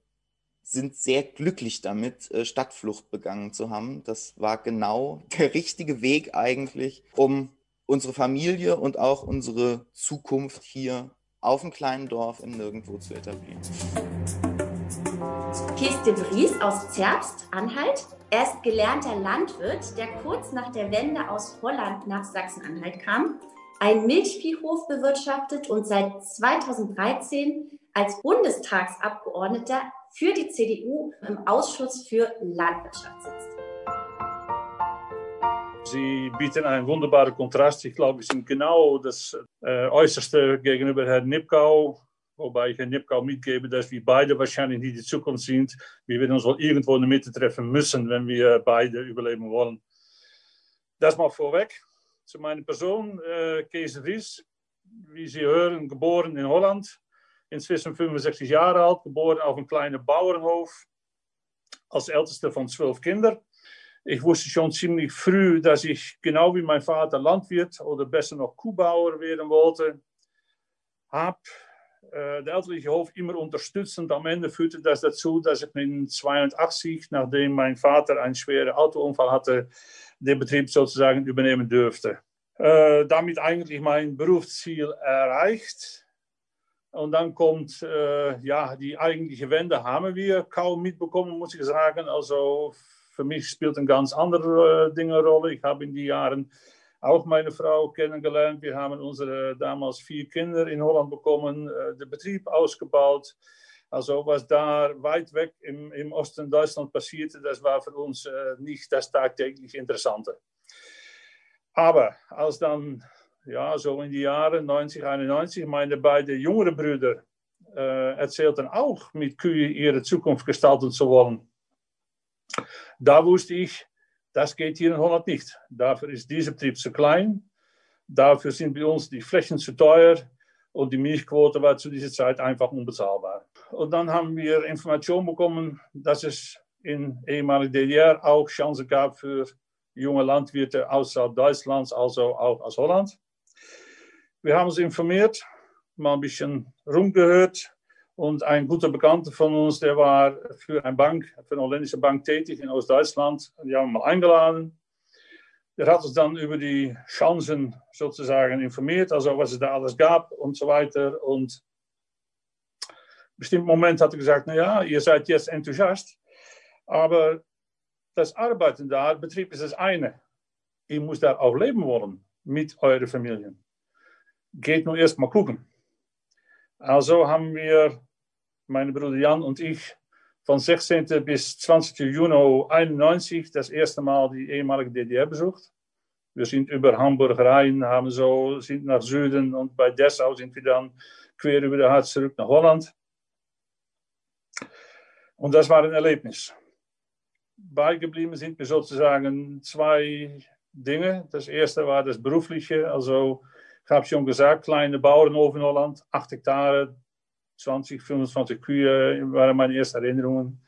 sind sehr glücklich damit, Stadtflucht begangen zu haben. Das war genau der richtige Weg eigentlich, um unsere Familie und auch unsere Zukunft hier auf dem kleinen Dorf in Nirgendwo zu etablieren. Kees de Vries aus Zerbst, Anhalt. Er ist gelernter Landwirt, der kurz nach der Wende aus Holland nach Sachsen-Anhalt kam, einen Milchviehhof bewirtschaftet und seit zweitausenddreizehn als Bundestagsabgeordneter für die C D U im Ausschuss für Landwirtschaft sitzt. Sie bieten einen wunderbaren Kontrast. Ich glaube, sie sind genau das äh, Äußerste gegenüber Herrn Nipkow. Wobei ich Herrn Nipkow mitgebe, dass wir beide wahrscheinlich nicht die Zukunft sind. Wir werden uns wohl irgendwo in der Mitte treffen müssen, wenn wir beide überleben wollen. Das mal vorweg. Zu meiner Person, äh, Kees de Vries. Wie Sie hören, geboren in Holland. Inzwischen fünfundsechzig Jahre alt, geboren auf einem kleinen Bauernhof. Als älteste von zwölf Kindern. Ich wusste schon ziemlich früh, dass ich genau wie mein Vater Landwirt oder besser noch Kuhbauer werden wollte. Habe äh, der elterliche Hof immer unterstützt und am Ende führte das dazu, dass ich in zweiundachtzig, nachdem mein Vater einen schweren Autounfall hatte, den Betrieb sozusagen übernehmen dürfte. Äh, damit eigentlich mein Berufsziel erreicht. Und dann kommt, äh, ja, die eigentliche Wende haben wir kaum mitbekommen, muss ich sagen. Also für mich spielt ein ganz andere äh, Ding eine Rolle. Ich habe in den Jahren auch meine Frau kennengelernt. Wir haben unsere damals vier Kinder in Holland bekommen, äh, den Betrieb ausgebaut. Also was da weit weg im, im Osten Deutschland passierte, das war für uns äh, nicht das tagtäglich Interessante. Aber als dann, ja, so in die Jahre neunzig, einundneunzig, meine beiden jüngeren Brüder äh, erzählten auch, mit Kühen ihre Zukunft gestalten zu wollen. Da wusste ich, das geht hier in Holland nicht. Dafür ist dieser Betrieb zu klein. Dafür sind bei uns die Flächen zu teuer. Und die Milchquote war zu dieser Zeit einfach unbezahlbar. Und dann haben wir Information bekommen, dass es in ehemaliger D D R auch Chancen gab für junge Landwirte außerhalb Deutschlands, also auch aus Holland. Wir haben uns informiert, mal ein bisschen rumgehört. Und ein guter Bekannter von uns, der war für eine Bank, für eine holländische Bank tätig in Ostdeutschland. Die haben wir mal eingeladen. Der hat uns dann über die Chancen sozusagen informiert, also was es da alles gab und so weiter. Und im bestimmten Moment hat er gesagt, naja, ihr seid jetzt enthusiast, aber das Arbeiten da, Betrieb ist das eine. Ihr müsst da auch leben wollen mit euren Familien. Geht nur erst mal gucken. Also haben wir, mein Bruder Jan und ich, von sechzehnten bis zwanzigsten Juni einundneunzig das erste Mal die ehemalige D D R besucht. Wir sind über Hamburg, Rhein, haben so, sind nach Süden und bei Dessau sind wir dann quer über der Harz zurück nach Holland. Und das war ein Erlebnis. Beigeblieben sind mir sozusagen zwei Dinge. Das erste war das Berufliche, also ich habe schon gesagt, kleine Bauernhof in Holland, acht Hektare, zwanzig, fünfundzwanzig Kühe waren meine ersten Erinnerungen.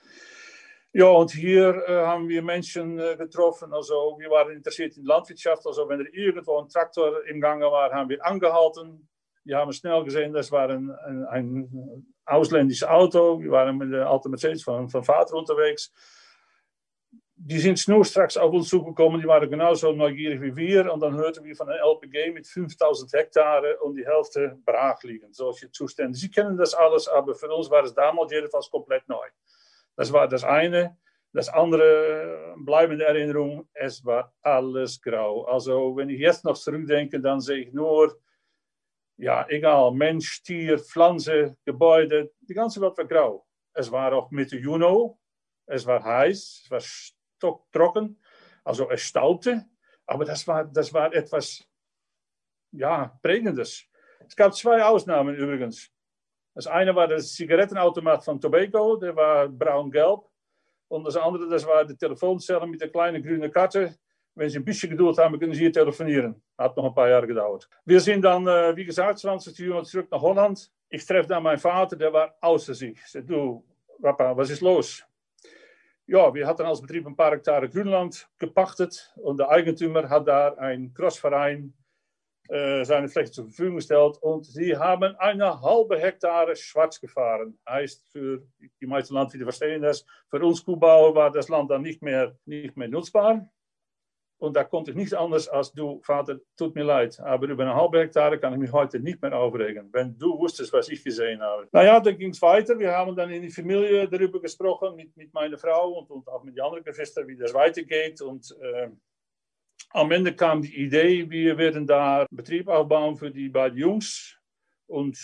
Ja, und hier äh, haben wir Menschen äh, getroffen, also wir waren interessiert in Landwirtschaft, also wenn er irgendwo ein Traktor im Gange war, haben wir angehalten, Die haben snel gezien, dat was een, een, een Ausländisch Auto. Die waren met de alte Mercedes van, van Vater unterwegs. Die sind schnurstracks auf uns zugekommen. Die waren genauso neugierig wie wir. Und dann hörten wir von einem L P G mit fünftausend Hektare und die Hälfte brach liegen. Solche Zustände. Sie kennen das alles, aber für uns war es damals jedenfalls komplett neu. Das war das eine. Das andere, bleibende Erinnerung, es war alles grau. Also, wenn ich jetzt noch zurückdenke, dann sehe ich nur, ja, egal, Mensch, Tier, Pflanze, Gebäude, die ganze Welt war grau. Es war auch Mitte Juni, es war heiß, es war stocktrocken, also es staubte, aber das war, das war etwas, ja, Prägendes. Es gab zwei Ausnahmen übrigens. Das eine war der Zigarettenautomat von Tobago, der war braun-gelb. Und das andere, das waren de telefoonzellen met de kleine groene karten. Wenn ze een beetje geduld hebben, kunnen ze hier telefoneren. Had nog een paar jaar gedauert. We zijn dan, uh, wie gezegd, zwanzig Juni terug naar Holland. Ik tref dan mijn vader, der war außer sich. Ik zei, du, papa, was is los? Ja, we hadden als bedrijf een paar hectare Grünland gepachtet. En de eigentumer had daar een crossverein uh, zijn vlechten zur Verfügung gesteld. En die hebben een halve hectare schwarz gefahren. Heißt, voor die meisten Landwirte verstehen das. Für uns Kuhbauer war das Land dann nicht mehr, nicht mehr nutzbar. Und da konnte ich nicht anders als, du, Vater, tut mir leid, aber über eine halbe Hektare kann ich mich heute nicht mehr aufregen. Wenn du wusstest, was ich gesehen habe. Naja, dann ging es weiter. Wir haben dann in die Familie darüber gesprochen, mit, mit meiner Frau und, und auch mit den anderen Geschwistern, wie das weitergeht. Und äh, am Ende kam die Idee, wir werden da einen Betrieb aufbauen für die beiden Jungs. Und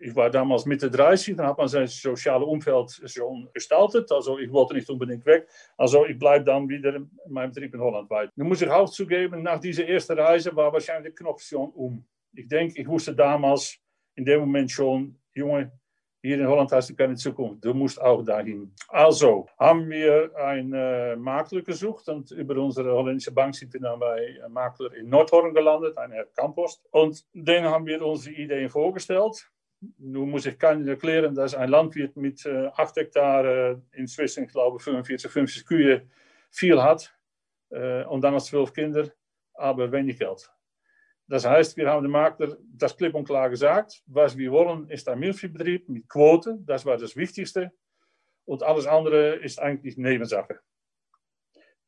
ich war damals Mitte dreißig, dann hat man sein soziales Umfeld schon gestaltet. Also ich wollte nicht unbedingt weg. Also ich bleibe dann wieder in meinem Betrieb in Holland weiter. Nun muss ich auch zugeben, nach dieser ersten Reise war wahrscheinlich der Knopf schon um. Ich denke, ich wusste damals in dem Moment schon, Junge, hier in Holland hast du keine Zukunft. Du musst auch dahin. Also haben wir einen äh, Makler gesucht. Und über unsere holländische Bank sind wir dann bei einem Makler in Nordhorn gelandet, ein Herr Kampost. Und denen haben wir unsere Ideen vorgestellt. Nun muss ich keinen erklären, dass ein Landwirt mit äh, acht Hektare inzwischen, ich glaube, fünfundvierzig, fünfzig Kühe viel hat. Äh, und dann noch zwölf Kinder, aber wenig Geld. Das heißt, wir haben dem Makler das klipp und klar gesagt. Was wir wollen, ist ein Milchviehbetrieb mit Quote. Das war das Wichtigste. Und alles andere ist eigentlich Nebensache.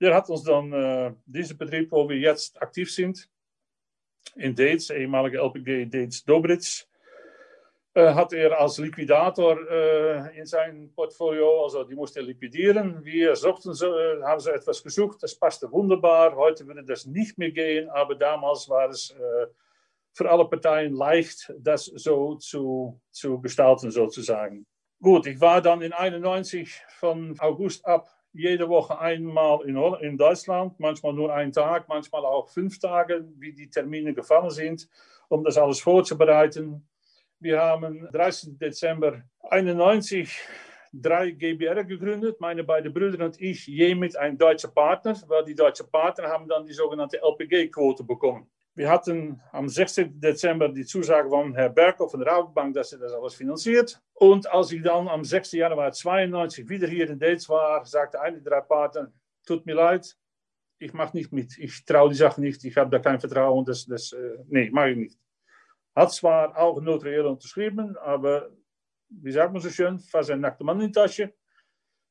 Der hat uns dann äh, diesen Betrieb, wo wir jetzt aktiv sind, in Deetz, ehemalige L P G Deetz Dobritz, äh, hat er als Liquidator äh, in sein Portfolio, also die musste er liquidieren. Wir suchten, äh, haben so etwas gesucht, das passte wunderbar. Heute würde das nicht mehr gehen, aber damals war es äh, für alle Parteien leicht, das so zu, zu gestalten, sozusagen. Gut, ich war dann in einundneunzig von August ab jede Woche einmal in, in Deutschland, manchmal nur einen Tag, manchmal auch fünf Tage, wie die Termine gefallen sind, um das alles vorzubereiten. Wir haben dreizehnten Dezember einundneunzig drei G B R gegründet, meine beiden Brüder und ich, je mit einem deutschen Partner, weil die deutschen Partner haben dann die sogenannte L P G-Quote bekommen. Wir hatten am zestigsten Dezember die Zusage von Herrn Berkow von der Rabobank, dass er das alles finanziert. Und als ich dann am sechsten Januar zweiundneunzig wieder hier in Deetz war, sagte eine der drei Partner, tut mir leid, ich mache nicht mit, ich traue die Sache nicht, ich habe da kein Vertrauen, das, das, äh, nee, mache ich nicht. Hat zwar auch notariell unterschrieben, aber, wie sagt man so schön, fast ein nackter Mann in die Tasche.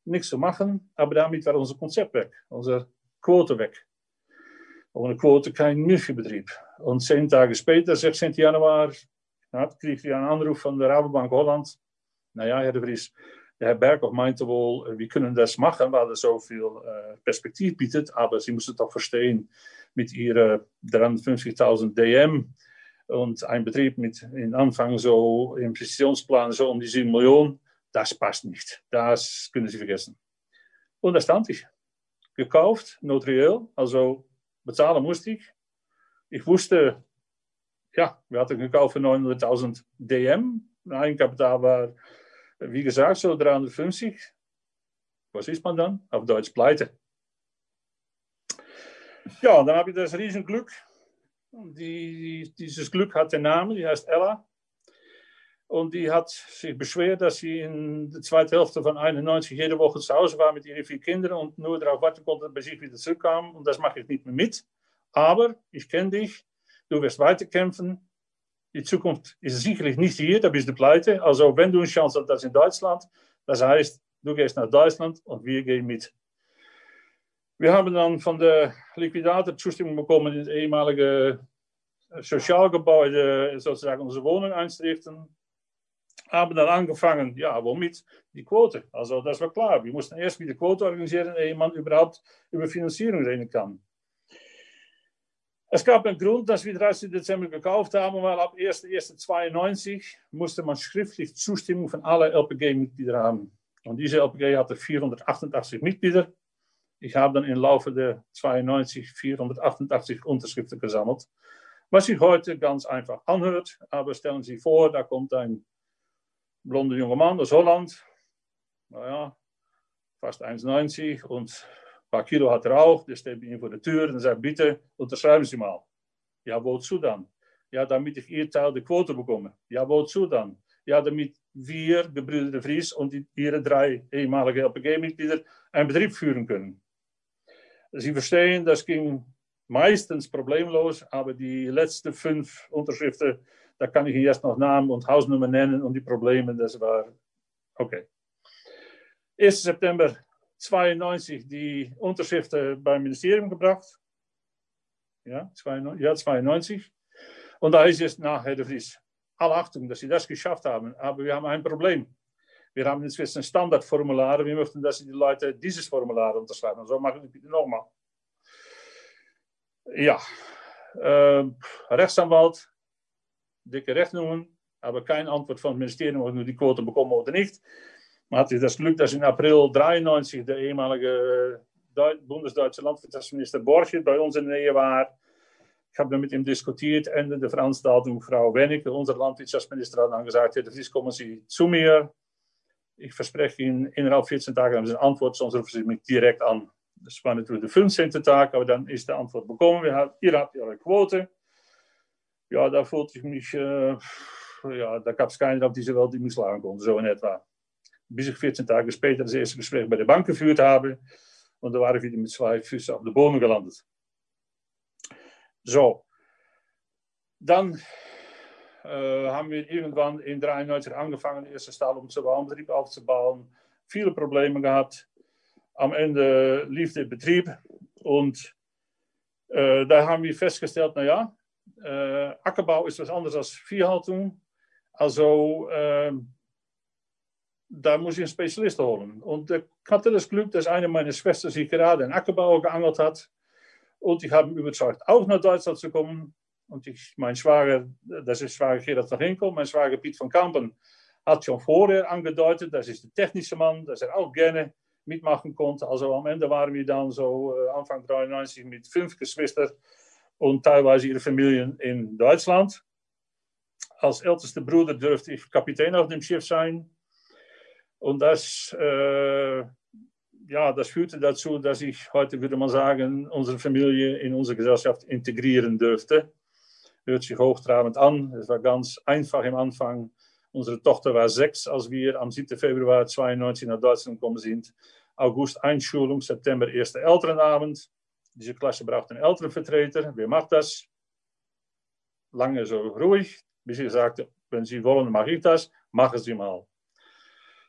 Nichts zu machen, aber damit war unser Konzept weg, unsere Quote weg. Ohne Quote kein Milchbetrieb. Und zehn Tage später, sechzehnten Januar, kriegt er einen Anruf von der Rabobank Holland. Naja, Herr de Vries, der Herr Berghoff meinte wohl, wir können das machen, weil er so viel äh, Perspektiv bietet, aber Sie müssen doch verstehen, mit Ihrer dreihundertfünfzigtausend D M, und ein Betrieb mit in Anfang so Investitionsplan so um die sieben Millionen, das passt nicht. Das können Sie vergessen. Und da stand ich. Gekauft, notariell, also bezahlen musste ich. Ich wusste, ja, wir hatten gekauft für neunhunderttausend D M. Eigenkapital war, wie gesagt, so dreihundertfünfzig. Was ist man dann? Auf Deutsch pleite. Ja, dann habe ich das Riesenglück. Die, dieses Glück hat den Namen, die heißt Ella. Und die hat sich beschwert, dass sie in der zweiten Hälfte von einundneunzig jede Woche zu Hause war mit ihren vier Kindern und nur darauf warten konnte, bis ich wieder zurückkam. Und das mache ich nicht mehr mit. Aber ich kenne dich, du wirst weiterkämpfen. Die Zukunft ist sicherlich nicht hier, da bist du pleite. Also wenn du eine Chance hast, das in Deutschland, das heißt, du gehst nach Deutschland und wir gehen mit. Wir haben dann von der Liquidator Zustimmung bekommen, in das ehemalige Sozialgebäude sozusagen unsere Wohnung einzurichten. Haben dann angefangen, ja, womit? Die Quote. Also das war klar. Wir mussten erst wieder Quote organisieren, ehe man überhaupt über Finanzierung reden kann. Es gab einen Grund, dass wir dreizehnten Dezember gekauft haben, weil ab ersten ersten zweiundneunzig musste man schriftlich Zustimmung von allen L P G-Mitgliedern haben. Und diese L P G hatte vierhundertachtundachtzig Mitglieder. Ich habe dann im Laufe der zweiundneunzig vierhundertachtundachtzig Unterschriften gesammelt. Was sich heute ganz einfach anhört, aber stellen Sie vor, da kommt ein blonder junger Mann aus Holland, naja, fast eins neunzig und ein paar Kilo hat er auch, der steht bei ihm vor der Tür und sagt, bitte unterschreiben Sie mal. Ja, wozu dann? Ja, damit ich Ihr Teil der Quote bekomme. Ja, wozu dann? Ja, damit wir, Gebrüder de Vries und die, ihre drei ehemalige L P G-Mitglieder einen Betrieb führen können. Sie verstehen, das ging meistens problemlos, aber die letzten fünf Unterschriften, da kann ich Ihnen jetzt noch Namen und Hausnummer nennen und die Probleme, das war okay. ersten September zweiundneunzig die Unterschriften beim Ministerium gebracht. Ja, zweiundneunzig. Und da ist es nachher de Vries. Alle Achtung, dass Sie das geschafft haben, aber wir haben ein Problem. Wir haben inzwischen Standardformulare, wir möchten, dass die Leute dieses Formular unterschreiben. Und so mache ich bitte nochmal. Ja, äh, Rechtsanwalt, dicke Rechnungen, aber kein Antwort vom Ministerium, ob wir die Quote bekommen oder nicht. Man hatte das Glück, dass in April dreiundneunzig der ehemalige äh, bundesdeutsche Landwirtschaftsminister Borchert bei uns in der Nähe war. Ich habe mit ihm diskutiert, Ende der Veranstaltung, Frau Wernicke, unser Landwirtschaftsminister, hat dann gesagt, Herr de Vries, kommen Sie zu mir. Ich verspreche Ihnen, innerhalb vierzehn Tagen haben Sie eine Antwort, sonst rufen Sie mich direkt an. Das war natürlich der fünfzehnte Tag, aber dann ist die Antwort bekommen. Wir haben, hier habt ihr eure Quote. Ja, da fühlte ich mich, äh, ja, da gab es keinen, auf die sie wel die mich schlagen konnten, so in etwa. Bis ich vierzehn Tage später das erste Gespräch bei der Bank geführt habe und da waren wir wieder mit zwei Füßen auf den Boden gelandet. So, dann äh, haben wir irgendwann in dreiundneunzig angefangen, den ersten Stall umzubauen, Betrieb aufzubauen, viele Probleme gehabt. Am Ende lief der Betrieb und äh, da haben wir festgestellt, naja, äh, Ackerbau ist was anderes als Viehhaltung. Also äh, da muss ich einen Spezialist holen. Und ich hatte das Glück, dass eine meiner Schwestern sich gerade einen Ackerbauer geangelt hat. Und ich habe ihn überzeugt, auch nach Deutschland zu kommen. Und ich, mein Schwager, das ist Schwager Gerhard van Ginkel, mein Schwager Piet van Kampen, hat schon vorher angedeutet, das ist der technische Mann, dass er auch gerne mitmachen konnte. Also am Ende waren wir dann so Anfang dreiundneunzig mit fünf Geschwistern und teilweise ihre Familien in Deutschland. Als ältester Bruder durfte ich Kapitän auf dem Schiff sein. Und das... Äh, Ja, das führte dazu, dass ich heute, würde man sagen, unsere Familie in unsere Gesellschaft integrieren dürfte. Hört sich hochtrabend an. Es war ganz einfach im Anfang. Unsere Tochter war sechs, als wir am siebten Februar zweiundneunzig nach Deutschland gekommen sind. August Einschulung, September erster Elternabend. Diese Klasse braucht einen Elternvertreter. Wer macht das? Lange so ruhig, bis ich sagte, wenn Sie wollen, mache ich das. Machen Sie mal.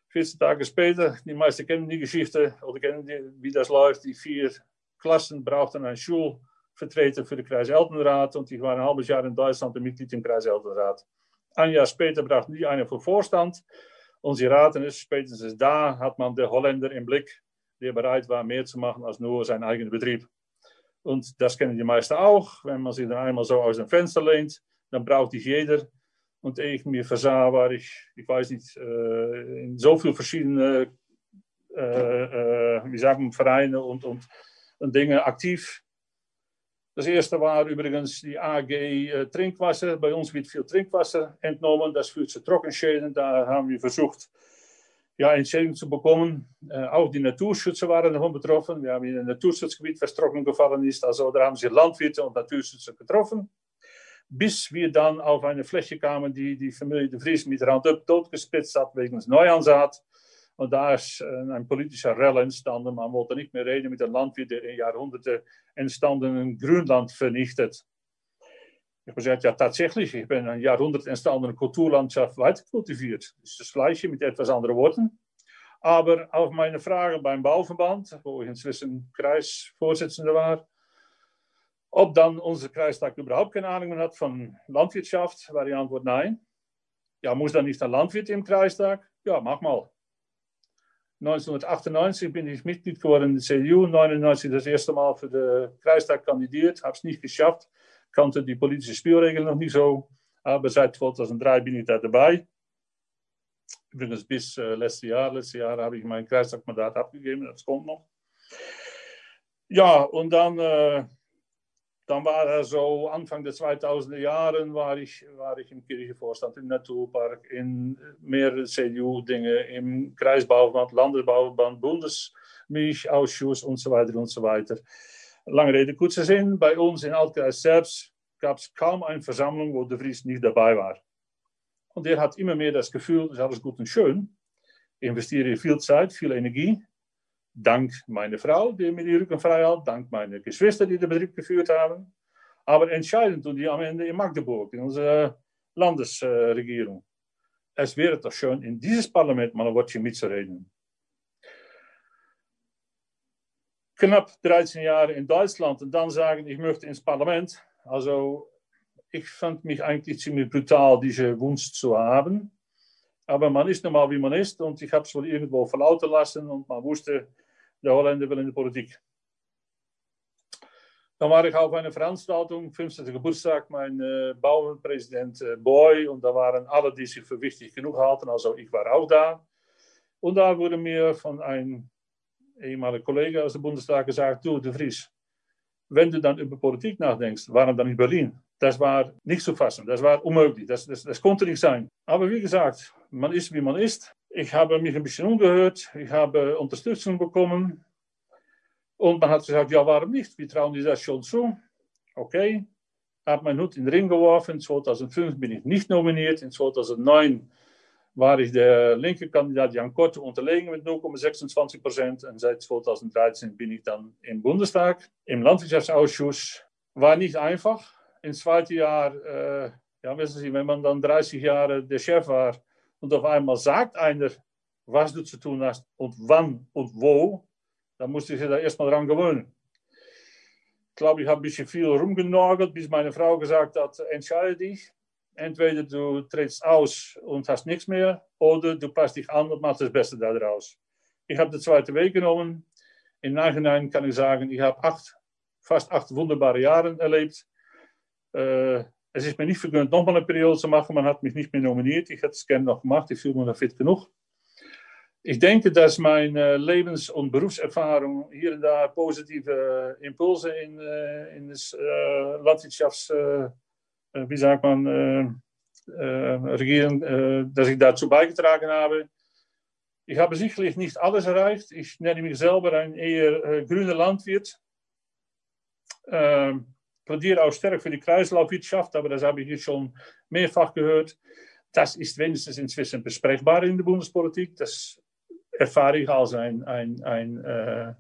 vierzehn Tage später, die meisten kennen die Geschichte oder kennen die, wie das läuft. Die vier Klassen brauchten einen Schulvertreter für den Kreiselternrat und ich war ein halbes Jahr in Deutschland ein Mitglied im Kreiselternrat. Ein Jahr später brachten die einen vor Vorstand und sie raten es, spätestens da hat man den Holländer im Blick, der bereit war, mehr zu machen als nur sein eigener Betrieb. Und das kennen die meisten auch. Wenn man sich dann einmal so aus dem Fenster lehnt, dann braucht dich jeder. Und ehe ich mir versah, war ich, ich weiß nicht, äh, in so vielen verschiedenen äh, äh, wie sagt man, Vereine und, und, und Dinge aktiv. Das erste war übrigens die A G äh, Trinkwasser. Bei uns wird viel Trinkwasser entnommen. Das führt zu Trockenschäden. Da haben wir versucht, ja, Entschädigung zu bekommen. Äh, auch die Naturschützer waren davon betroffen. Wir haben hier ein Naturschutzgebiet, was trocken gefallen ist. Also da haben sie Landwirte und Naturschützer getroffen. Bis wir dann auf eine Fläche kamen, die die Familie de Vries mit Roundup totgespitzt hat, wegen Neuansaat. Und da ist ein politischer Rel entstanden. Man wollte nicht mehr reden mit einem Landwirt, der in Jahrhunderten entstandenen Grünland vernichtet. Ich habe gesagt, ja tatsächlich, ich bin ein Jahrhundert in der anderen Kulturlandschaft weiterkultiviert. Das ist das Gleiche mit etwas anderen Worten. Aber auf meine Frage beim Bauverband, wo ich inzwischen Kreisvorsitzender war, ob dann unser Kreistag überhaupt keine Ahnung mehr hat von Landwirtschaft, war die Antwort nein. Ja, muss dann nicht ein Landwirt im Kreistag? Ja, mach mal. neunzehnhundertachtundneunzig bin ich Mitglied geworden in der C D U, neunzehnhundertneunundneunzig das erste Mal für den Kreistag kandidiert, habe es nicht geschafft, kannte die politische Spielregeln noch nicht so, aber seit zweitausenddrei bin ich da dabei. Übrigens bis äh, letztes Jahr, letztes Jahr habe ich mein Kreistagmandat abgegeben, das kommt noch. Ja, und dann, äh, dann war er so, Anfang der zweitausender Jahre war ich, war ich im Kirchenvorstand, im Naturpark, in mehrere C D U-Dinge, im Kreisbauverband, Landesbauverband, Bundesmilchausschuss und so weiter und so weiter. Lange Rede, kurzer Sinn, bei uns in Altkreis selbst gab es kaum eine Versammlung, wo der Vries nicht dabei war. Und er hat immer mehr das Gefühl, das ist alles gut und schön. Ich investiere viel Zeit, viel Energie. Dank meiner Frau, die mir die Rücken frei hat, dank meiner Geschwister, die den Betrieb geführt haben. Aber entscheidend tun die am Ende in Magdeburg, in unserer Landesregierung. Es wäre doch schön, in dieses Parlament mal ein Wörtchen mitzureden. Knapp dreizehn Jahre in Deutschland und dann sagen, ich möchte ins Parlament. Also ich fand mich eigentlich ziemlich brutal, diese Wunsch zu haben. Aber man ist normal, wie man ist. Und ich habe es wohl irgendwo verlauten lassen. Und man wusste, der Holländer will in die Politik. Dann war ich auf einer Veranstaltung, fünfzehnten Geburtstag, mein äh, Bauernpräsident äh, Boy. Und da waren alle, die sich für wichtig genug halten. Also ich war auch da. Und da wurde mir von einem ehemaligen Kollegen aus dem Bundestag gesagt, du, de Vries, wenn du dann über Politik nachdenkst, warum dann in Berlin? Das war nicht zu fassen, das war unmöglich, das, das, das konnte nicht sein. Aber wie gesagt, man ist, wie man ist. Ich habe mich ein bisschen umgehört, ich habe Unterstützung bekommen. Und man hat gesagt, ja, warum nicht? Wir trauen dir das schon zu. Okay, habe meinen Hut in den Ring geworfen. zweitausendfünf bin ich nicht nominiert, in zweitausendneun war ich der linke Kandidat Jan Korte unterlegen mit null Komma sechsundzwanzig Prozent. Und seit zweitausenddreizehn bin ich dann im Bundestag, im Landwirtschaftsausschuss. War nicht einfach. Im zweiten Jahr, äh, ja, wissen Sie, wenn man dann dreißig Jahre der Chef war und auf einmal sagt einer, was du zu tun hast und wann und wo, dann musste ich da erstmal dran gewöhnen. Ich glaube, ich habe ein bisschen viel rumgenorgelt, bis meine Frau gesagt hat, entscheide dich. Entweder du trittst aus und hast nichts mehr, oder du passt dich an und machst das Beste daraus. Ich habe den zweiten Weg genommen. Im Nachhinein kann ich sagen, ich habe acht, fast acht wunderbare Jahre erlebt. Äh, es ist mir nicht vergönnt, nochmal eine Periode zu machen. Man hat mich nicht mehr nominiert. Ich hätte es gerne noch gemacht. Ich fühle mich noch fit genug. Ich denke, dass meine Lebens- und Berufserfahrung hier und da positive Impulse in, in das äh, Landwirtschafts äh, wie sagt man, äh, äh, regieren, äh, dass ich dazu beigetragen habe. Ich habe sicherlich nicht alles erreicht. Ich nenne mich selber ein eher äh, grüner Landwirt. Äh, plädiere auch stark für die Kreislaufwirtschaft, aber das habe ich hier schon mehrfach gehört. Das ist wenigstens inzwischen besprechbar in der Bundespolitik. Das erfahre ich als ein, ein, ein äh,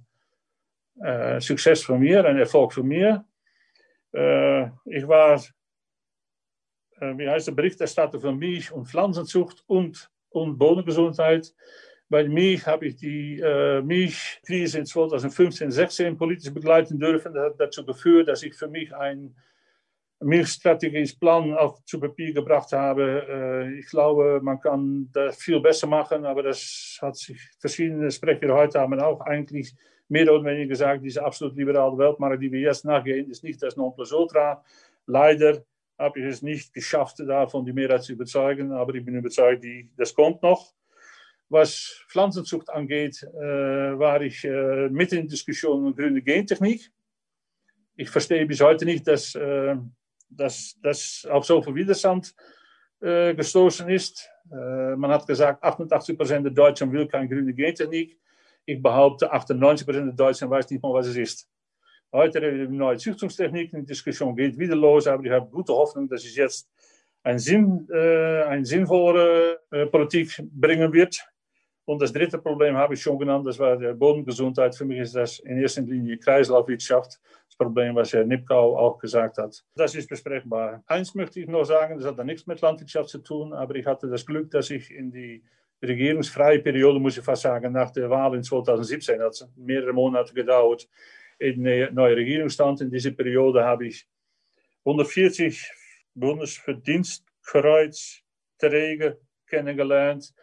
äh, Success von mir, ein Erfolg von mir. Äh, ich war wie heißt der Berichterstatter von Milch und Pflanzenzucht und, und Bodengesundheit. Bei Milch habe ich die äh, Milchkrise in zweitausendfünfzehn sechzehn politisch begleiten dürfen. Das hat dazu geführt, dass ich für mich einen Milchstrategieplan auf zu Papier gebracht habe. Äh, ich glaube, man kann das viel besser machen, aber das hat sich verschiedene Sprecher heute haben auch eigentlich mehr oder weniger gesagt, diese absolut liberale Weltmarkt, die wir jetzt nachgehen, ist nicht das Nonplusultra. Leider habe ich es nicht geschafft, davon die Mehrheit zu überzeugen, aber ich bin überzeugt, die, das kommt noch. Was Pflanzenzucht angeht, äh, war ich äh, mit in Diskussionen um grüne Gentechnik. Ich verstehe bis heute nicht, dass äh, das auf so viel Widerstand äh, gestoßen ist. Äh, man hat gesagt, achtundachtzig Prozent der Deutschen will keine grüne Gentechnik. Ich behaupte, achtundneunzig Prozent der Deutschen weiß nicht mal, was es ist. Heute reden wir über neue Züchtungstechniken, die Diskussion geht wieder los, aber ich habe gute Hoffnung, dass es jetzt eine, Sinn, äh, eine sinnvolle äh, Politik bringen wird. Und das dritte Problem habe ich schon genannt, das war die Bodengesundheit. Für mich ist das in erster Linie Kreislaufwirtschaft, das Problem, was Herr Nipkow auch gesagt hat. Das ist besprechbar. Eins möchte ich noch sagen, das hat dann nichts mit Landwirtschaft zu tun, aber ich hatte das Glück, dass ich in die regierungsfreie Periode, muss ich fast sagen, nach der Wahl in zweitausendsiebzehn, hat es mehrere Monate gedauert, in der neue Regierung stand. In dieser Periode habe ich hundertvierzig Bundesverdienstkreuzträger kennengelernt,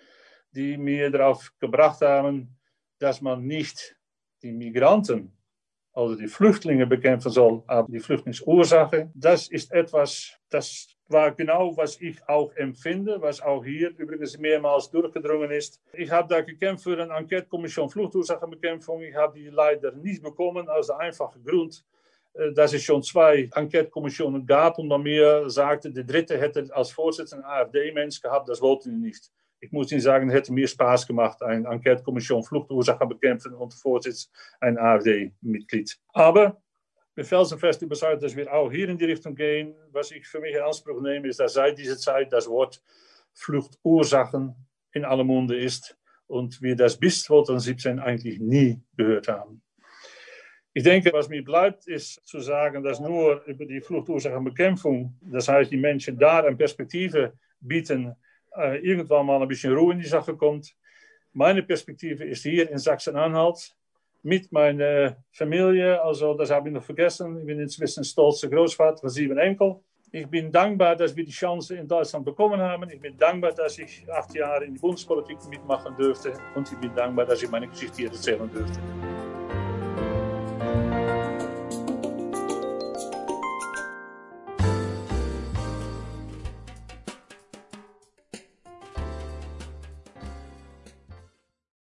die mir darauf gebracht haben, dass man nicht die Migranten, also die Flüchtlinge bekämpfen soll, aber die Flüchtlingsursache. Das ist etwas, das war genau, was ich auch empfinde, was auch hier übrigens mehrmals durchgedrungen ist. Ich habe da gekämpft für eine Enquete-Kommission Fluchtursachenbekämpfung. Ich habe die leider nicht bekommen, aus dem einfachen Grund, dass es schon zwei Enquete-Kommissionen gab und man mir sagte, der dritte hätte als Vorsitzender einen AfD-Mensch gehabt, das wollten die nicht. Ich muss Ihnen sagen, es hätte mir Spaß gemacht, eine Enquete-Kommission Fluchtursachen bekämpfen und Vorsitz ein AfD-Mitglied. Aber wir felsenfest überzeugt, dass wir auch hier in die Richtung gehen. Was ich für mich in Anspruch nehme, ist, dass seit dieser Zeit das Wort Fluchtursachen in aller Munde ist und wir das bis zweitausendsiebzehn eigentlich nie gehört haben. Ich denke, was mir bleibt, ist zu sagen, dass nur über die Fluchtursachenbekämpfung, das heißt, die Menschen da eine Perspektive bieten, Uh, irgendwann mal ein bisschen Ruhe in die Sache kommt. Meine Perspektive ist hier in Sachsen-Anhalt mit meiner Familie. Also, das habe ich noch vergessen. Ich bin inzwischen stolzer Großvater von sieben Enkel. Ich bin dankbar, dass wir die Chance in Deutschland bekommen haben. Ich bin dankbar, dass ich acht Jahre in die Bundespolitik mitmachen durfte. Und ich bin dankbar, dass ich meine Geschichte hier erzählen durfte.